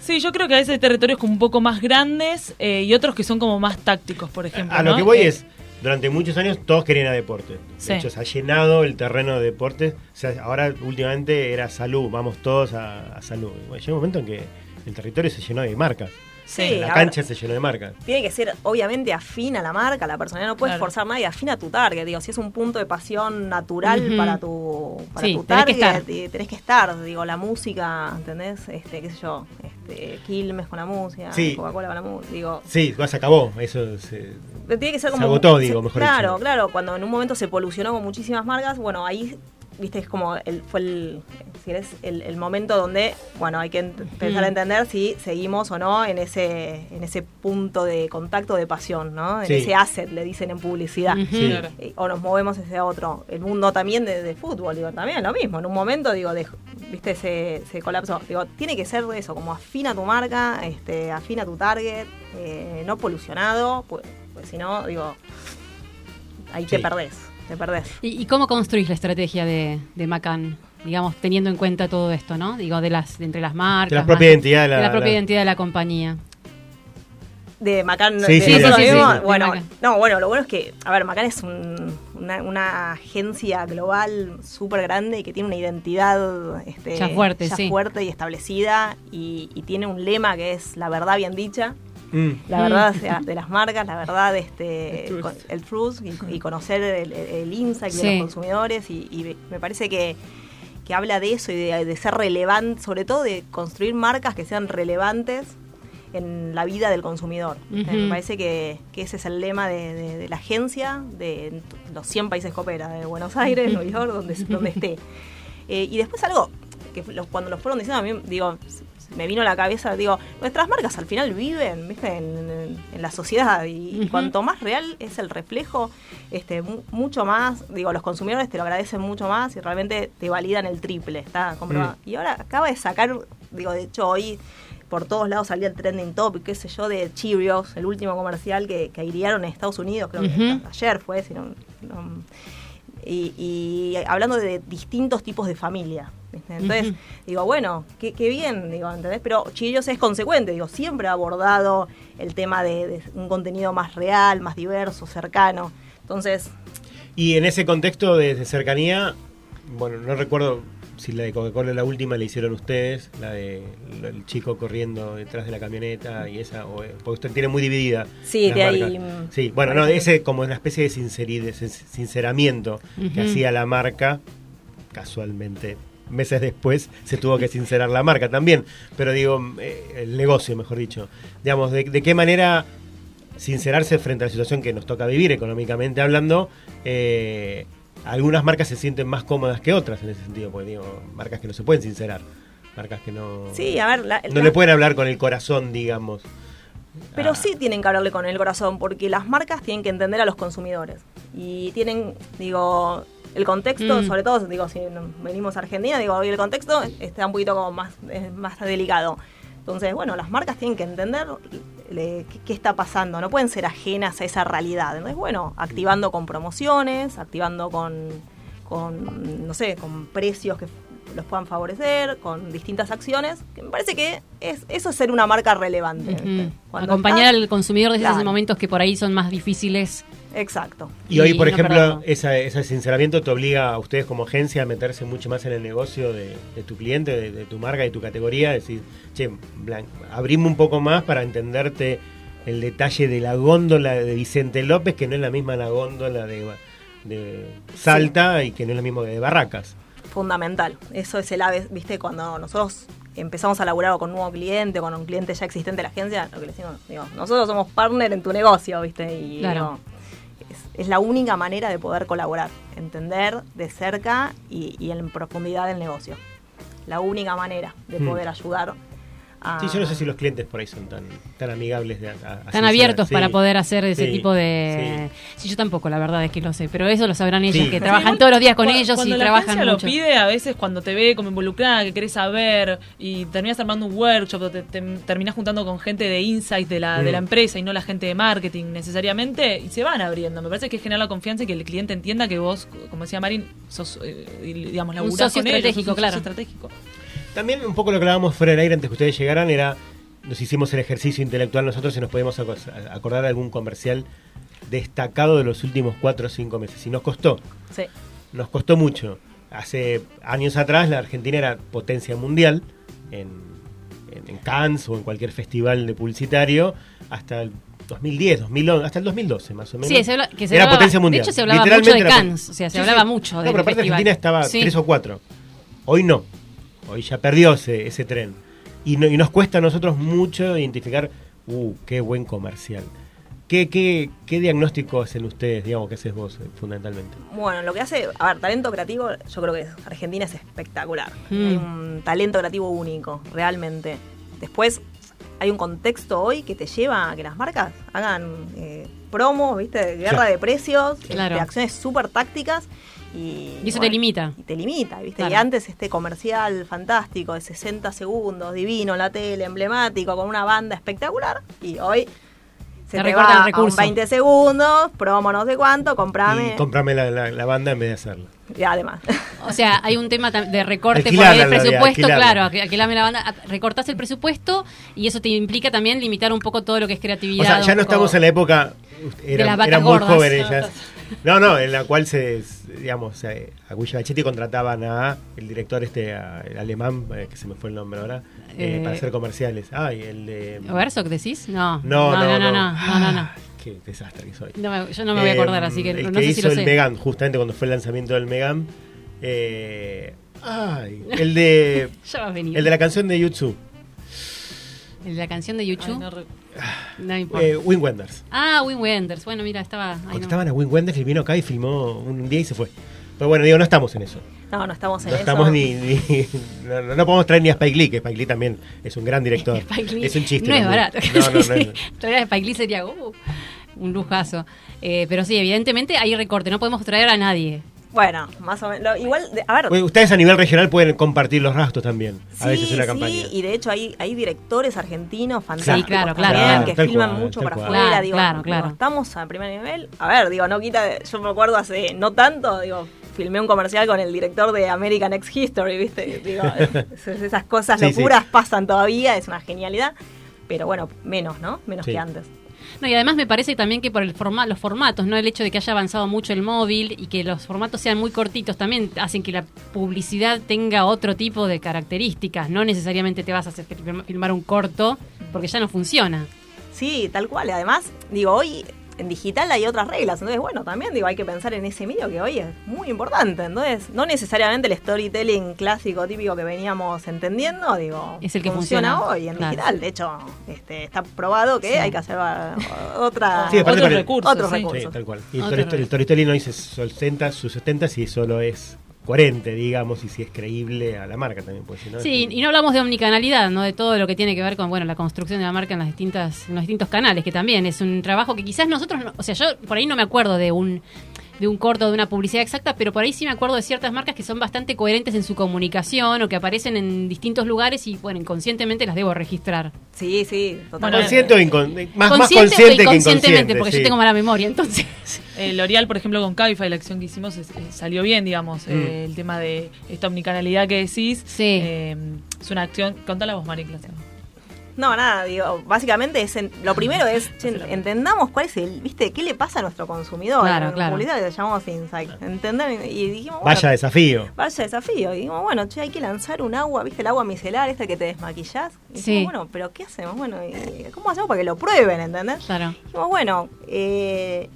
Sí, yo creo que a veces hay territorios como un poco más grandes eh, y otros que son como más tácticos, por ejemplo. A, a ¿no? lo que voy eh. es, durante muchos años todos querían a deporte. Sí. De hecho, se ha llenado el terreno de deportes. O sea, ahora últimamente era salud, vamos todos a, a salud. Bueno, llega un momento en que el territorio se llenó de marcas. Sí, la cancha ver, se llenó de marca. Tiene que ser, obviamente, afín a la marca. La personalidad no puedes claro. forzar nada y afín a tu target. Digo, si es un punto de pasión natural uh-huh. para tu, para sí, tu target, tenés que, tenés que estar. Digo, la música, ¿entendés? Este, qué sé yo, este, Quilmes con la música, sí. Coca-Cola con la música. Digo, sí, se acabó. Eso se, tiene que ser como, se agotó, digo, se, mejor claro, dicho. Claro, cuando en un momento se polucionó con muchísimas marcas, bueno, ahí... Viste, es como, el, fue el, si eres el, el momento donde, bueno, hay que empezar mm. a entender si seguimos o no en ese en ese punto de contacto de pasión, ¿no? En sí. ese asset, le dicen en publicidad. Mm-hmm. Sí. Eh, o nos movemos hacia otro. El mundo también de, de fútbol, digo, también es lo mismo. En un momento, digo, de, viste, ese, ese colapso. Digo, tiene que ser eso, como afina tu marca, este, afina tu target, eh, no polucionado, pues, pues si no, digo, ahí sí. te perdés. Te perdés. ¿Y, ¿Y cómo construís la estrategia de, de McCann? Digamos, teniendo en cuenta todo esto, ¿no? Digo, de las de entre las marcas. De la propia, más, identidad, de la, de la propia la... identidad de la compañía. De McCann. Sí, sí, sí, sí, sí, bueno, de no, bueno, lo bueno es que, a ver, McCann es un, una, una agencia global súper grande y que tiene una identidad este, ya fuerte, ya sí. fuerte y establecida y, y tiene un lema que es la verdad bien dicha. Mm. La verdad mm. de las marcas, la verdad este el truth, el truth y, y conocer el, el insight sí. de los consumidores y, y me parece que, que habla de eso y de, de ser relevante, sobre todo de construir marcas que sean relevantes en la vida del consumidor. Uh-huh. Me parece que, que ese es el lema de, de, de la agencia de los cien países que opera, de Buenos Aires, Nueva York, donde, donde esté. Eh, y después algo que los, cuando los fueron diciendo, a mí digo... Me vino a la cabeza, digo, nuestras marcas al final viven, ¿viste? En, en, en la sociedad y, uh-huh. y cuanto más real es el reflejo, este mu- mucho más, digo, los consumidores te lo agradecen mucho más y realmente te validan el triple, está comprobado. Uh-huh. Y ahora acaba de sacar, digo, de hecho hoy por todos lados salía el trending topic, qué sé yo, de Cheerios, el último comercial que, que airearon en Estados Unidos, creo uh-huh. que ayer fue, si no, no, y, y hablando de distintos tipos de familia. Entonces, uh-huh. digo, bueno, qué, qué bien, digo, ¿entendés? Pero Chillos es consecuente, digo, siempre ha abordado el tema de, de un contenido más real, más diverso, cercano. Entonces. Y en ese contexto de, de cercanía, bueno, no recuerdo si la de Coca-Cola la última la hicieron ustedes, la de el chico corriendo detrás de la camioneta y esa, o, porque usted tiene muy dividida. Sí, de marcas. Ahí. Sí, bueno, no, ese como una especie de sinceridad, sinceramiento uh-huh. que hacía la marca casualmente. Meses después se tuvo que sincerar la marca también, pero digo, eh, el negocio, mejor dicho. Digamos, de, de qué manera sincerarse frente a la situación que nos toca vivir económicamente hablando, eh, algunas marcas se sienten más cómodas que otras en ese sentido, porque digo, marcas que no se pueden sincerar, marcas que no, sí, a ver, la, la... no le pueden hablar con el corazón, digamos. Pero ah. sí tienen que hablarle con el corazón, porque las marcas tienen que entender a los consumidores y tienen, digo... El contexto, mm. sobre todo, digo, si venimos a Argentina, digo, hoy el contexto está un poquito como más, más delicado. Entonces, bueno, las marcas tienen que entender le, qué, qué está pasando, no pueden ser ajenas a esa realidad. Entonces, bueno, activando con promociones, activando con, con no sé, con precios que los puedan favorecer, con distintas acciones, que me parece que es eso es ser una marca relevante. Mm-hmm. Acompañar está, al consumidor desde claro. esos momentos que por ahí son más difíciles... Exacto. Y, y hoy, por no ejemplo, ese, ese sinceramiento te obliga a ustedes como agencia a meterse mucho más en el negocio de, de tu cliente, de, de tu marca, de tu categoría. Decir, che, Blanc, abrimos un poco más para entenderte el detalle de la góndola de Vicente López, que no es la misma la góndola de, de Salta, sí, y que no es lo mismo que de Barracas. Fundamental. Eso es el ave, viste, cuando nosotros empezamos a laburar con un nuevo cliente, con un cliente ya existente de la agencia, lo que le decimos, digo, nosotros somos partner en tu negocio, viste, y claro, no, es la única manera de poder colaborar, entender de cerca y, y en profundidad el negocio. La única manera de poder mm. ayudar a... Sí, yo no sé si los clientes por ahí son tan, tan amigables. De, a, a tan abiertos sí, para poder hacer ese sí, tipo de... Sí. Sí, yo tampoco, la verdad es que no sé, pero eso lo sabrán ellos, sí, que trabajan sí, todos los días con cuando, ellos cuando y trabajan mucho. Cuando la agencia lo pide, a veces cuando te ve como involucrada, que querés saber y terminás armando un workshop, o te, te terminás juntando con gente de insights de la, mm. de la empresa y no la gente de marketing necesariamente, y se van abriendo. Me parece que es generar la confianza y que el cliente entienda que vos, como decía Marín, sos, eh, digamos, laburás un socio con estratégico, ellos, un socio claro. estratégico. También un poco lo que hablábamos fuera del aire antes que ustedes llegaran era, nos hicimos el ejercicio intelectual nosotros y nos podemos acordar de algún comercial destacado de los últimos cuatro o cinco meses. Y nos costó. Sí. Nos costó mucho. Hace años atrás la Argentina era potencia mundial en, en, en Cannes o en cualquier festival de publicitario hasta el dos mil diez, dos mil once, hasta el dos mil doce más o menos. Sí, se habla, que se era hablaba, potencia mundial. De hecho se hablaba mucho de Cannes. O sea, se sí, hablaba sí, mucho no, de pero aparte Argentina estaba sí. tres o cuatro. Hoy no. Hoy ya perdió ese, ese tren. Y, no, y nos cuesta a nosotros mucho identificar, uh, qué buen comercial. ¿Qué, qué, qué diagnóstico hacen ustedes, digamos, que haces vos, eh, fundamentalmente? Bueno, lo que hace, a ver, talento creativo, yo creo que Argentina es espectacular. Mm. Hay un talento creativo único, realmente. Después, hay un contexto hoy que te lleva a que las marcas hagan eh, promos, ¿viste? Guerra claro. de precios, claro. de acciones súper tácticas. Y, y eso bueno, te limita. Y te limita, ¿viste? Claro. Y antes este comercial fantástico de sesenta segundos, divino, la tele, emblemático, con una banda espectacular. Y hoy se te, te va a un veinte segundos, promo no sé cuánto, comprame. Y comprame la, la, la banda en vez de hacerla. Y además. O sea, hay un tema de recorte alquilala, por el presupuesto, de, claro, alquilame la banda, recortás el presupuesto y eso te implica también limitar un poco todo lo que es creatividad. O sea, ya no estamos en la época, eran, de eran muy gordas, jóvenes ellas. No, no, en la cual se, digamos, a Guillacchetti contrataban a el director este a, el alemán, que se me fue el nombre ahora, eh, eh, para hacer comerciales. Ah, y el de... ¿Obersoc decís? No, no, no, no, no, no, no, no, no, no. Qué desastre que soy. No, yo no me voy a acordar, eh, así que no, no sé si lo sé. El que hizo el Megán, justamente cuando fue el lanzamiento del Megán. Eh, ay, el de... Ya vas venido. El de la canción de YouTube. ¿El de la canción de YouTube? No, re... no importa. Eh, Wim Wenders. Ah, Wim Wenders. Bueno, mira, estaba... Ay, no. Estaban a Wim Wenders y vino acá y filmó un día y se fue. Pero bueno, digo, no estamos en eso. No, no estamos en no eso. Estamos ni, ni, no, no podemos traer ni a Spike Lee, que Spike Lee también es un gran director. Spike Lee es un chiste. No es barato. No, no, no, sí, no. Traer a Spike Lee sería uh, un lujazo. Eh, pero sí, evidentemente hay recorte. No podemos traer a nadie. Bueno, más o menos. Igual, a ver. Ustedes a nivel regional pueden compartir los gastos también. A sí, veces en la campaña. Sí, y de hecho hay, hay directores argentinos fantásticos sí, claro, claro, también claro, que claro, filman cual, mucho para cual. afuera. Claro, digo, claro, claro. Estamos a primer nivel. A ver, digo, no quita. Yo me acuerdo hace no tanto, digo, filmé un comercial con el director de American Next History, ¿viste? Digo, esas cosas locuras sí, sí. pasan todavía, es una genialidad. Pero bueno, menos, ¿no? Menos sí. que antes. No, y además me parece también que por el forma, los formatos, no el hecho de que haya avanzado mucho el móvil y que los formatos sean muy cortitos también hacen que la publicidad tenga otro tipo de características. No necesariamente te vas a hacer filmar un corto porque ya no funciona. Sí, tal cual. Además, digo, hoy en digital hay otras reglas. Entonces, bueno, también digo hay que pensar en ese medio que hoy es muy importante. Entonces, no necesariamente el storytelling clásico típico que veníamos entendiendo, digo, es el que funciona, funciona hoy en claro. digital. De hecho, este, está probado que sí. hay que hacer otra, sí, otros el, recursos. Otros sí. recursos. Sí, tal cual. Y el, el storytelling hoy se sustenta, sus sustenta si solo es coherente, digamos, y si es creíble a la marca también. Pues, si no sí, es... y no hablamos de omnicanalidad, ¿no? De todo lo que tiene que ver con, bueno, la construcción de la marca en las distintas, en los distintos canales, que también es un trabajo que quizás nosotros, no, o sea, yo por ahí no me acuerdo de un, de un corto, de una publicidad exacta, pero por ahí sí me acuerdo de ciertas marcas que son bastante coherentes en su comunicación o que aparecen en distintos lugares y, bueno, inconscientemente las debo registrar. Sí, sí, totalmente. Consciente o inconsciente. Más consciente que inconscientemente, porque sí. yo tengo mala memoria, entonces... Eh, L'Oreal, por ejemplo, con Cabify, la acción que hicimos es, eh, salió bien, digamos, mm. eh, el tema de esta omnicanalidad que decís. Sí. Eh, es una acción... Contala vos, Marín, clase. No, nada, digo, básicamente es en, lo primero es, entendamos cuál es el, ¿viste? ¿Qué le pasa a nuestro consumidor? Claro, en claro. publicidad le llamamos insight. Entender, y dijimos, bueno, vaya desafío. Vaya desafío. Y dijimos, bueno, che, hay que lanzar un agua, ¿viste? El agua micelar, esta que te desmaquillás. Y dijimos, sí. bueno, pero ¿qué hacemos? Bueno, ¿cómo hacemos para que lo prueben? ¿Entendés? Claro. Dijimos, bueno, eh,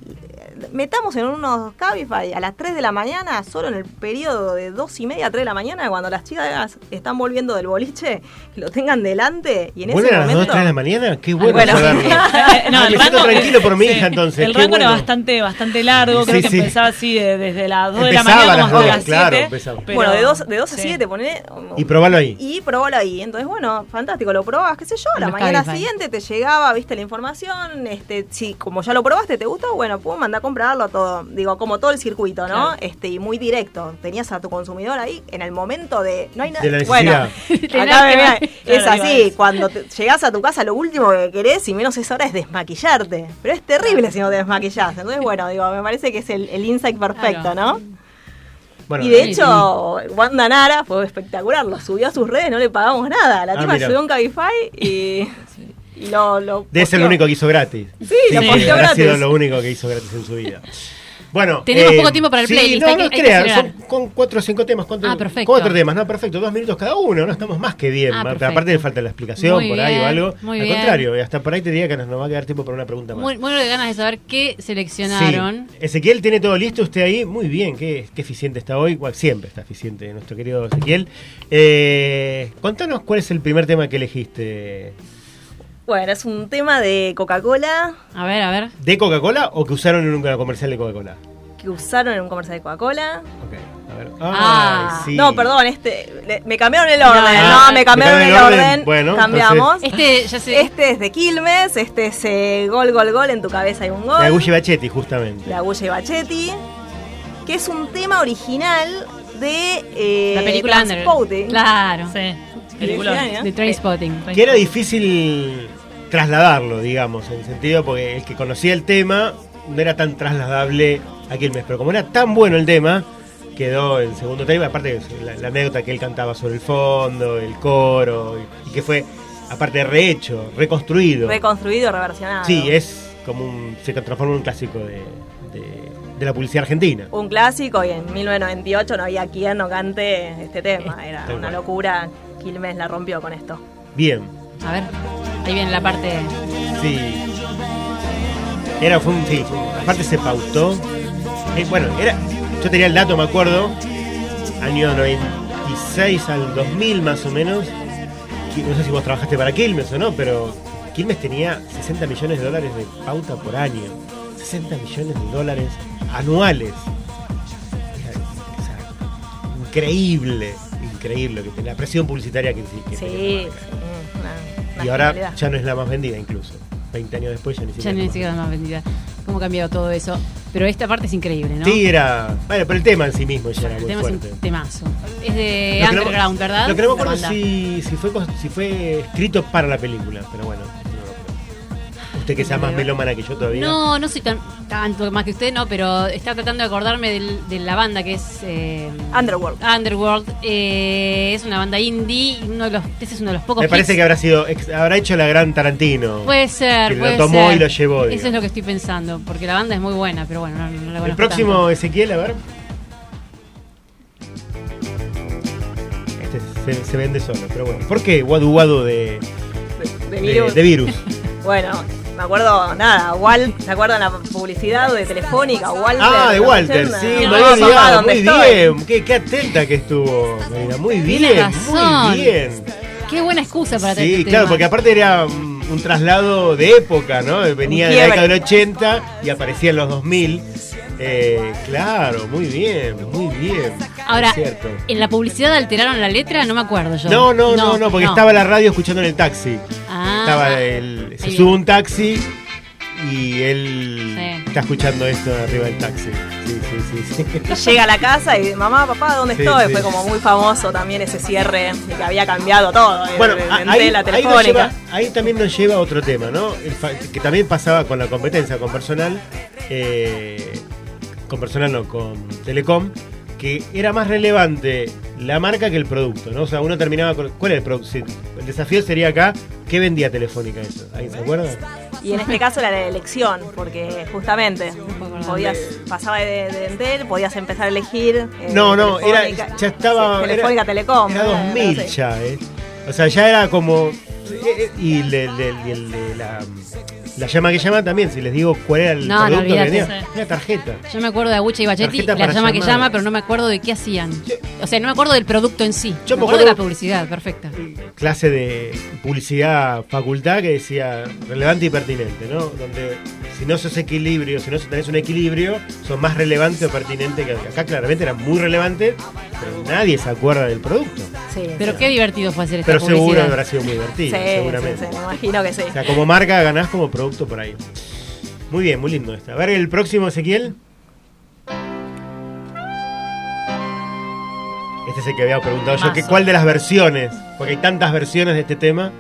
metamos en unos Cabify a las tres de la mañana, solo en el periodo de dos y media a tres de la mañana, cuando las chicas están volviendo del boliche, que lo tengan delante y en ese momento... ¿Vuelven a las dos, tres de la mañana? Qué bueno, bueno. saberlo. No, ah, me rango, siento tranquilo por mi sí, hija, entonces. El rango bueno. era bastante, bastante largo, sí, creo sí. que empezaba así de, desde las dos empezaba de la mañana como hasta las siete. Claro, pero, bueno, de dos, de dos sí. a siete poné... Y probalo ahí. Y probalo ahí. Entonces, bueno, fantástico, lo probás, qué sé yo, la mañana Cabify. Siguiente te llegaba, viste la información, este si como ya lo probaste, te gustó, bueno, pum, mandá a comprarlo todo, digo, como todo el circuito, ¿no? Claro. Este, y muy directo. Tenías a tu consumidor ahí en el momento de... No hay nada. Bueno, acá venía, es así, cuando te, llegás a tu casa lo último que querés y menos esa hora es desmaquillarte. Pero es terrible si no te desmaquillás. Entonces, bueno, digo, me parece que es el, el insight perfecto, ¿no? Bueno, y de sí, hecho, sí. Wanda Nara fue espectacular, lo subió a sus redes, no le pagamos nada. La ah, tipa subió un Cabify y... sí. Lo, lo de ser lo único que hizo gratis. Sí, sí lo posteó sí, gratis. Ha sido lo único que hizo gratis en su vida. Bueno, tenemos eh, poco tiempo para el sí, playlist. No, no creas, son con cuatro o cinco temas. Cuatro, ah, perfecto. Cuatro temas, no, perfecto. Dos minutos cada uno, no estamos más que bien, ah, Marta. Aparte le falta la explicación muy por bien, ahí o algo. Al bien. Contrario, hasta por ahí te diría que nos, nos va a quedar tiempo para una pregunta más. Muy, muy de ganas de saber qué seleccionaron. Sí. Ezequiel tiene todo listo, usted ahí. Muy bien, qué, qué eficiente está hoy. Bueno, siempre está eficiente nuestro querido Ezequiel. Eh, contanos cuál es el primer tema que elegiste. Bueno, es un tema de Coca-Cola. A ver, a ver. ¿De Coca-Cola o que usaron en un comercial de Coca-Cola? Que usaron en un comercial de Coca-Cola. Ok, a ver. Ay, ah, sí. No, perdón, este, le, me cambiaron el orden. Ah, no, me cambiaron, me cambiaron el, el orden. orden. Bueno, cambiamos. Entonces... Este, ya sé. Este es de Quilmes, este es eh, Gol, Gol, Gol, en tu cabeza hay un gol. De Agulli y Bachetti, justamente. De Agulli y Bachetti, que es un tema original de... Eh, la película Transpotting. Claro, sí. De Trainspotting. Que era difícil trasladarlo, digamos, en el sentido porque el que conocía el tema no era tan trasladable a Quilmes, pero como era tan bueno el tema, quedó en segundo tema, aparte la, la anécdota que él cantaba sobre el fondo, el coro, y, y que fue, aparte, rehecho, reconstruido. Reconstruido, reversionado. Sí, es como un, se transformó en un clásico de... de de la publicidad argentina. Un clásico, y en mil novecientos noventa y ocho no había quien no cante este tema. Era Está una bueno. locura. Quilmes la rompió con esto. Bien. A ver, ahí viene la parte... Sí. Era, fue un... Sí, aparte se pautó. Eh, bueno, era... Yo tenía el dato, me acuerdo. Año noventa y seis al dos mil, más o menos. No sé si vos trabajaste para Quilmes o no, pero... Quilmes tenía sesenta millones de dólares de pauta por año. sesenta millones de dólares anuales. O sea, increíble, increíble que tenía, la presión publicitaria que, que sí, tenía. Una, una y ahora ya no es la más vendida, incluso. veinte años después ya ni siquiera. Ya ni siquiera la más vendida. ¿Cómo ha cambiado todo eso? Pero esta parte es increíble, ¿no? Sí, era. Bueno, pero el tema en sí mismo ya bueno, era el muy tema fuerte. Es un temazo. Es de lo Underground, que no, ¿verdad? Lo que no me acuerdo es si, si, fue, si fue escrito para la película, pero bueno. Usted que sea más melómana que yo todavía. No, no soy tan tanto más que usted, no, pero está tratando de acordarme del, de la banda que es... Eh, Underworld. Underworld. Eh, es una banda indie, uno de los, ese es uno de los pocos... Me parece hits. Que habrá sido habrá hecho la gran Tarantino. Puede ser, puede ser. Lo tomó ser. Y lo llevó. Digamos. Eso es lo que estoy pensando, porque la banda es muy buena, pero bueno, no, no la conozco. El próximo tanto. Ezequiel, a ver. Este se, se vende solo, pero bueno. ¿Por qué Wadu Wadu de, de, de, virus. de, de Virus? Bueno... Me acuerdo, nada, Walt, ¿se acuerdan la publicidad de Telefónica? Walter, ah, de Walter, ¿no? Sí, no, me había olvidado, muy bien, qué, qué atenta que estuvo, mira, muy bien, muy bien. Qué buena excusa para traer este tema. Sí, claro, porque aparte era un traslado de época, ¿no? Venía de la década del ochenta y aparecía en los dos mil. Eh, claro, muy bien, muy bien. Ahora, ¿en la publicidad alteraron la letra? No me acuerdo yo. No, no, no, no, no porque no. Estaba la radio escuchando en el taxi. Ah, estaba el, se sube un taxi y él sí. está escuchando esto de arriba del taxi. Sí, sí, sí, sí. Llega a la casa y mamá, papá, ¿dónde sí, estoy? Sí. Fue como muy famoso también ese cierre de que había cambiado todo. Bueno, el, ahí, la ahí, nos lleva, ahí también nos lleva a otro tema, ¿no? El, que también pasaba con la competencia, con Personal. Eh, con Personal no, con Telecom, que era más relevante la marca que el producto, ¿no? O sea, uno terminaba con... ¿Cuál es el producto? El desafío sería acá ¿Qué vendía Telefónica eso? ¿Alguien se acuerda? Y en este caso era la elección, porque justamente podías pasaba de Dentel, podías empezar a elegir. Eh, no, no, era, ya estaba. Telefónica, era, Telecom. Era dos mil eh, ya, ¿eh? O sea, ya era como. Y le, le, le, le, la, la llama que llama también, si les digo cuál era el no, producto no, olvidate, que venía. Sí. Una tarjeta. Yo me acuerdo de Agucha y Bachetti, la llama llamar. que llama, pero no me acuerdo de qué hacían. Yo, o sea, no me acuerdo del producto en sí. Yo me, me acuerdo, acuerdo de la publicidad, perfecta. Clase de publicidad facultad que decía relevante y pertinente, ¿no? Donde si no sos equilibrio, si no tenés un equilibrio, sos más relevante o pertinente que acá. Claramente era muy relevante, pero nadie se acuerda del producto. Sí, pero o sea, qué divertido fue hacer esta pero publicidad. Pero seguro habrá sido muy divertido. Sí, seguramente. Sí, sí, me imagino que sí. O sea, como marca ganás como producto por ahí. Muy bien, muy lindo esto. A ver el próximo, Ezequiel. Este es el que había preguntado Maso. yo, que, ¿cuál de las versiones? Porque hay tantas versiones de este tema.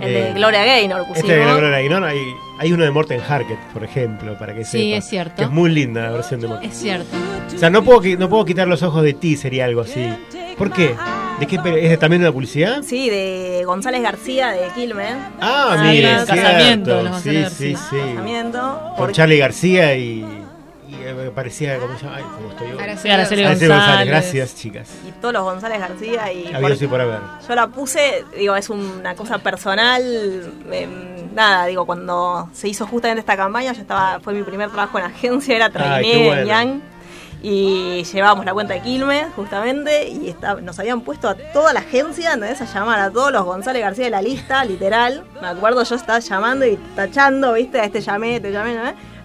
El eh, de Gloria Gaynor, pusimos. Este de Gloria Gaynor, hay, hay uno de Morten Harket, por ejemplo, para que sepa. Sí, es cierto. Que es muy linda la versión de Morten. Es cierto. O sea, no puedo, no puedo quitar los ojos de ti, sería algo así. ¿Por qué? ¿De qué, ¿Es de, también una publicidad? Sí, de González García, de Quilmes. Ah, ah mira, casamiento. Los sí, sí, sí. Casamiento. Por Charlie García y... y parecía como se llama. Ay, como estoy yo. Araceli Araceli González. González. Gracias, chicas. Y todos los González García. Y por, sí por haber. Yo la puse, digo, es una cosa personal. Eh, nada, digo, cuando se hizo justamente esta campaña, yo estaba, fue mi primer trabajo en agencia, era trainee bueno. en Yang. Y llevábamos la cuenta de Quilmes, justamente, y está, nos habían puesto a toda la agencia, ¿entendés? A llamar a todos los González García de la lista, literal. Me acuerdo, yo estaba llamando y tachando, ¿viste? A este llamé, te llamé, ¿no?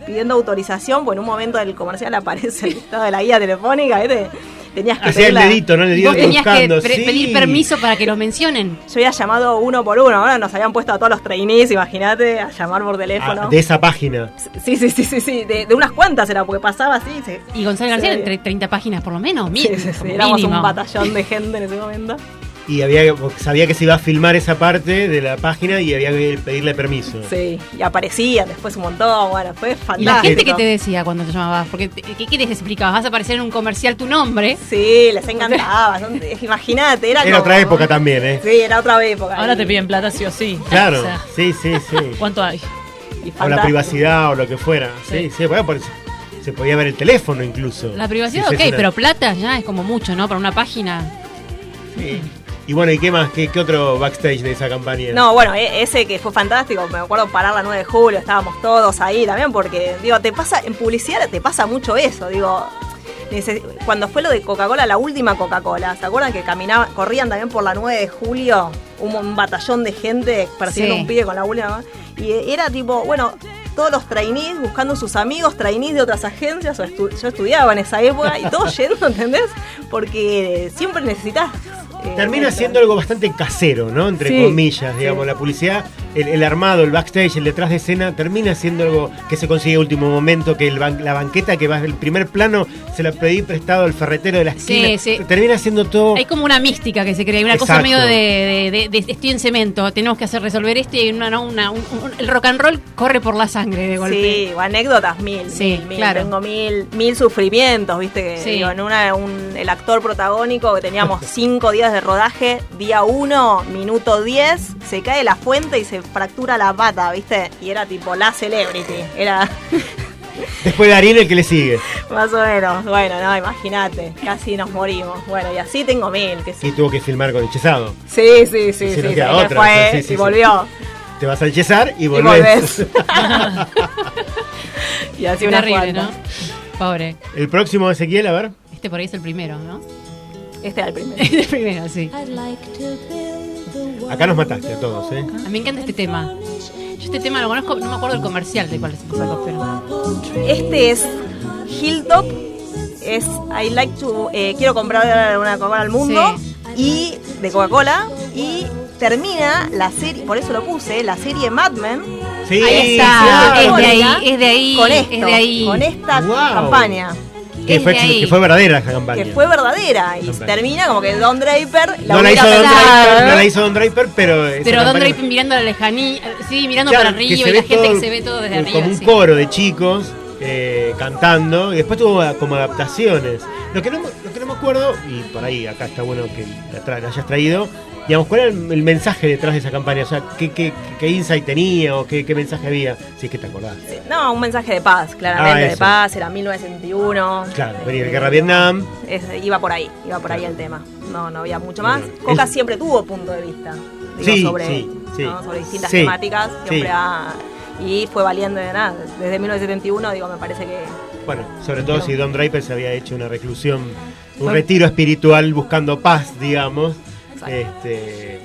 Pidiendo autorización, porque en un momento del comercial aparece el listado de la guía telefónica, ¿viste? Tenías que Hacía el dedito, ¿no? El dedito tenías buscando. que pre- sí. pedir permiso para que lo mencionen. Yo había llamado uno por uno, ahora nos habían puesto a todos los trainees, imagínate, a llamar por teléfono. Ah, de esa página. Sí, sí, sí, sí, sí. De, de unas cuantas era, porque pasaba así. Sí. Y González García, sí, entre treinta páginas por lo menos, mil, sí, sí, sí, éramos mínimo. un batallón de gente en ese momento. Y había sabía que se iba a filmar esa parte de la página y había que pedirle permiso. Sí, y aparecían después un montón, bueno, fue fantástico. ¿Y la gente qué te decía cuando te llamabas? Porque ¿qué, qué les explicabas? Vas a aparecer en un comercial tu nombre. Sí, les encantaba. Imagínate, era, era como... otra época también, ¿eh? Sí, era otra época. Ahora y... te piden plata sí o sí. Claro, o sea, sí, sí, sí. ¿Cuánto hay? O la privacidad o lo que fuera. Sí, sí, sí, bueno, por eso. Se podía ver el teléfono incluso. La privacidad, si ok, una... pero plata ya es como mucho, ¿no? Para una página. Sí. Y bueno, ¿y qué más? ¿Qué, qué otro backstage de esa campaña? No, bueno, ese que fue fantástico, me acuerdo parar la nueve de julio, estábamos todos ahí también, porque, digo, te pasa, en publicidad te pasa mucho eso, digo, cuando fue lo de Coca-Cola, la última Coca-Cola, ¿se acuerdan que caminaban, corrían también por la nueve de julio, un, un batallón de gente persiguiendo sí. un pibe con la última? Y era tipo, bueno... todos los trainees buscando sus amigos, trainees de otras agencias, estu- yo estudiaba en esa época, y todos yendo, ¿entendés? Porque siempre necesitas... Eh, Termina siendo algo bastante casero, ¿no? Entre sí, comillas, digamos, sí. La publicidad, el, el armado, el backstage, el detrás de escena, termina siendo algo que se consigue a último momento, que el ban- la banqueta que va del primer plano se la pedí prestado al ferretero de la esquina. Sí, sí. Termina siendo todo... Hay como una mística que se crea, una Exacto. cosa medio de, de, de, de estoy en cemento, tenemos que hacer resolver este y una, una, una, un, un, el rock and roll corre por la sangre. De golpe. Sí, o anécdotas mil, sí, mil, claro. Tengo mil, mil sufrimientos, viste que sí. digo, en una un, el actor protagónico que teníamos cinco días de rodaje, día uno, minuto diez, se cae la fuente y se fractura la pata, viste, y era tipo la celebrity, era después de Darín el que le sigue. Más o menos, bueno, no, imagínate, casi nos morimos. Bueno, y así tengo mil. Que sí. Y tuvo que filmar con el Chesado. Sí, sí, sí, y sí, sí, sí otra, fue, sí, sí, y sí. volvió. Te vas al Cesar y volvés. Y, volvés. Y así una horrible, ¿no? Pobre. El próximo Ezequiel, a ver. Este por ahí es el primero, ¿no? Este era el primero. Este el primero, sí. Acá nos mataste a todos, ¿eh? A mí me encanta este tema. Yo este tema lo conozco, no me acuerdo el comercial de cuál es el sacó, pero... Este es Hilltop. Es I like to... Eh, quiero comprar una Coca-Cola al mundo. Sí. Y de Coca-Cola. Y... termina la serie, por eso lo puse, la serie Mad Men. Sí, ahí está, claro. es de ahí, es de ahí, con esto, es de ahí. Con esta wow. campaña. Que fue, que fue verdadera esa campaña. Que fue verdadera. Y campaña. Termina como que Don Draper la no la hizo Don Draper, no la hizo Don Draper, pero. Pero Don Draper mirando a la lejanía, sí, mirando claro, para arriba y la gente todo, que se ve todo desde como arriba. Como un sí. coro de chicos eh, cantando. Y después tuvo como adaptaciones. Lo que no, lo que no acuerdo, y por ahí acá está bueno que la, tra- la hayas traído, digamos, ¿cuál era el, el mensaje detrás de esa campaña? O sea, ¿qué, qué, qué insight tenía o qué, qué mensaje había? Si es que te acordás. Sí, no, un mensaje de paz, claramente, ah, de paz, era mil novecientos sesenta y uno. Claro, venía la guerra de Vietnam. Es, iba por ahí, iba por ahí el tema. No, no había mucho más. Bueno, Coca es... siempre tuvo punto de vista, digo, sí, sobre, sí, sí, ¿no? sobre distintas sí, temáticas, siempre sí. ha... Y fue valiente de nada. Desde mil novecientos setenta y uno, digo, me parece que... Bueno, sobre todo si Don Draper se había hecho una reclusión, un bueno. retiro espiritual buscando paz, digamos. Este,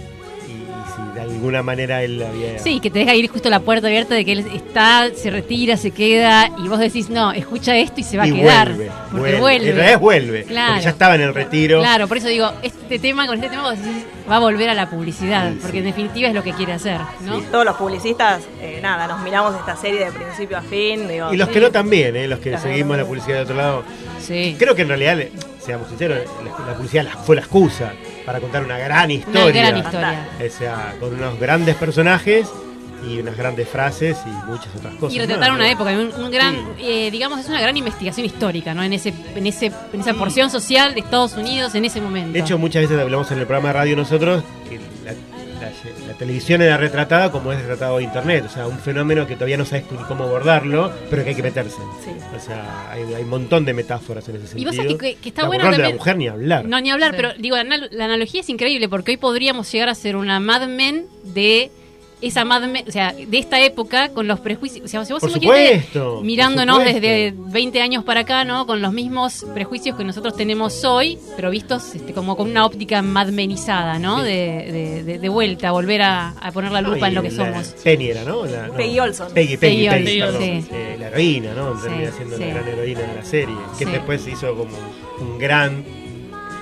y, y si de alguna manera él había... Sí, que te deja ir justo la puerta abierta de que él está, se retira, se queda, y vos decís, no, escucha esto y se va y a quedar. Vuelve, porque vuelve. vuelve. En realidad vuelve, claro, porque ya estaba en el retiro. Claro, por eso digo, este tema, con este tema vos decís, va a volver a la publicidad, sí, porque sí. en definitiva es lo que quiere hacer, ¿no? Sí. Todos los publicistas, eh, nada, nos miramos esta serie de principio a fin. Digo, y los sí. que no también, eh, los que claro. seguimos la publicidad de otro lado. Sí. Creo que en realidad, seamos sinceros, la, la publicidad fue la excusa para contar una gran historia. Una gran historia. O sea, con unos grandes personajes y unas grandes frases y muchas otras cosas. Y retratar no, una no. época, un, un gran, sí. eh, digamos, es una gran investigación histórica, ¿no? En ese, en ese, en esa porción social de Estados Unidos en ese momento. De hecho, muchas veces hablamos en el programa de radio nosotros que la, la, la televisión era retratada como es retratado internet, o sea, un fenómeno que todavía no sabes ni cómo abordarlo, pero que hay que meterse. Sí. O sea, hay, hay un montón de metáforas en ese sentido. Y vos sabés que, que está la bueno también. De la mujer ni hablar. No, ni hablar, sí. pero digo, la, la analogía es increíble porque hoy podríamos llegar a ser una Mad Men de... esa Mad Men, o sea, de esta época con los prejuicios, o sea, si vos imaginás mirándonos desde veinte años para acá, ¿no? Con los mismos prejuicios que nosotros tenemos hoy, pero vistos este, como con una óptica madmenizada, ¿no? Sí. De, de, de vuelta, volver a, a poner la lupa no, en lo que somos. Penny era, ¿no? La, no. Peggy Olson. Peggy, Peggy, Peggy, Peggy Olson, Peggy, sí. eh, la heroína, ¿no? Termina sí, siendo sí. la gran heroína de la serie, que sí. después se hizo como un gran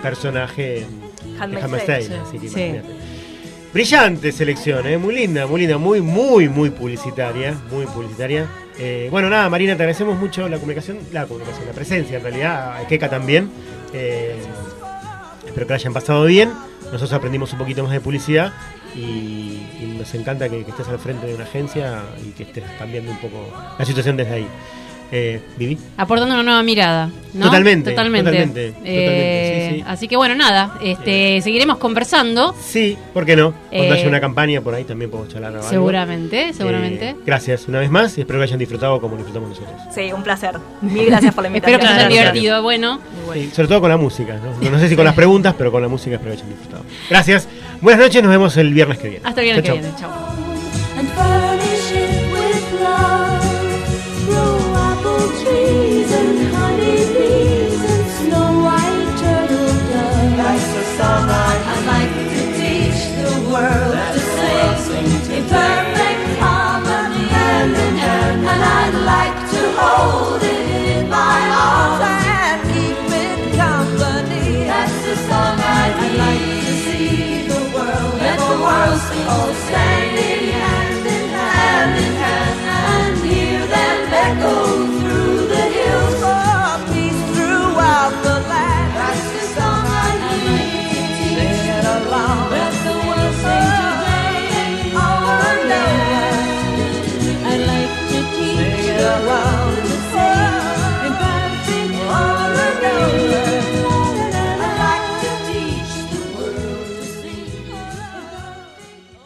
personaje en Handmaid's Tale, así que imagínate. Brillante selección, ¿eh? Muy linda, muy linda, muy, muy, muy publicitaria, muy publicitaria. Eh, bueno, nada, Marina, te agradecemos mucho la comunicación, la comunicación, la presencia en realidad, a Keka también. Eh, espero que la hayan pasado bien, nosotros aprendimos un poquito más de publicidad y, y nos encanta que, que estés al frente de una agencia y que estés cambiando un poco la situación desde ahí. Eh, Vivi. Aportando una nueva mirada, ¿no? Totalmente, totalmente, totalmente, eh, totalmente sí, sí. Así que bueno, nada, este, eh. seguiremos conversando. Sí, ¿por qué no? Cuando eh. haya una campaña por ahí también podemos charlar algo. Seguramente, seguramente eh, gracias una vez más y espero que hayan disfrutado como disfrutamos nosotros. Sí, un placer, mil gracias por la invitación. Espero que se hayan divertido, bueno, bueno. Sí, sobre todo con la música, ¿no? No sé si con las preguntas, pero con la música espero que hayan disfrutado. Gracias, buenas noches, nos vemos el viernes que viene. Hasta el viernes chau, que chau. viene, chao.